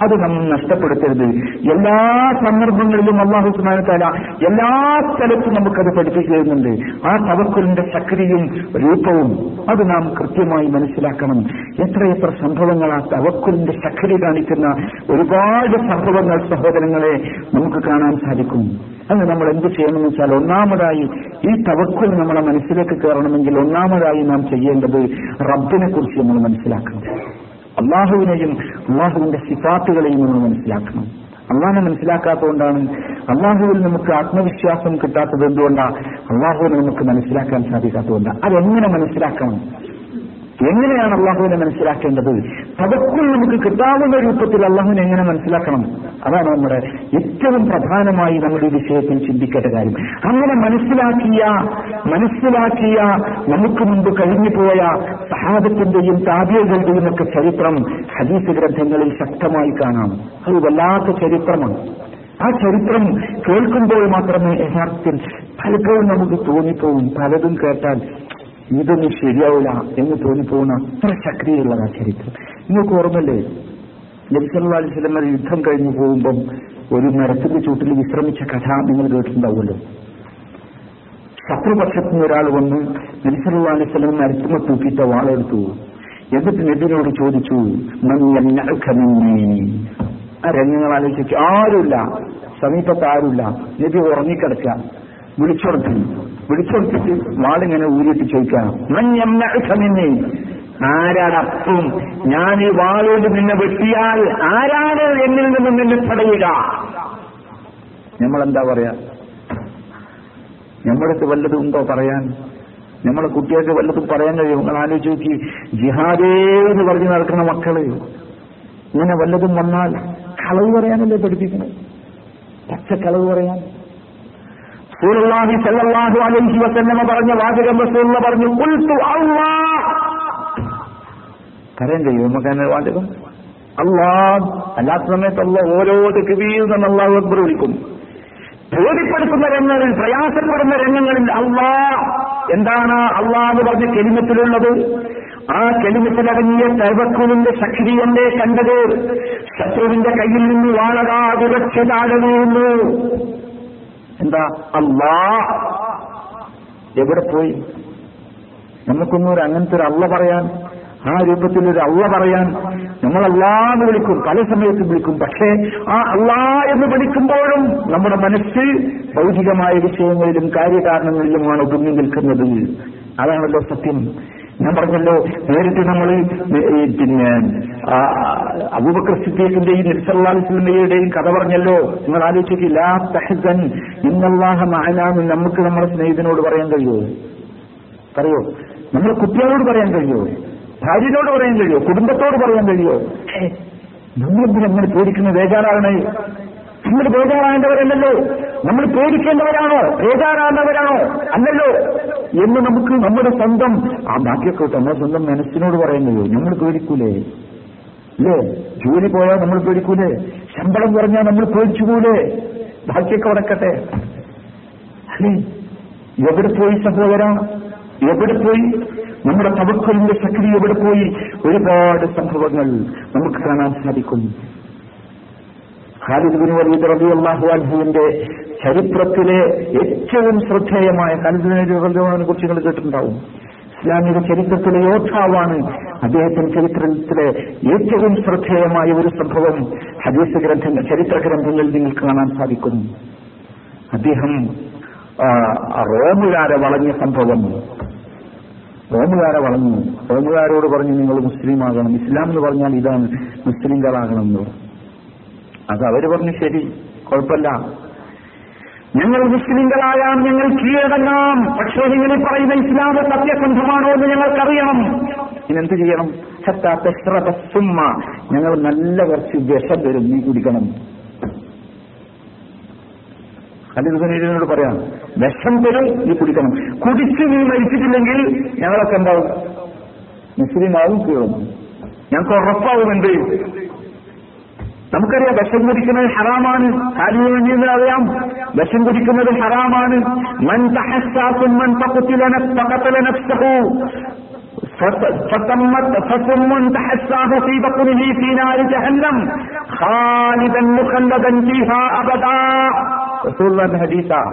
അത് നമ്മൾ നഷ്ടപ്പെടുത്തരുത്. എല്ലാ സന്ദർഭങ്ങളിലും അല്ലാഹു സുബ്ഹാനഹു തആല എല്ലാ സ്ഥലത്തും നമുക്കത് പഠിപ്പിച്ചു തരുന്നുണ്ട്. ആ തവക്കുലിന്റെ ശക്തിയും രൂപവും അത് നാം കൃത്യമായി മനസ്സിലാക്കണം. എത്രയെത്ര സംഭവങ്ങൾ ആ തവക്കുലിന്റെ ശക്തി കാണിക്കുന്ന ഒരുപാട് സംഭവങ്ങൾ സഹോദരങ്ങളെ നമുക്ക് കാണാൻ സാധിക്കും. അന്ന് നമ്മൾ എന്ത് ചെയ്യണമെന്ന് വെച്ചാൽ, ഒന്നാമതായി ഈ തവക്കുൽ നമ്മളെ മനസ്സിലേക്ക് കയറണമെങ്കിൽ ഒന്നാമതായി നാം ചെയ്യേണ്ടത് റബ്ബിനെ കുറിച്ച് നമ്മൾ മനസ്സിലാക്കണം. അള്ളാഹുവിനെയും അള്ളാഹുവിന്റെ സിഫാത്തുകളെയും നമ്മൾ മനസ്സിലാക്കണം. അള്ളാഹിനെ മനസ്സിലാക്കാത്തതുകൊണ്ടാണ്, അള്ളാഹുവിൽ നമുക്ക് ആത്മവിശ്വാസം കിട്ടാത്തത് എന്തുകൊണ്ടാണ്, അള്ളാഹുവിനെ നമുക്ക് മനസ്സിലാക്കാൻ സാധിക്കാത്തതുകൊണ്ടാണ്. അതെങ്ങനെ മനസ്സിലാക്കണം, എങ്ങനെയാണ് അള്ളാഹുവിനെ മനസ്സിലാക്കേണ്ടത്, തവക്കുൽ നമുക്ക് കിട്ടാവുന്ന രൂപത്തിൽ അള്ളാഹുവിനെ എങ്ങനെ മനസ്സിലാക്കണം, അതാണ് നമ്മുടെ ഏറ്റവും പ്രധാനമായി നമ്മുടെ ഈ വിഷയത്തിൽ ചിന്തിക്കേണ്ട കാര്യം. അങ്ങനെ മനസ്സിലാക്കിയ നമുക്ക് മുമ്പ് കഴിഞ്ഞുപോയ സഹാബത്തിന്റെയും താബിഈകളുടെയും ഒക്കെ ചരിത്രം ഹദീസ് ഗ്രന്ഥങ്ങളിൽ ശക്തമായി കാണാം. അത് വല്ലാത്ത ചരിത്രമാണ്. ആ ചരിത്രം കേൾക്കുമ്പോൾ മാത്രമേ യഥാർത്ഥത്തിൽ പലപ്പോഴും നമുക്ക് തോന്നിപ്പോവും, പലതും കേട്ടാൽ ഇതൊന്നും ശരിയാവില്ല എന്ന് തോന്നിപ്പോകുന്ന അത്ര ശക്തിയുള്ളതാ ചരിത്രം. നിങ്ങൾക്ക് ഓർമ്മല്ലേ, നബി സല്ലല്ലാഹു അലൈഹി വസല്ലം യുദ്ധം കഴിഞ്ഞു പോകുമ്പം ഒരു മരത്തിന്റെ ചൂട്ടിൽ വിശ്രമിച്ച കഥ നിങ്ങൾ കേട്ടിട്ടുണ്ടാവുമല്ലോ. ശത്രുപക്ഷത്തു നിന്ന് ഒരാൾ വന്ന് നബി സല്ലല്ലാഹു അലൈഹി വസല്ലം മരത്തുമ്മ തൂക്കിയിട്ട് വാളെടുത്തു. എന്നിട്ട് നബിയോട് ചോദിച്ചു, ആ രംഗങ്ങൾ ആലോചിച്ചു. ആരുമില്ല, സമീപത്ത് ആരുമില്ല, നബി ഉറങ്ങിക്കിടക്കുക. വിളിച്ചുറപ്പിച്ച് വാളിങ്ങനെ ഊരിയിട്ട് ചോദിക്കണം, ആരാടപ്പം ഞാൻ ഈ വാളോട് നിന്നെ വെട്ടിയാൽ ആരാണ് എന്നിൽ നിന്നും നിന്നെ തടയുക? നമ്മളെന്താ പറയാ? നമ്മളടുത്ത് വല്ലതും ഉണ്ടോ പറയാൻ? നമ്മളെ കുട്ടികൾക്ക് വല്ലതും പറയാൻ കഴിയും? നിങ്ങൾ ആലോചിച്ച് നോക്കി, ജിഹാദേ എന്ന് പറഞ്ഞു നടക്കുന്ന മക്കള് ഇങ്ങനെ വല്ലതും വന്നാൽ കളവ് പറയാനല്ലേ പഠിപ്പിക്കണം, പച്ച കളവ് പറയാൻ. റസൂലുള്ളാഹി സല്ലല്ലാഹു അലൈഹി വസല്ലമ പറഞ്ഞ വാചകം റസൂലുള്ള പറഞ്ഞു, ഖുൽതു അല്ലാഹ്. പറയാൻ കഴിയും നമുക്കങ്ങനെ വാചകം? അല്ലാഹ്. അല്ലാത്ത സമയത്ത് അല്ലാഹ് ഓരോ തക്ബീർ എന്ന് അല്ലാഹു അക്ബർ വിളിക്കും. പേടിപ്പെടുത്തുന്ന രംഗങ്ങളിൽ, പ്രയാസപ്പെടുന്ന രംഗങ്ങളിൽ അല്ലാഹ്. എന്താണ് അല്ലാഹ് എന്ന് പറഞ്ഞ കലിമത്തിലുള്ളത്? ആ കലിമത്തിലടങ്ങിയ തവക്കുലിന്റെ ശക്തിയല്ലേ കണ്ടത്. ശത്രുവിന്റെ കയ്യിൽ നിന്ന് വാളതാ വിരക്ഷതാകുന്നു. എന്താ അല്ലാഹ്? എവിടെ പോയി? നമുക്കൊന്നും ഒരു അങ്ങനത്തെ ഒരു അള്ള പറയാൻ, ആ രൂപത്തിൽ ഒരു അള്ള പറയാൻ, നമ്മൾ അല്ലാഹ്ന്ന് വിളിക്കും, പല സമയത്തും വിളിക്കും. പക്ഷേ ആ അല്ലാഹ് എന്ന് വിളിക്കുമ്പോഴും നമ്മുടെ മനസ്സ് ഭൗതികമായ വിഷയങ്ങളിലും കാര്യകാരണങ്ങളിലുമാണ് ഒതുങ്ങി നിൽക്കുന്നത്. അതാണല്ലോ സത്യം. ഞാൻ പറഞ്ഞല്ലോ, നേരിട്ട് നമ്മൾ പിന്നെ അബൂബക്കർ സിദ്ദീഖിന്റെയും നബി സല്ലല്ലാഹു അലൈഹി വസല്ലമയുടെയും കഥ പറഞ്ഞല്ലോ. നിങ്ങൾ ആലോചിക്കില്ല, തഹ്സൻ ഇന്നല്ലാഹ മഅനാ. നമുക്ക് നമ്മുടെ സ്നേഹിതനോട് പറയാൻ കഴിയുമോ? പറയോ? നമ്മുടെ കുട്ടികളോട് പറയാൻ കഴിയുമോ? ഭാര്യനോട് പറയാൻ കഴിയുമോ? കുടുംബത്തോട് പറയാൻ കഴിയുമോ? നമ്മളെന്തിനും അങ്ങനെ പേടിക്കുന്നത്? ബേജാറാണ്. നമ്മൾ ബേജാറാകേണ്ടവരല്ലോ. നമ്മൾ പേടിക്കേണ്ടവരാണോ? ബേജാറാകേണ്ടവരാണോ? അല്ലല്ലോ. എന്ന് നമുക്ക് നമ്മുടെ സ്വന്തം ആ ബാക്കിയൊക്കെ നമ്മുടെ സ്വന്തം മനസ്സിനോട് പറയുന്നല്ലോ. നമ്മൾ പേടിക്കൂലേ? അല്ലേ? ജോലി പോയാൽ നമ്മൾ പേടിക്കൂലേ? ശമ്പളം കുറഞ്ഞാൽ നമ്മൾ പേടിച്ചുകൂലേ? ബാക്കിയൊക്കെ ഉടക്കട്ടെ. അല്ലേ? എവിടെ പോയി സഹോദര? എവിടെ പോയി നമ്മുടെ തവക്കുലിന്റെ ശക്തി? എവിടെ പോയി? ഒരുപാട് സംഭവങ്ങൾ നമുക്ക് കാണാൻ സാധിക്കും. ഖാലിദ് ബിൻ വലീദ് റളിയല്ലാഹു അൻഹുവിന്റെ ചരിത്രത്തിലെ ഏറ്റവും ശ്രദ്ധേയമായ ഖാലിദ് ബിൻ വലീദിനെ കുറിച്ച് നിങ്ങൾ കേട്ടിട്ടുണ്ടാവും. ഇസ്ലാമിക ചരിത്രത്തിലെ യോദ്ധാവാണ്. അദ്ദേഹത്തിന്റെ ചരിത്രത്തിലെ ഏറ്റവും ശ്രദ്ധേയമായ ഒരു സംഭവം ഹദീസ് ഗ്രന്ഥങ്ങൾ, ചരിത്ര ഗ്രന്ഥങ്ങളിൽ നിങ്ങൾക്ക് കാണാൻ സാധിക്കും. അദ്ദേഹം റോമുകാരെ വളഞ്ഞ സംഭവം. റോമുകാരെ വളഞ്ഞു. റോമുകാരോട് പറഞ്ഞു, നിങ്ങൾ മുസ്ലിം ആകണം, ഇസ്ലാം എന്ന് പറഞ്ഞാൽ ഇതാണ്, മുസ്ലിംകളാകണം എന്ന് പറഞ്ഞു. അത് അവർ പറഞ്ഞു, ശരി കുഴപ്പമില്ല, ഞങ്ങൾ മുസ്ലിംകളായാൽ ഞങ്ങൾ കീഴടങ്ങാം, പക്ഷേ നിങ്ങൾ പറയുന്ന ഇസ്ലാം സത്യസന്ധമാണോ എന്ന് ഞങ്ങൾക്കറിയണം. ഇനെന്ത് ചെയ്യണം? ഞങ്ങൾ നല്ല കുറച്ച് വിഷം തരും, നീ കുടിക്കണം. അതിനോട് പറയാം, വിഷം തരും, നീ കുടിക്കണം. കുടിച്ച് നീ മരിച്ചിട്ടില്ലെങ്കിൽ ഞങ്ങളൊക്കെ എന്താവും? മുസ്ലിം ആവും, കീഴും. ഞങ്ങൾക്ക് ഉറപ്പാവുന്നുണ്ട്. നമുക്കറിയാം വിഷം കുടിക്കുന്നത് ഹറാമാണ്. കാര്യമെന്ന് അറിയാം, വിഷം കുടിക്കുന്നത് ഹറാമാണ്. ഖാലിദൻ മുഖല്ലദൻ ഫീഹാ അബദാ. റസൂലുള്ളാഹിന്റെ ഹദീസാണ്,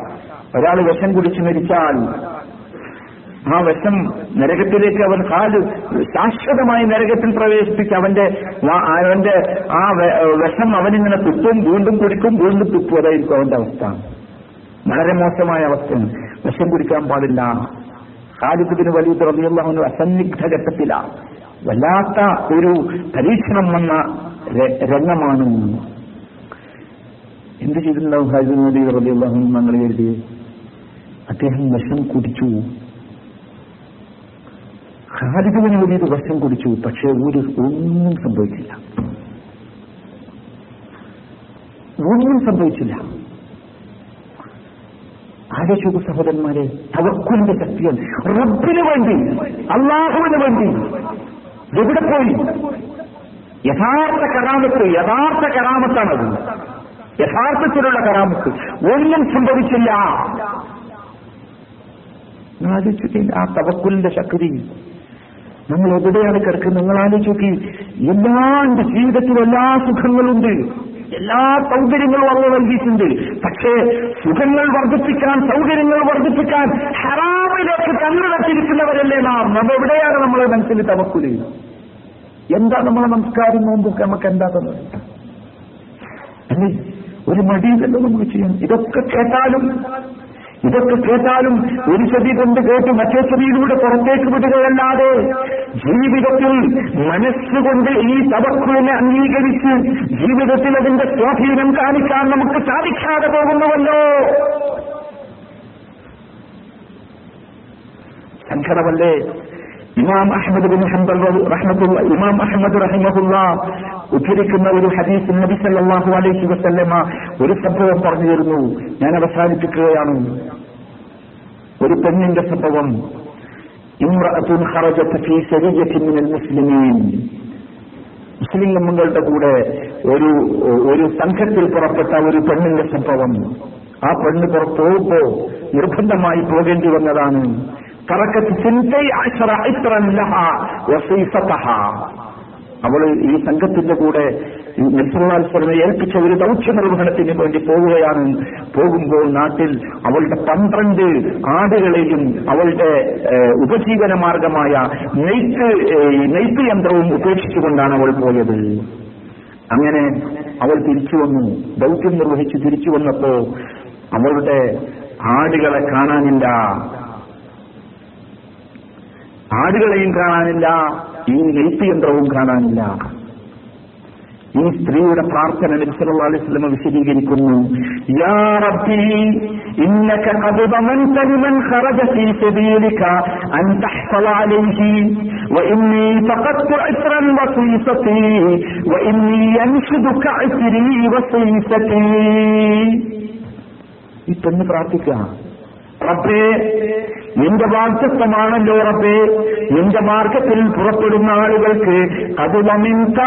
ഒരാൾ വിഷം കുടിച്ചു മരിച്ചാൽ ആ വിഷം നരകത്തിലേക്ക് അവൻ ശാശ്വതമായി നരകത്തിൽ പ്രവേശിപ്പിച്ച് അവന്റെ ആ വിഷം അവനിങ്ങനെ തുപ്പും, വീണ്ടും കുടിക്കും, വീണ്ടും തുപ്പും. അതായിരിക്കും അവന്റെ അവസ്ഥ. വളരെ മോശമായ അവസ്ഥയാണ്. വിഷം കുടിക്കാൻ പാടില്ല. ഖാലിദ് ഇബ്നു വലീദ് റളിയല്ലാഹു അൻഹു അസന്നിഗ്ധ ഘട്ടത്തിലാണ്. വല്ലാത്ത ഒരു പരീക്ഷണം വന്ന രംഗമാണ്. എന്ത് ചെയ്തിട്ടുണ്ടാവും ഖാലിദ് വലീദ് റളിയല്ലാഹു അൻഹു നമ്മൾ കരുതി? അദ്ദേഹം വിഷം കുടിച്ചു. ഖാലിദ് ഇബ്നു വലീദ് വിഷം കുടിച്ചു, പക്ഷെ ഒന്നും സംഭവിച്ചില്ല. ഒന്നും സംഭവിച്ചില്ല. ആലോചിക്കൂ സഹോദരന്മാരെ, തവക്കുലിന്റെ ശക്തികൾ റബ്ബിന് വേണ്ടി, അല്ലാഹുവിന് വേണ്ടി എവിടെ പോയി? യഥാർത്ഥ കറാമത്താണത്. യഥാർത്ഥത്തിലുള്ള കറാമത്ത്. ഒന്നും സംഭവിച്ചില്ല. ആലോചിച്ചിട്ടില്ല ആ തവക്കുലിന്റെ ശക്തി. നമ്മൾ എവിടെയാണ് കിടക്കുന്നത്? നിങ്ങൾ ആലോചിക്കി. എല്ലാ ജീവിതത്തിലും എല്ലാ സുഖങ്ങളുണ്ട്, എല്ലാ സൗകര്യങ്ങളും അവർ നൽകിയിട്ടുണ്ട്. പക്ഷേ സുഖങ്ങൾ വർദ്ധിപ്പിക്കാൻ, സൗകര്യങ്ങൾ വർദ്ധിപ്പിക്കാൻ ഹറാമിലേക്ക് കണ്ണുനട്ടിരിക്കുന്നവരല്ലേ നാം. നമ്മൾ എവിടെയാണ്? നമ്മളെ മനസ്സിൽ തവക്കുല്. എന്താ നമ്മളെ നമസ്കാരം, നോമ്പൊക്കെ നമുക്ക് എന്താ തന്നത്? അല്ലെ ഒരു മടിയിലല്ലോ നമുക്ക് ചെയ്യാം. ഇതൊക്കെ കേട്ടാലും ഒരു ചെവി കൊണ്ട് കേട്ട് മറ്റേ ചെവിയിലൂടെ പുറത്തേക്ക് വിടുകയല്ലാതെ ജീവിതത്തിൽ മനസ്സുകൊണ്ട് ഈ തവക്കുലിനെ അംഗീകരിച്ച് ജീവിതത്തിൽ അതിന്റെ സ്വാധീനം കാണിക്കാൻ നമുക്ക് സാധിക്കാതെ പോകുന്നുവല്ലോ. സങ്കടമല്ലേ? ഇമാം അഹ്മദ് ബിൻ ഹംബൽ റഹ്മത്തുള്ളാഹി ഇമാം അഹ്മദ് റഹിമഹുല്ലാഹ് ഉദ്ധരിക്കുന്ന ഒരു ഹദീസ്, നബി സല്ലല്ലാഹു അലൈഹി വസല്ലമ ഒരു സംഭവം പറഞ്ഞു തരുന്നു. ഞാൻ അവസാനിപ്പിക്കുകയാണ്. ഒരു പെണ്ണിന്റെ സംഭവം. ഇംറഅത്തുൻ ഖറജത് ഫീ സരിയത്തിൻ മിനൽ മുസ്ലിമീൻ. മുസ്ലിം നമ്മളുടെ കൂടെ ഒരു സംഘത്തിൽ പുറപ്പെട്ട ഒരു പെണ്ണിന്റെ സംഭവം. ആ പെണ്ണ് പുറത്തുപോ നിർബന്ധമായി പോകേണ്ടി വന്നതാണ്. അവള് ഈ സംഘത്തിന്റെ കൂടെ നബിയെ ഏൽപ്പിച്ച ഒരു ദൗത്യ നിർവഹണത്തിന് വേണ്ടി പോവുകയാണ്. പോകുമ്പോൾ നാട്ടിൽ അവളുടെ 12 ആടുകളെയും അവളുടെ ഉപജീവന മാർഗമായ നെയ്ത്ത് യന്ത്രവും ഉപേക്ഷിച്ചുകൊണ്ടാണ് അവൾ പോയത്. അങ്ങനെ അവൾ തിരിച്ചു വന്നു. ദൗത്യം നിർവഹിച്ച് തിരിച്ചു വന്നപ്പോ അവളുടെ ആടുകളെ കാണാനില്ല, ആടുകളെയും കാണാനില്ല, ഈ നെയ്ത്ത് യന്ത്രവും കാണാനില്ല. ഈ സ്ത്രീയുടെ പ്രാർത്ഥന നബി സല്ലല്ലാഹു അലൈഹി വസല്ലം വിശദീകരിക്കുന്നു. യാ റബ്ബി ഇന്നക ഖദ് ബമൻത ലിമൻ ഖറജ ഫീ സബീലിക അൻ തഹ്ഫള അലൈഹി വ ഇന്നി ഫഖദ്തു ഇസ്റൻ വസീസതി വ ഇന്നി അൻഷുദുക ഇസ്രി വസീസതി. ഇതെന്ന് പ്രാർത്ഥിക്കുക. റബ്ബേ, നിന്റെ വാഗ്ദത്തമാണല്ലോ റബ്ബേ, നിന്റെ മാർഗത്തിൽ പുറപ്പെടുന്ന ആളുകൾക്ക് അതുമമിന്ത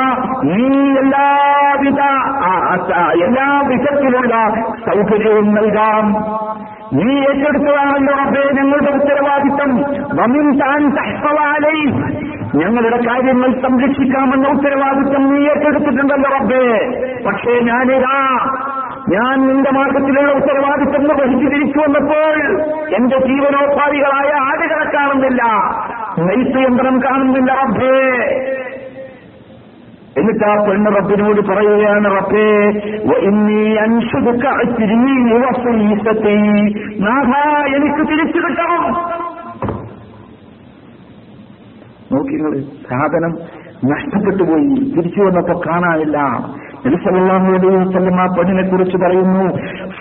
നീ എല്ലാ വിധത്തിലുള്ള സൗകര്യവും നൽകാം. നീ ഏറ്റെടുത്തതാണല്ലോ റബ്ബേ ഞങ്ങളുടെ ഉത്തരവാദിത്തം. വമിന്താൻ തഹ്ഫളാലൈ, ഞങ്ങളുടെ കാര്യങ്ങൾ സംരക്ഷിക്കാമെന്ന ഉത്തരവാദിത്തം നീ ഏറ്റെടുത്തിട്ടുണ്ടല്ലോ റബ്ബേ. പക്ഷേ ഞാൻ നിന്റെ മാർഗത്തിലുള്ള ഉത്തരവാദിത്തം വഹിച്ചു തിരിച്ചു വന്നപ്പോൾ എന്റെ ജീവനോപാധികളായ ആടുകളെ കാണുന്നില്ല, നെയ്ത്ത് യന്ത്രം കാണുന്നില്ല റബ്ബേ. എന്നിട്ട് ആ പെണ്ണ് റബ്ബിനോട് പറയുകയാണ്, റബ്ബേ നാഥ എനിക്ക് തിരിച്ചു കിട്ടണം. നോക്കി, സാധനം നഷ്ടപ്പെട്ടു പോയി, തിരിച്ചു വന്നപ്പോ കാണാനില്ല. നബി സല്ലല്ലാഹു അലൈഹി വസല്ലം ആ പെണ്ണിനെ കുറിച്ച് പറയുന്നു,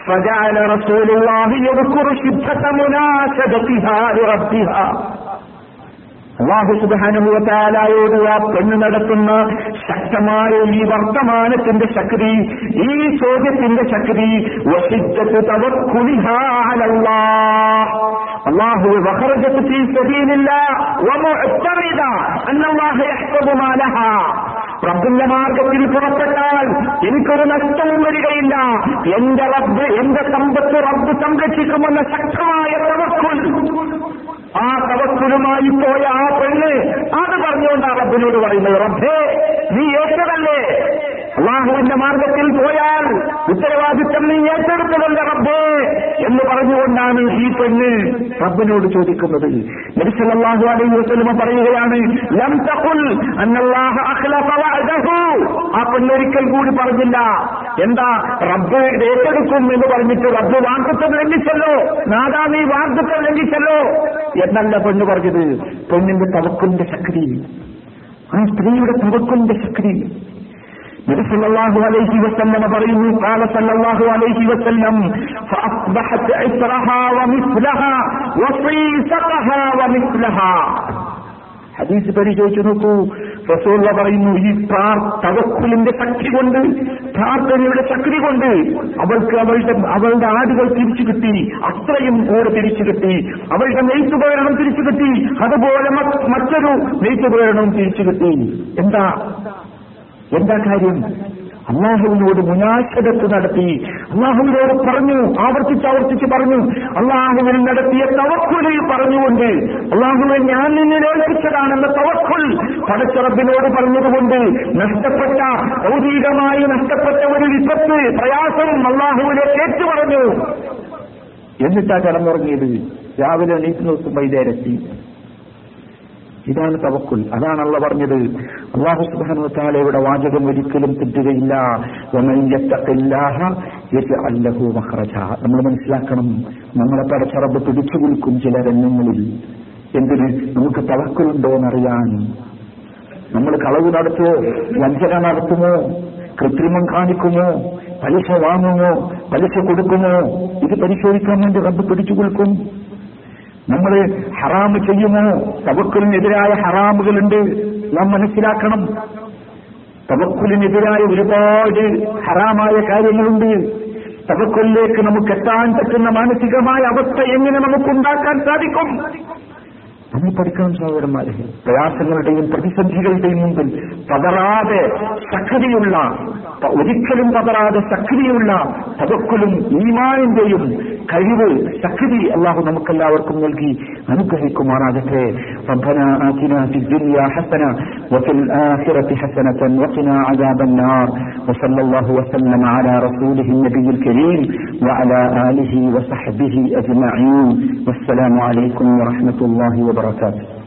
ഫജഅല റസൂലുള്ളാഹി യദ്കുറു ശിദ്ദത മുനാസബതിഹാ ലിറബ്ബിഹാ. അല്ലാഹു സുബ്ഹാനഹു വ തആലയോട് ആ പെണ്ണ് നടത്തുന്ന ശക്തമായ ഈ വർത്തമാനത്തിന്റെ ശക്തി, ഈ ചോദ്യത്തിന്റെ ശക്തി, വശിദ്ദത തവക്കുലിഹാ അലല്ലാഹ് അല്ലാഹു വഖറജത് ഫീ സബീലില്ലാഹ് വമുഅ്തരിദ അന്നല്ലാഹ യഹ്ഫദു മാ ലഹാ. റബ്ബിന്റെ മാർഗത്തിൽ പുറപ്പെട്ടാൽ എനിക്കൊരു നഷ്ടവും വരികയില്ല, എന്റെ റബ്ബ്, എന്റെ സമ്പത്ത് റബ്ബ് സംരക്ഷിക്കുമെന്ന ശക്തമായ തവക്കുൽ. ആ തവക്കുലുമായി പോയ ആ പെണ്ണ് അത് പറഞ്ഞുകൊണ്ട് ആ റബ്ബിനോട് പറയുന്നത്, റബ്ബേ നീ ഏറ്റതല്ലേ, അല്ലാഹുവിൻ നിന്റെ മാർഗത്തിൽ പോയാൽ ഉത്തരവാദിത്തം നീ ഏറ്റെടുത്തതല്ല റബ്ബേ എന്ന് പറഞ്ഞുകൊണ്ടാണ് ഈ പെണ്ണ് റബ്ബിനോട് ചോദിക്കുന്നത്. നബി സല്ലല്ലാഹു അലൈഹി വസല്ലം പറയുകയാണ്, ലം തഖുൽ അന്നല്ലാഹു അഖ്ലഫ വഅദഹു. ആ പെണ്ണൊരിക്കൽ കൂടി പറഞ്ഞില്ല, എന്താ റബ്ബ് ഏറ്റെടുക്കും എന്ന് പറഞ്ഞിട്ട് റബ്ബ് വാഗ്ദത്തം ലംഘിച്ചല്ലോ, നാദാ നീ വാഗ്ദത്തം ലംഘിച്ചല്ലോ എന്നല്ല പെണ്ണ് പറഞ്ഞത്. പെണ്ണിന്റെ തവക്കുലിന്റെ ശക്തി, ആ സ്ത്രീയുടെ തവക്കുലിന്റെ ശക്തി. നബി സല്ലല്ലാഹു അലൈഹി വസല്ലം പറയുന്നു, ഖാല സല്ലല്ലാഹു അലൈഹി വസല്ലം ഫഅസ്ബഹത് ഇസ്റഹാ വമിസ്ലഹാ വസീസഖഹാ വമിസ്ലഹാ. ഹദീസ് പരിശോധിച്ചു നോക്കൂ, റസൂലുള്ള പറയുന്നു, ഈ തവക്കുലിന്റെ ശക്തി കൊണ്ട്, പ്രാർത്ഥനയുടെ ശക്തി കൊണ്ട് അവൾക്ക് അവളുടെ ആടുകൾ തിരിച്ചു കിട്ടി, അത്രയും ഓട് തിരിച്ചു കിട്ടി, അവളുടെ നെയ്ത്തുപകരണം തിരിച്ചു കിട്ടി, അതുപോലെ മറ്റൊരു നെയ്ത്തുപകരണവും തിരിച്ചു കിട്ടി. എന്താ കാര്യം? അല്ലാഹുവിനോട് മുനാശത്ത് നടത്തി, അല്ലാഹുവിനോട് പറഞ്ഞു, ആവർത്തിച്ച് പറഞ്ഞു, അല്ലാഹുവിൽ നടത്തിയ തവക്കുലിൽ പറഞ്ഞുകൊണ്ട്, അല്ലാഹുവെ ഞാൻ നിന്നെ ഏൽപ്പിച്ചതാണെന്ന തവക്കുൽ പടച്ച റബ്ബിനോട് പറഞ്ഞതുകൊണ്ട് ഭൗതികമായി നഷ്ടപ്പെട്ട ഒരു വിപത്ത്, പ്രയാസവും അല്ലാഹുവിലേക്ക് ഏറ്റു പറഞ്ഞു. എന്നിട്ടാ കിടന്നുറങ്ങിയത്. രാവിലെ എണീറ്റ് നോക്കുമ്പോൾ ഇതേരത്തി. ഇതാണ് തവക്കുൽ. അതാണ് അല്ലാഹു പറഞ്ഞത്. അല്ലാഹു സുബ്ഹാനഹു വ തആല ഇവിടെ വാചകം ഒരിക്കലും തെറ്റുകയില്ല. വമൻ യതഖില്ലാഹ യജ്അൽ ലഹു മഖ്റജാ. നമ്മൾ മനസ്സിലാക്കണം, നമ്മളെ പടച്ച റബ്ബ് പിടിച്ചു കുലുക്കും ചില രംഗങ്ങളിൽ. എന്തിന്? നമുക്ക് തവക്കുലുണ്ടോ എന്നറിയാൻ. നമ്മൾ കളവ് നടത്തുമോ, വഞ്ചന നടത്തുമോ, കൃത്രിമം കാണിക്കുമോ, പലിശ വാങ്ങുമോ, പലിശ കൊടുക്കുമോ, ഇത് പരിശോധിക്കാൻ വേണ്ടി റബ്ബ് പിടിച്ചു കുലുക്കും. നമ്മൾ ഹറാമ് ചെയ്യുമോ? തവക്കുലിനെതിരായ ഹറാമുകളുണ്ട്, നാം മനസ്സിലാക്കണം. തവക്കുലിനെതിരായ ഒരുപാട് ഹറാമായ കാര്യങ്ങളുണ്ട്. തവക്കുലിലേക്ക് നമുക്ക് എത്താൻ പറ്റുന്ന മാനസികമായ അവസ്ഥ എങ്ങനെ നമുക്കുണ്ടാക്കാൻ സാധിക്കും? നമ്മൾ പഠിക്കണം സഹോദരന്മാരെ. പ്രയാസങ്ങളുടെയും പ്രതിസന്ധികളുടെയും മുമ്പിൽ ഒരിക്കലും പതറാതെ ശക്തിയുള്ള തവക്കുലും ഈമാനിന്റെയും കഴിവ്, ശക്തി അല്ലാഹു നമുക്കെല്ലാവർക്കും നൽകി അനുഗ്രഹിക്കുമാറാകട്ടെ. റബ്ബനാ ആതിനാ ഫിദ്ദുനിയാ ഹസന വഫിൽ ആഖിറതി ഹസനതൻ വഖിനാ അദാബൻ നാർ. വസല്ലല്ലാഹു വസല്ലമ അലാ റസൂലിഹി നബിയിൽ കരീം വഅലാ ആലിഹി വസഹ്ബിഹി അജ്മഈൻ. വസ്സലാമു അലൈക്കും വറഹ്മത്തുള്ളാഹി വബറകാതുഹു.